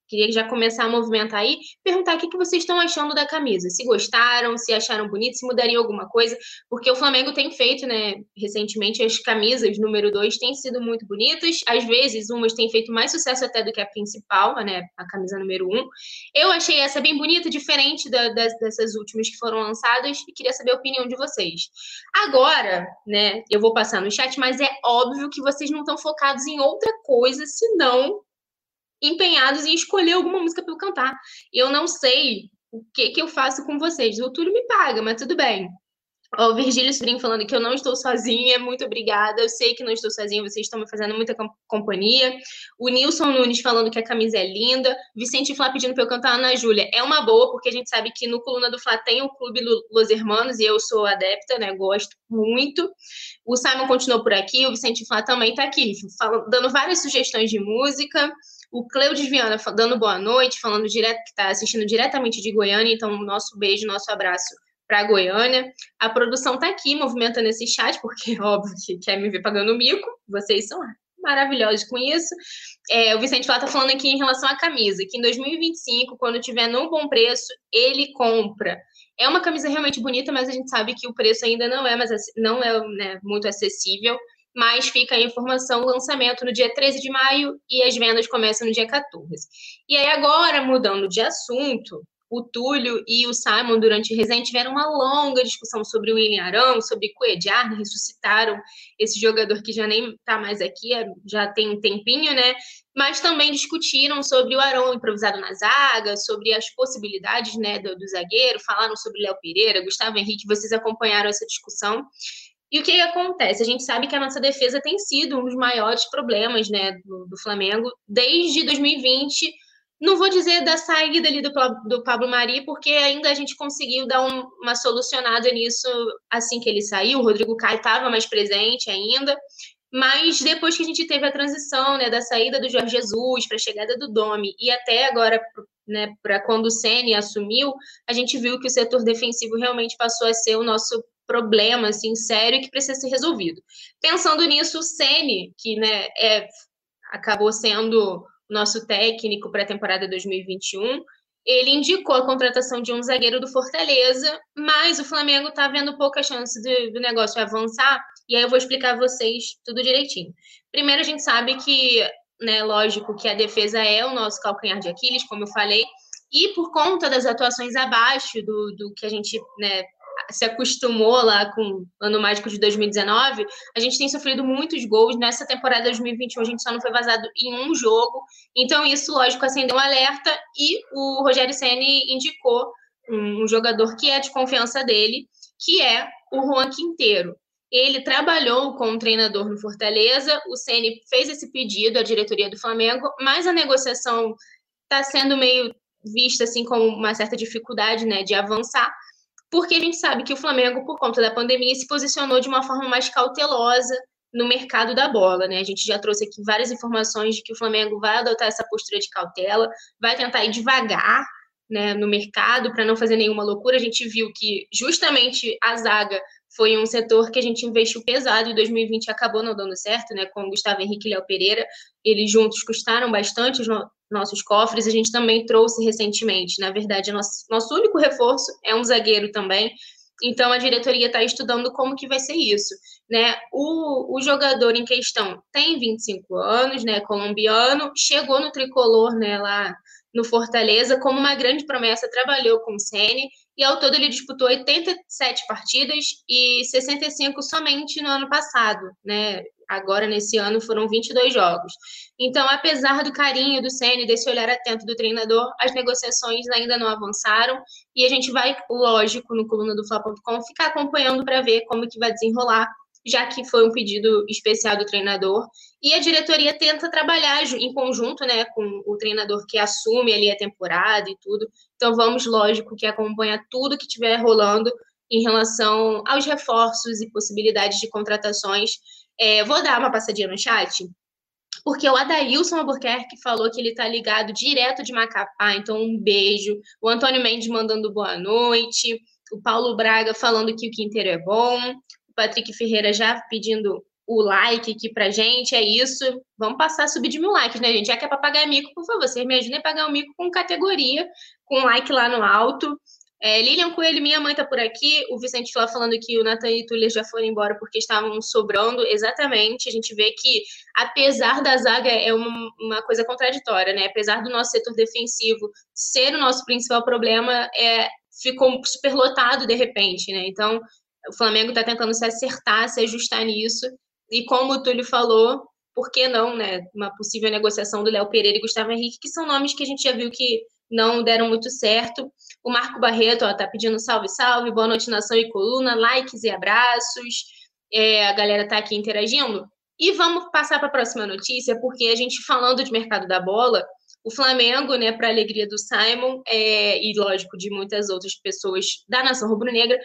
Queria já começar a movimentar aí, perguntar o que, que vocês estão achando da camisa. Se gostaram, se acharam bonito, se mudariam alguma coisa. Porque o Flamengo tem feito, né, recentemente, as camisas número dois têm sido muito bonitas. Às vezes, umas têm feito mais sucesso até do que a principal, né, a camisa número um. Eu achei essa bem bonita, diferente da, das, dessas últimas que foram lançadas. E queria saber a opinião de vocês. Agora, né, eu vou passar no chat, mas é óbvio que vocês não estão focados em outra coisa, senão empenhados em escolher alguma música para eu cantar. Eu não sei o que, que eu faço com vocês. O Túlio me paga, mas tudo bem. Ó, o Virgílio Sobrinho falando que eu não estou sozinha. Muito obrigada. Eu sei que não estou sozinha. Vocês estão me fazendo muita companhia. O Nilson Nunes falando que a camisa é linda. Vicente Flá pedindo para eu cantar Ana Júlia. É uma boa, porque a gente sabe que no Coluna do Flá tem o Clube Los Hermanos e eu sou adepta, né? Gosto muito. O Simon continuou por aqui. O Vicente Flá também está aqui, falando, dando várias sugestões de música. O Cleudes Viana dando boa noite, falando direto que está assistindo diretamente de Goiânia, então nosso beijo, nosso abraço para Goiânia. A produção está aqui movimentando esse chat, porque óbvio que quer me ver pagando mico, vocês são maravilhosos com isso. É, o Vicente lá está falando aqui em relação à camisa, que em dois mil e vinte e cinco, quando tiver num bom preço, ele compra. É uma camisa realmente bonita, mas a gente sabe que o preço ainda não é, mas não é, né, muito acessível. Mas fica a informação, o lançamento no dia treze de maio e as vendas começam no dia quatorze. E aí agora, mudando de assunto, o Túlio e o Simon, durante a resenha, tiveram uma longa discussão sobre o William Arão, sobre Cuéllar, ressuscitaram esse jogador que já nem está mais aqui, já tem um tempinho, né? Mas também discutiram sobre o Arão improvisado na zaga, sobre as possibilidades, né, do, do zagueiro, falaram sobre Léo Pereira, Gustavo Henrique, vocês acompanharam essa discussão. E o que acontece? A gente sabe que a nossa defesa tem sido um dos maiores problemas, né, do, do Flamengo desde dois mil e vinte. Não vou dizer da saída ali do, do Pablo Mari, porque ainda a gente conseguiu dar um, uma solucionada nisso assim que ele saiu. O Rodrigo Caio estava mais presente ainda. Mas depois que a gente teve a transição, né, da saída do Jorge Jesus para a chegada do Domi e até agora, né, para quando o Ceni assumiu, a gente viu que o setor defensivo realmente passou a ser o nosso problema, assim, sério, que precisa ser resolvido. Pensando nisso, o Ceni, que, né, é, acabou sendo nosso técnico para a temporada dois mil e vinte e um, ele indicou a contratação de um zagueiro do Fortaleza, mas o Flamengo está vendo pouca chance do, do negócio avançar, e aí eu vou explicar a vocês tudo direitinho. Primeiro, a gente sabe que, né, lógico que a defesa é o nosso calcanhar de Aquiles, como eu falei, e por conta das atuações abaixo do, do que a gente, né, se acostumou lá com o Ano Mágico de dois mil e dezenove, a gente tem sofrido muitos gols. Nessa temporada de dois mil e vinte e um, a gente só não foi vazado em um jogo. Então, isso, lógico, acendeu um alerta e o Rogério Ceni indicou um jogador que é de confiança dele, que é o Juan Quinteiro. Ele trabalhou com um treinador no Fortaleza, o Ceni fez esse pedido à diretoria do Flamengo, mas a negociação está sendo meio vista assim como uma certa dificuldade, né, de avançar, porque a gente sabe que o Flamengo, por conta da pandemia, se posicionou de uma forma mais cautelosa no mercado da bola, né? A gente já trouxe aqui várias informações de que o Flamengo vai adotar essa postura de cautela, vai tentar ir devagar, né, no mercado para não fazer nenhuma loucura. A gente viu que justamente a zaga foi um setor que a gente investiu pesado e dois mil e vinte acabou não dando certo, né? Com o Gustavo Henrique e Léo Pereira, eles juntos custaram bastante os nossos cofres. A gente também trouxe recentemente, na verdade, nosso, nosso único reforço é um zagueiro também, Então, a diretoria está estudando como que vai ser isso, né? O, o jogador em questão tem vinte e cinco anos, né? Colombiano, chegou no Tricolor, né? Lá no Fortaleza, como uma grande promessa, trabalhou com o Ceni e, ao todo, ele disputou oitenta e sete partidas e sessenta e cinco somente no ano passado, né? Agora, nesse ano, foram vinte e dois jogos. Então, apesar do carinho do Ceni, desse olhar atento do treinador, as negociações ainda não avançaram e a gente vai, lógico, no coluna do Fla ponto com, ficar acompanhando para ver como que vai desenrolar, já que foi um pedido especial do treinador. E a diretoria tenta trabalhar em conjunto, né, com o treinador que assume ali a temporada e tudo. Então, vamos, lógico, que acompanha tudo que estiver rolando em relação aos reforços e possibilidades de contratações. É, vou dar uma passadinha no chat, porque o Adailson Albuquerque falou que ele tá ligado direto de Macapá, então um beijo. O Antônio Mendes mandando boa noite. O Paulo Braga falando que o Quinteiro é bom. O Patrick Ferreira já pedindo o like aqui pra gente, é isso. Vamos passar a subir de mil likes, né, gente? Já que é pra pagar mico, por favor, vocês me ajudem a pagar o mico com categoria, com like lá no alto. É, Lilian Coelho, minha mãe tá por aqui. O Vicente Flá falando que o Nathan e o Tuller já foram embora porque estavam sobrando. Exatamente, a gente vê que, apesar da zaga, é uma, uma coisa contraditória, né? Apesar do nosso setor defensivo ser o nosso principal problema, é, ficou superlotado de repente, né? Então, o Flamengo tá tentando se acertar, se ajustar nisso. E como o Túlio falou, por que não, né? Uma possível negociação do Léo Pereira e Gustavo Henrique, que são nomes que a gente já viu que não deram muito certo. O Marco Barreto, ó, tá pedindo salve, salve, boa noite, nação e coluna, likes e abraços. É, a galera tá aqui interagindo. E vamos passar para a próxima notícia, porque a gente falando de mercado da bola, o Flamengo, né, para a alegria do Simon, é, e lógico de muitas outras pessoas da nação rubro-negra,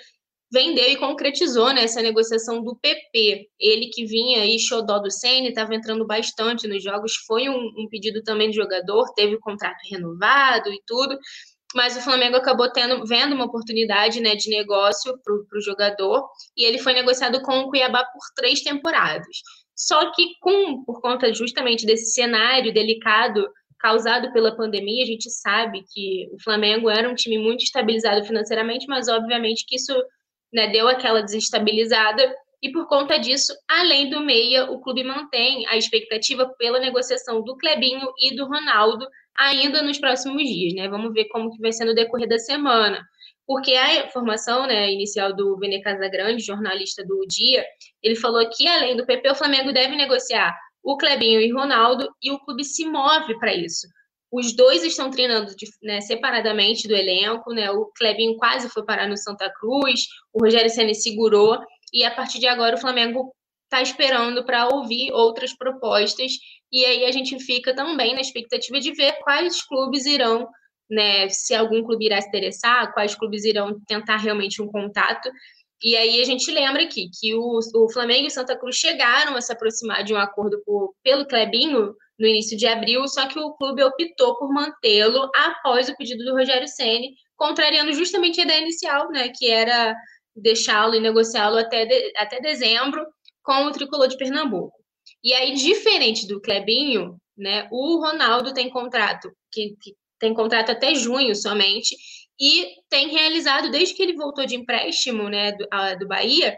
vendeu e concretizou, né, essa negociação do Pepe. Ele que vinha aí, xodó do Ceni, estava entrando bastante nos jogos, foi um, um pedido também de jogador, teve o contrato renovado e tudo, mas o Flamengo acabou tendo, vendo uma oportunidade, né, de negócio para o jogador, e ele foi negociado com o Cuiabá por três temporadas. Só que com, por conta justamente desse cenário delicado causado pela pandemia, a gente sabe que o Flamengo era um time muito estabilizado financeiramente, mas obviamente que isso, né, deu aquela desestabilizada, e por conta disso, além do meia, o clube mantém a expectativa pela negociação do Clebinho e do Ronaldo ainda nos próximos dias, né? Vamos ver como que vai ser no decorrer da semana, porque a informação, né, inicial do Vene Casagrande, jornalista do Dia, ele falou que além do Pepe, o Flamengo deve negociar o Clebinho e o Ronaldo, e o clube se move para isso. Os dois estão treinando, né, separadamente do elenco, né? O Clebinho quase foi parar no Santa Cruz, o Rogério Ceni segurou, e a partir de agora o Flamengo está esperando para ouvir outras propostas, e aí a gente fica também na expectativa de ver quais clubes irão, né, se algum clube irá se interessar, quais clubes irão tentar realmente um contato. E aí a gente lembra aqui que o, o Flamengo e o Santa Cruz chegaram a se aproximar de um acordo por, pelo Clebinho no início de abril, só que o clube optou por mantê-lo após o pedido do Rogério Ceni, contrariando justamente a ideia inicial, né, que era deixá-lo e negociá-lo até, de, até dezembro com o Tricolor de Pernambuco. E aí, diferente do Clebinho, né, o Ronaldo tem contrato, que, que tem contrato até junho somente, e tem realizado, desde que ele voltou de empréstimo, né, do, a, do Bahia,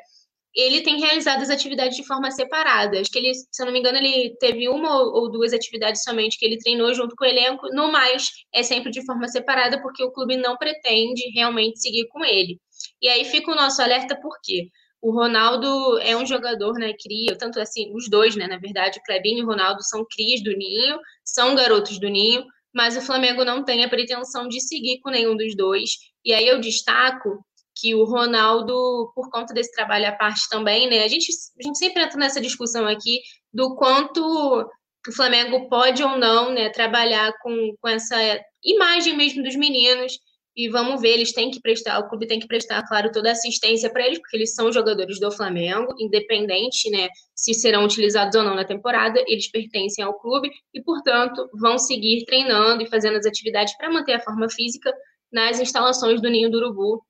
ele tem realizado as atividades de forma separada. Acho que ele, se eu não me engano, ele teve uma ou duas atividades somente que ele treinou junto com o elenco, no mais é sempre de forma separada, porque o clube não pretende realmente seguir com ele. E aí fica o nosso alerta, porque o Ronaldo é um jogador, né, cria, tanto assim, os dois, né, na verdade, o Clebinho e o Ronaldo são crias do Ninho, são garotos do Ninho, mas o Flamengo não tem a pretensão de seguir com nenhum dos dois. E aí eu destaco que o Ronaldo, por conta desse trabalho à parte também, né? A gente, a gente sempre entra nessa discussão aqui do quanto o Flamengo pode ou não, né, trabalhar com, com essa imagem mesmo dos meninos. E vamos ver, eles têm que prestar, o clube tem que prestar, claro, toda a assistência para eles, porque eles são jogadores do Flamengo, independente, né, se serão utilizados ou não na temporada, eles pertencem ao clube e, portanto, vão seguir treinando e fazendo as atividades para manter a forma física nas instalações do Ninho do Urubu.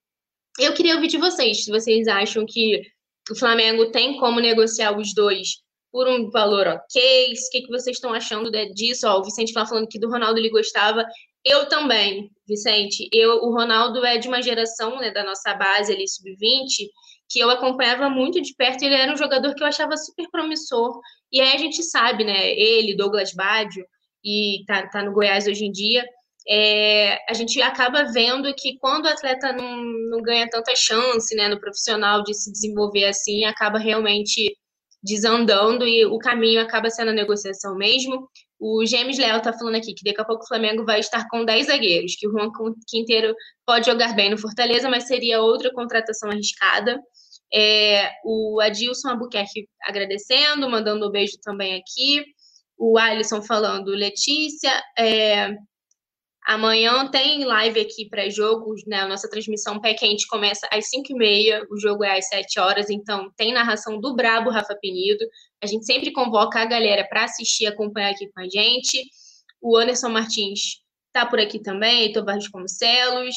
Eu queria ouvir de vocês, se vocês acham que o Flamengo tem como negociar os dois por um valor ok, o que, que vocês estão achando disso? Ó, o Vicente Flá falando que do Ronaldo ele gostava, Eu também, Vicente. Eu, o Ronaldo é de uma geração, né, da nossa base ali, sub vinte, que eu acompanhava muito de perto, ele era um jogador que eu achava super promissor, e aí a gente sabe, né, ele, Douglas Baggio, e tá, tá no Goiás hoje em dia, é, a gente acaba vendo que quando o atleta não, não ganha tanta chance, né, no profissional de se desenvolver assim, acaba realmente desandando, e o caminho acaba sendo a negociação mesmo. O James Léo tá falando aqui que daqui a pouco o Flamengo vai estar com dez zagueiros, que o Juan Quinteiro pode jogar bem no Fortaleza, mas seria outra contratação arriscada. É, o Adilson Albuquerque agradecendo, mandando um beijo também aqui. O Alisson falando, Letícia, é, amanhã tem live aqui para jogos, né? A nossa transmissão pé quente começa às cinco e meia, o jogo é às sete horas, então tem narração do brabo Rafa Penido. A gente sempre convoca a galera para assistir, acompanhar aqui com a gente. O Anderson Martins está por aqui também, Heitor Vasconcelos.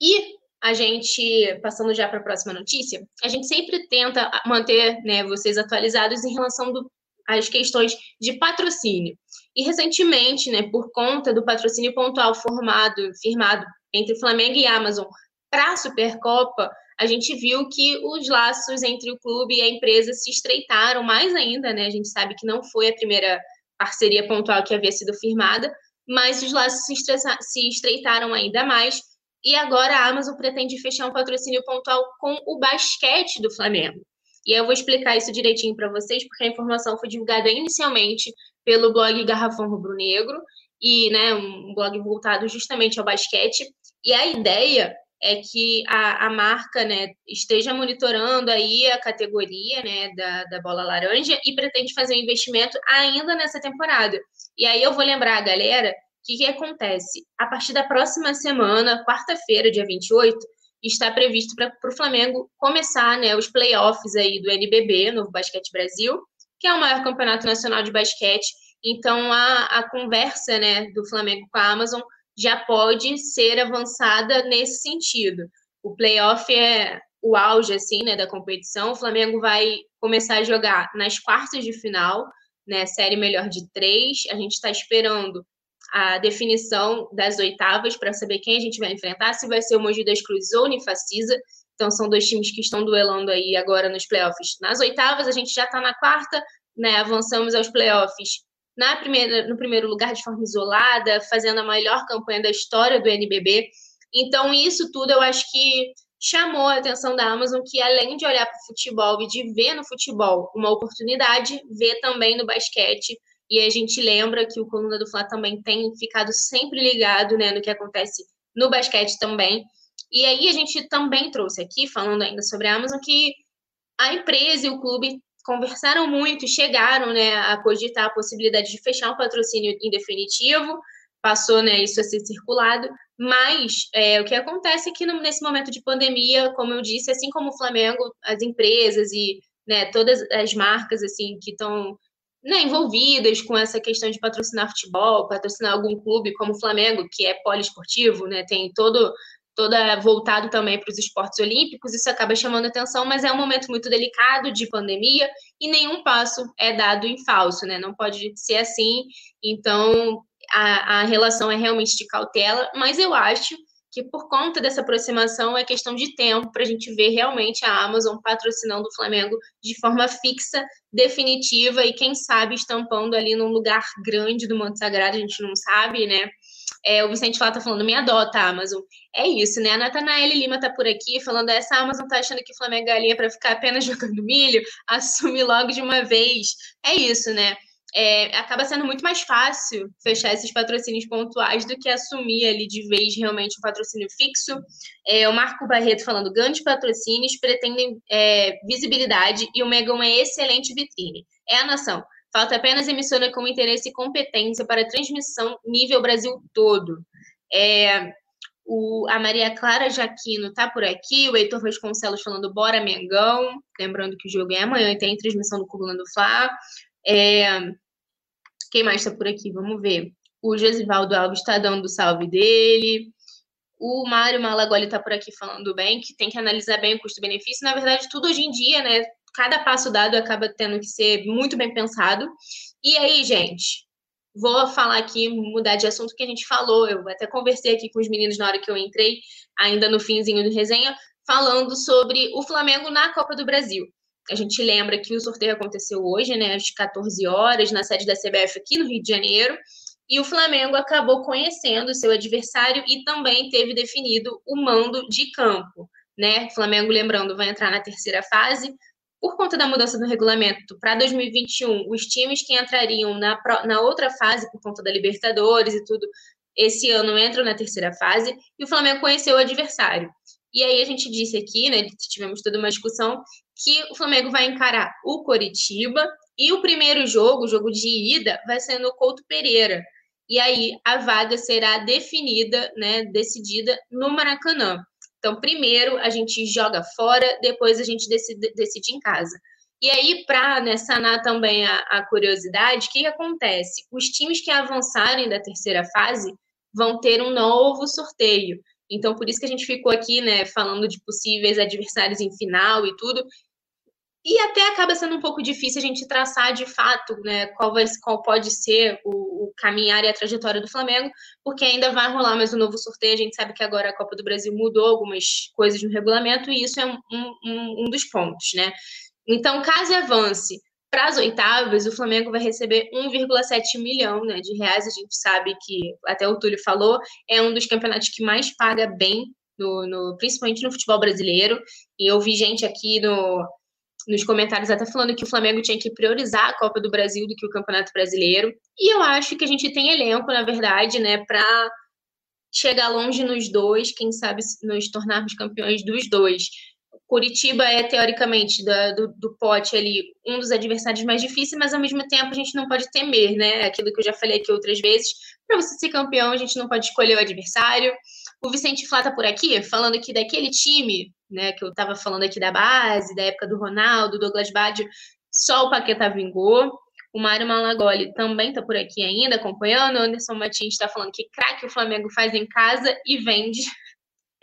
E a gente, passando já para a próxima notícia, a gente sempre tenta manter, né, vocês atualizados em relação do as questões de patrocínio. E recentemente, né, por conta do patrocínio pontual formado, firmado entre Flamengo e Amazon para a Supercopa, a gente viu que os laços entre o clube e a empresa se estreitaram mais ainda, né? A gente sabe que não foi a primeira parceria pontual que havia sido firmada, mas os laços se, se estreitaram ainda mais, e agora a Amazon pretende fechar um patrocínio pontual com o basquete do Flamengo. E eu vou explicar isso direitinho para vocês, porque a informação foi divulgada inicialmente pelo blog Garrafão Rubro Negro, e, né, um blog voltado justamente ao basquete. E a ideia é que a, a marca, né, esteja monitorando aí a categoria, né, da, da bola laranja, e pretende fazer um investimento ainda nessa temporada. E aí eu vou lembrar a galera que o que acontece. A partir da próxima semana, quarta-feira, dia vinte e oito, está previsto para o Flamengo começar, né, os playoffs aí do N B B, Novo Basquete Brasil, que é o maior campeonato nacional de basquete. Então, a, a conversa, né, do Flamengo com a Amazon já pode ser avançada nesse sentido. O playoff é o auge, assim, né, da competição. O Flamengo vai começar a jogar nas quartas de final, né, série melhor de três. A gente está esperando a definição das oitavas para saber quem a gente vai enfrentar, se vai ser o Mogi das Cruzes ou o Unifacisa. Então, são dois times que estão duelando aí agora nos playoffs. Nas oitavas, a gente já está na quarta, né, avançamos aos playoffs na primeira, no primeiro lugar de forma isolada, fazendo a melhor campanha da história do N B B. Então, isso tudo eu acho que chamou a atenção da Amazon, que além de olhar para o futebol e de ver no futebol uma oportunidade, vê também no basquete. E a gente lembra que o Coluna do Fla também tem ficado sempre ligado, né, no que acontece no basquete também. E aí a gente também trouxe aqui, falando ainda sobre a Amazon, que a empresa e o clube conversaram muito e chegaram, né, a cogitar a possibilidade de fechar um patrocínio em definitivo. Passou, né, isso a ser circulado. Mas é, o que acontece é que no, nesse momento de pandemia, como eu disse, assim como o Flamengo, as empresas e, né, todas as marcas assim que estão, né, envolvidas com essa questão de patrocinar futebol, patrocinar algum clube como o Flamengo, que é poliesportivo, né, tem todo, todo voltado também para os esportes olímpicos, isso acaba chamando atenção, mas é um momento muito delicado de pandemia e nenhum passo é dado em falso, né, não pode ser assim. Então a, a relação é realmente de cautela, mas eu acho que por conta dessa aproximação é questão de tempo para a gente ver realmente a Amazon patrocinando o Flamengo de forma fixa, definitiva e, quem sabe, estampando ali num lugar grande do Manto Sagrado, a gente não sabe, né? É, o Vicente Flá tá falando, me adota, Amazon. É isso, né? A Natanael Lima tá por aqui falando, essa Amazon tá achando que o Flamengo é galinha para ficar apenas jogando milho, assume logo de uma vez. É isso, né? É, acaba sendo muito mais fácil fechar esses patrocínios pontuais do que assumir ali de vez realmente um patrocínio fixo. É, o Marco Barreto falando, grandes patrocínios pretendem é, visibilidade e o Megão é excelente vitrine. É a nação. Falta apenas emissora com interesse e competência para transmissão nível Brasil todo. É, o, a Maria Clara Jaquino está por aqui, o Heitor Vasconcelos falando, bora Mengão. Lembrando que o jogo é amanhã e tem transmissão do Coluna do Fla. É, quem mais está por aqui? Vamos ver. O Josivaldo Alves está dando o salve dele. O Mário Malagoli está por aqui falando bem, que tem que analisar bem o custo-benefício. Na verdade, tudo hoje em dia, né? Cada passo dado acaba tendo que ser muito bem pensado. E aí, gente, Vou falar aqui, mudar de assunto que a gente falou. Eu até conversei aqui com os meninos na hora que eu entrei, ainda no finzinho do resenha, falando sobre o Flamengo na Copa do Brasil. A gente lembra que o sorteio aconteceu hoje, né, às quatorze horas, na sede da C B F aqui no Rio de Janeiro, e o Flamengo acabou conhecendo seu adversário e também teve definido o mando de campo, né? O Flamengo, lembrando, vai entrar na terceira fase. Por conta da mudança do regulamento, para dois mil e vinte e um, os times que entrariam na, na outra fase, por conta da Libertadores e tudo, esse ano entram na terceira fase, e o Flamengo conheceu o adversário. E aí a gente disse aqui, né, tivemos toda uma discussão, que o Flamengo vai encarar o Coritiba, e o primeiro jogo, o jogo de ida, vai ser no Couto Pereira. E aí a vaga será definida, né, decidida no Maracanã. Então, primeiro a gente joga fora, depois a gente decide, decide em casa. E aí, para, né, sanar também a, a curiosidade, o que, que acontece? Os times que avançarem da terceira fase vão ter um novo sorteio. Então, por isso que a gente ficou aqui, né, falando de possíveis adversários em final e tudo. E até acaba sendo um pouco difícil a gente traçar, de fato, né, qual, vai, qual pode ser o, o caminhar e a trajetória do Flamengo, porque ainda vai rolar mais um novo sorteio. A gente sabe que agora a Copa do Brasil mudou algumas coisas no regulamento e isso é um, um, um dos pontos, né? Então, caso avance para as oitavas, o Flamengo vai receber um vírgula sete milhão, né, de reais. A gente sabe que, até o Túlio falou, é um dos campeonatos que mais paga bem, no, no, principalmente no futebol brasileiro. E eu vi gente aqui no, nos comentários até falando que o Flamengo tinha que priorizar a Copa do Brasil do que o Campeonato Brasileiro. E eu acho que a gente tem elenco, na verdade, né, para chegar longe nos dois, quem sabe nos tornarmos campeões dos dois. Coritiba é, teoricamente, da, do, do pote ali, um dos adversários mais difíceis, mas, ao mesmo tempo, a gente não pode temer, né? Aquilo que eu já falei aqui outras vezes. Para você ser campeão, a gente não pode escolher o adversário. O Vicente Flá tá por aqui, falando aqui daquele time, né, que eu estava falando aqui da base, da época do Ronaldo, Douglas Baggio, só o Paquetá vingou. O Mário Malagoli também está por aqui ainda, acompanhando. O Anderson Martins está falando que craque o Flamengo faz em casa e vende.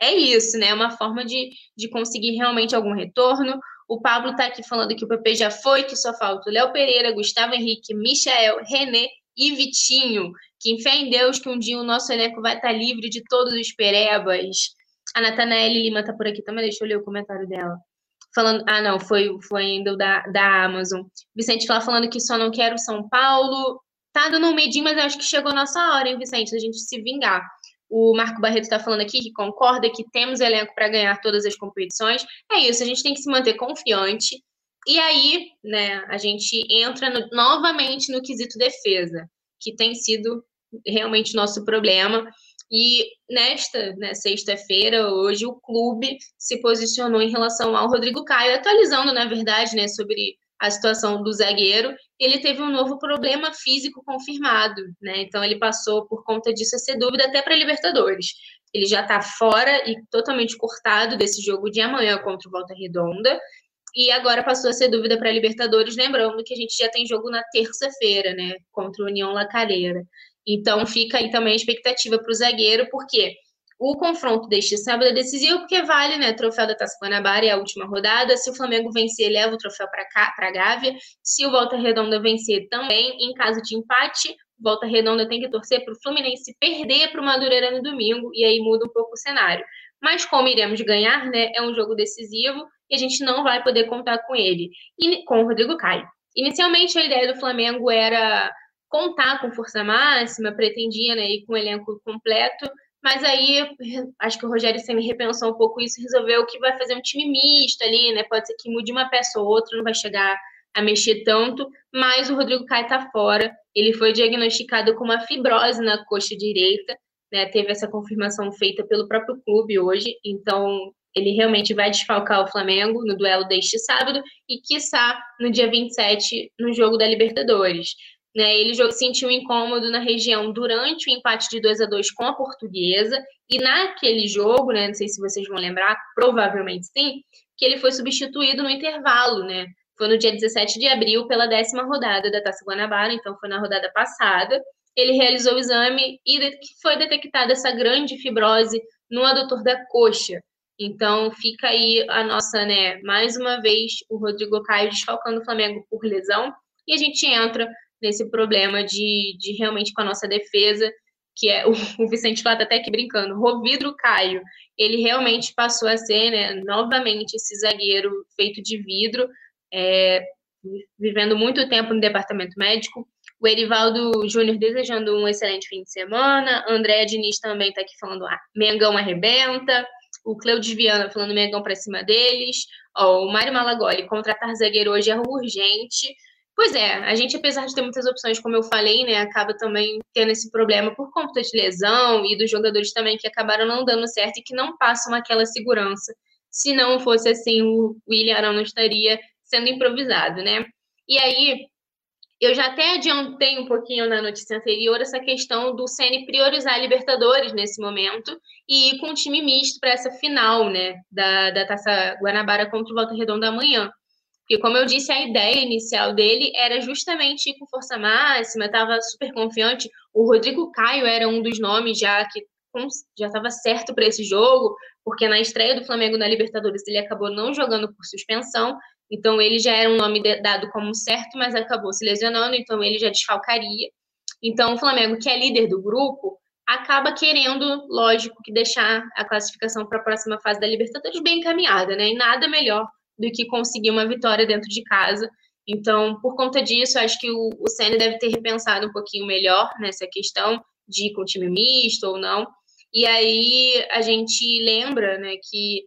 É isso, né? É uma forma de, de conseguir realmente algum retorno. O Pablo está aqui falando que o P P já foi, que só falta o Léo Pereira, Gustavo Henrique, Michael, René e Vitinho. Que fé em Deus que um dia o nosso elenco vai estar tá livre de todos os perebas. A Natanaele Lima está por aqui também, deixa eu ler o comentário dela. Falando, ah, não, foi, foi ainda o da, da Amazon. Vicente lá falando que só não quer o São Paulo. Tá dando um medinho, mas eu acho que chegou a nossa hora, hein, Vicente, da gente se vingar. O Marco Barreto está falando aqui que concorda que temos elenco para ganhar todas as competições. É isso, a gente tem que se manter confiante. E aí, né, a gente entra no, novamente no quesito defesa, que tem sido realmente nosso problema. E nesta, né, sexta-feira, hoje, o clube se posicionou em relação ao Rodrigo Caio, atualizando, na verdade, né, sobre a situação do zagueiro. Ele teve um novo problema físico confirmado, né? Então, ele passou, por conta disso, a ser dúvida até para a Libertadores. Ele já está fora e totalmente cortado desse jogo de amanhã contra o Volta Redonda. E agora passou a ser dúvida para a Libertadores, lembrando que a gente já tem jogo na terça-feira, né, contra o União La Calera. Então, fica aí também a expectativa para o zagueiro, porque o confronto deste sábado é decisivo, porque vale, né, troféu da Taça Guanabara é a última rodada. Se o Flamengo vencer, leva o troféu para cá, para a Gávea. Se o Volta Redonda vencer também, em caso de empate, o Volta Redonda tem que torcer para o Fluminense perder para o Madureira no domingo, e aí muda um pouco o cenário. Mas como iremos ganhar, né, é um jogo decisivo, e a gente não vai poder contar com ele, e com o Rodrigo Caio. Inicialmente, a ideia do Flamengo era contar com força máxima, pretendia, né, ir com o elenco completo, mas aí acho que o Rogério Ceni repensou um pouco isso e resolveu que vai fazer um time misto ali, né? Pode ser que mude uma peça ou outra, não vai chegar a mexer tanto, mas o Rodrigo Caio tá fora. Ele foi diagnosticado com uma fibrose na coxa direita, né? Teve essa confirmação feita pelo próprio clube hoje, então ele realmente vai desfalcar o Flamengo no duelo deste sábado e, quiçá, no dia vinte e sete, no jogo da Libertadores. Né, ele sentiu incômodo na região durante o empate de dois a dois com a Portuguesa, e naquele jogo, né, não sei se vocês vão lembrar, provavelmente sim, que ele foi substituído no intervalo, né? Foi no dia dezessete de abril, pela décima rodada da Taça Guanabara, então foi na rodada passada. Ele realizou o exame e foi detectada essa grande fibrose no adutor da coxa. Então fica aí a nossa, né, mais uma vez, o Rodrigo Caio desfalcando o Flamengo por lesão, e a gente entra nesse problema de, de realmente com a nossa defesa, que é o, o Vicente Flá tá até aqui brincando, Rovidro Caio, ele realmente passou a ser, né, novamente esse zagueiro feito de vidro, é, vivendo muito tempo no departamento médico, o Erivaldo Júnior desejando um excelente fim de semana, André Diniz também tá aqui falando, ah, Mengão arrebenta, o Cleudes Viana falando Mengão para cima deles, ó, o Mário Malagoli, contratar zagueiro hoje é urgente. Pois é, a gente, apesar de ter muitas opções, como eu falei, né, acaba também tendo esse problema por conta de lesão e dos jogadores também que acabaram não dando certo e que não passam aquela segurança. Se não fosse assim, o William Arão não estaria sendo improvisado, né? E aí, eu já até adiantei um pouquinho na notícia anterior essa questão do Ceni priorizar a Libertadores nesse momento e ir com um time misto para essa final, né, da, da Taça Guanabara contra o Volta Redonda amanhã. Porque, como eu disse, a ideia inicial dele era justamente ir com força máxima, estava super confiante. O Rodrigo Caio era um dos nomes já que já estava certo para esse jogo, porque na estreia do Flamengo na Libertadores ele acabou não jogando por suspensão, então ele já era um nome dado como certo, mas acabou se lesionando, então ele já desfalcaria. Então o Flamengo, que é líder do grupo, acaba querendo, lógico, que deixar a classificação para a próxima fase da Libertadores bem encaminhada, né? E nada melhor do que conseguir uma vitória dentro de casa. Então, por conta disso, acho que o, o Ceni deve ter repensado um pouquinho melhor nessa questão de ir com time misto ou não. E aí a gente lembra, né, que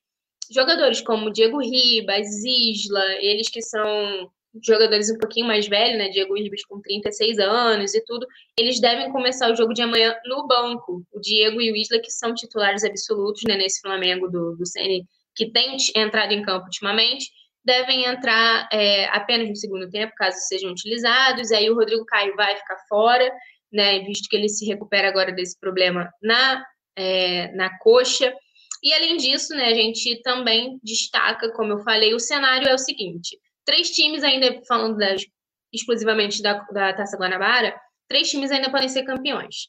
jogadores como Diego Ribas, Isla, eles que são jogadores um pouquinho mais velhos, né, Diego Ribas com trinta e seis anos e tudo, eles devem começar o jogo de amanhã no banco. O Diego e o Isla, que são titulares absolutos, né, nesse Flamengo do, do Ceni, que tem entrado em campo ultimamente, devem entrar é, apenas no segundo tempo, caso sejam utilizados. Aí o Rodrigo Caio vai ficar fora, né, visto que ele se recupera agora desse problema na, é, na coxa. E, além disso, né, a gente também destaca, como eu falei, o cenário é o seguinte. Três times ainda, falando das, exclusivamente da, da Taça Guanabara, três times ainda podem ser campeões.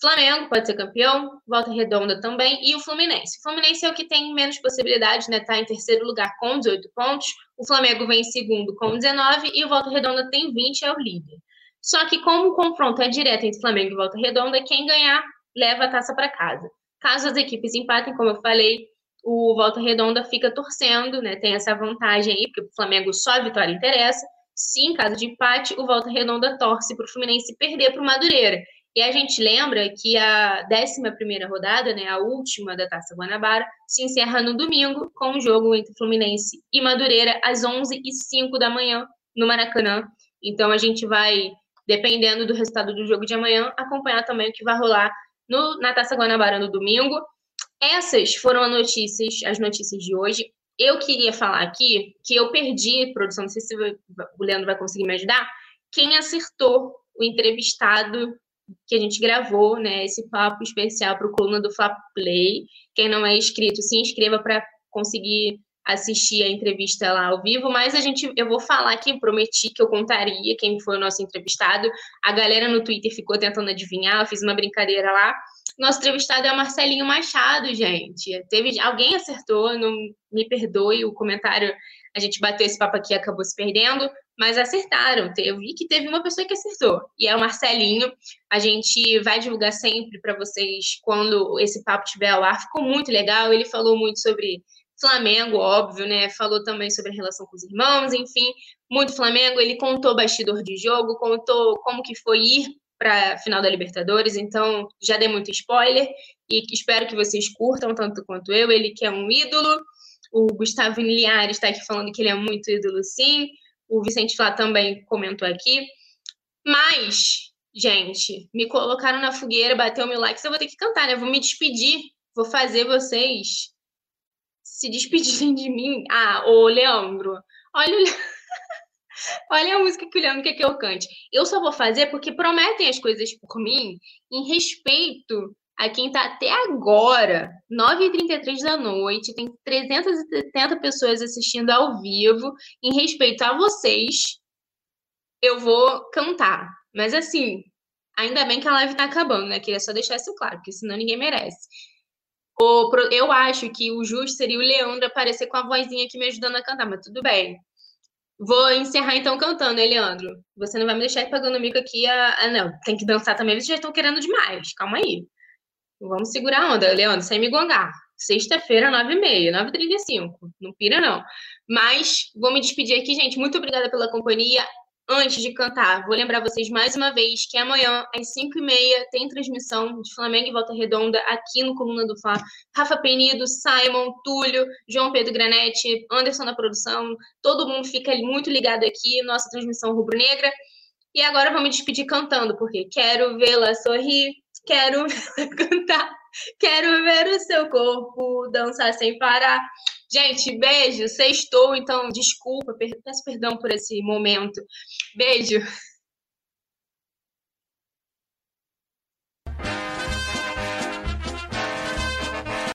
Flamengo pode ser campeão, Volta Redonda também, e o Fluminense. O Fluminense é o que tem menos possibilidade, né? Tá em terceiro lugar com dezoito pontos, o Flamengo vem em segundo com dezenove e o Volta Redonda tem vinte, é o líder. Só que como o confronto é direto entre Flamengo e Volta Redonda, quem ganhar leva a taça para casa. Caso as equipes empatem, como eu falei, o Volta Redonda fica torcendo, né? Tem essa vantagem aí, porque o Flamengo só a vitória interessa. Se em caso de empate, o Volta Redonda torce para o Fluminense perder para o Madureira. E a gente lembra que a décima primeira rodada, né, a última da Taça Guanabara, se encerra no domingo com o um jogo entre Fluminense e Madureira às onze e zero cinco da manhã no Maracanã. Então a gente vai, dependendo do resultado do jogo de amanhã, acompanhar também o que vai rolar no, na Taça Guanabara no domingo. Essas foram as notícias, as notícias de hoje. Eu queria falar aqui que eu perdi, produção, não sei se o Leandro vai conseguir me ajudar, quem acertou o entrevistado que a gente gravou, né, esse papo especial para o Coluna do Fla Play. Quem não é inscrito, se inscreva para conseguir assistir a entrevista lá ao vivo, mas a gente, eu vou falar aqui, prometi que eu contaria quem foi o nosso entrevistado. A galera no Twitter ficou tentando adivinhar, eu fiz uma brincadeira lá. Nosso entrevistado é o Marcelinho Machado, gente. Teve, alguém acertou, não me perdoe o comentário, a gente bateu esse papo aqui e acabou se perdendo, mas acertaram. Eu vi que teve uma pessoa que acertou, e é o Marcelinho. A gente vai divulgar sempre para vocês quando esse papo estiver ao ar. Ficou muito legal, ele falou muito sobre Flamengo, óbvio, né? Falou também sobre a relação com os irmãos, enfim, muito Flamengo. Ele contou bastidor de jogo, contou como que foi ir para a final da Libertadores, então já dei muito spoiler, e espero que vocês curtam tanto quanto eu. Ele que é um ídolo, o Gustavo Linares está aqui falando que ele é muito ídolo, sim. O Vicente Flá também comentou aqui. Mas, gente, me colocaram na fogueira, bateu mil likes, eu vou ter que cantar, né? Vou me despedir, vou fazer vocês se despedirem de mim. Ah, ô Leandro, olha, o Le... olha a música que o Leandro quer que eu cante. Eu só vou fazer porque prometem as coisas por mim em respeito a quem tá até agora, nove e trinta e três da noite, tem trezentas e setenta pessoas assistindo ao vivo. Em respeito a vocês, eu vou cantar. Mas assim, ainda bem que a live tá acabando, né? Queria só deixar isso claro, porque senão ninguém merece. Eu acho que o justo seria o Leandro aparecer com a vozinha aqui me ajudando a cantar, mas tudo bem. Vou encerrar então cantando, Eliandro. Você não vai me deixar ir pagando mico aqui. A... Ah, não. Tem que dançar também. Eles já estão querendo demais. Calma aí. Vamos segurar a onda, Leandro, sem me gongar. Sexta-feira, nove e meia, nove e trinta e cinco. Não pira, não. Mas vou me despedir aqui, gente. Muito obrigada pela companhia. Antes de cantar, vou lembrar vocês mais uma vez que amanhã, às cinco e meia, tem transmissão de Flamengo e Volta Redonda aqui no Comuna do Fla. Rafa Penido, Simon, Túlio, João Pedro Granetti, Anderson na produção. Todo mundo fica muito ligado aqui. Nossa transmissão rubro-negra. E agora vou me despedir cantando, porque quero vê-la sorrir, quero vê-la cantar, quero ver o seu corpo dançar sem parar. Gente, beijo, sextou, então desculpa, peço perdão por esse momento. Beijo.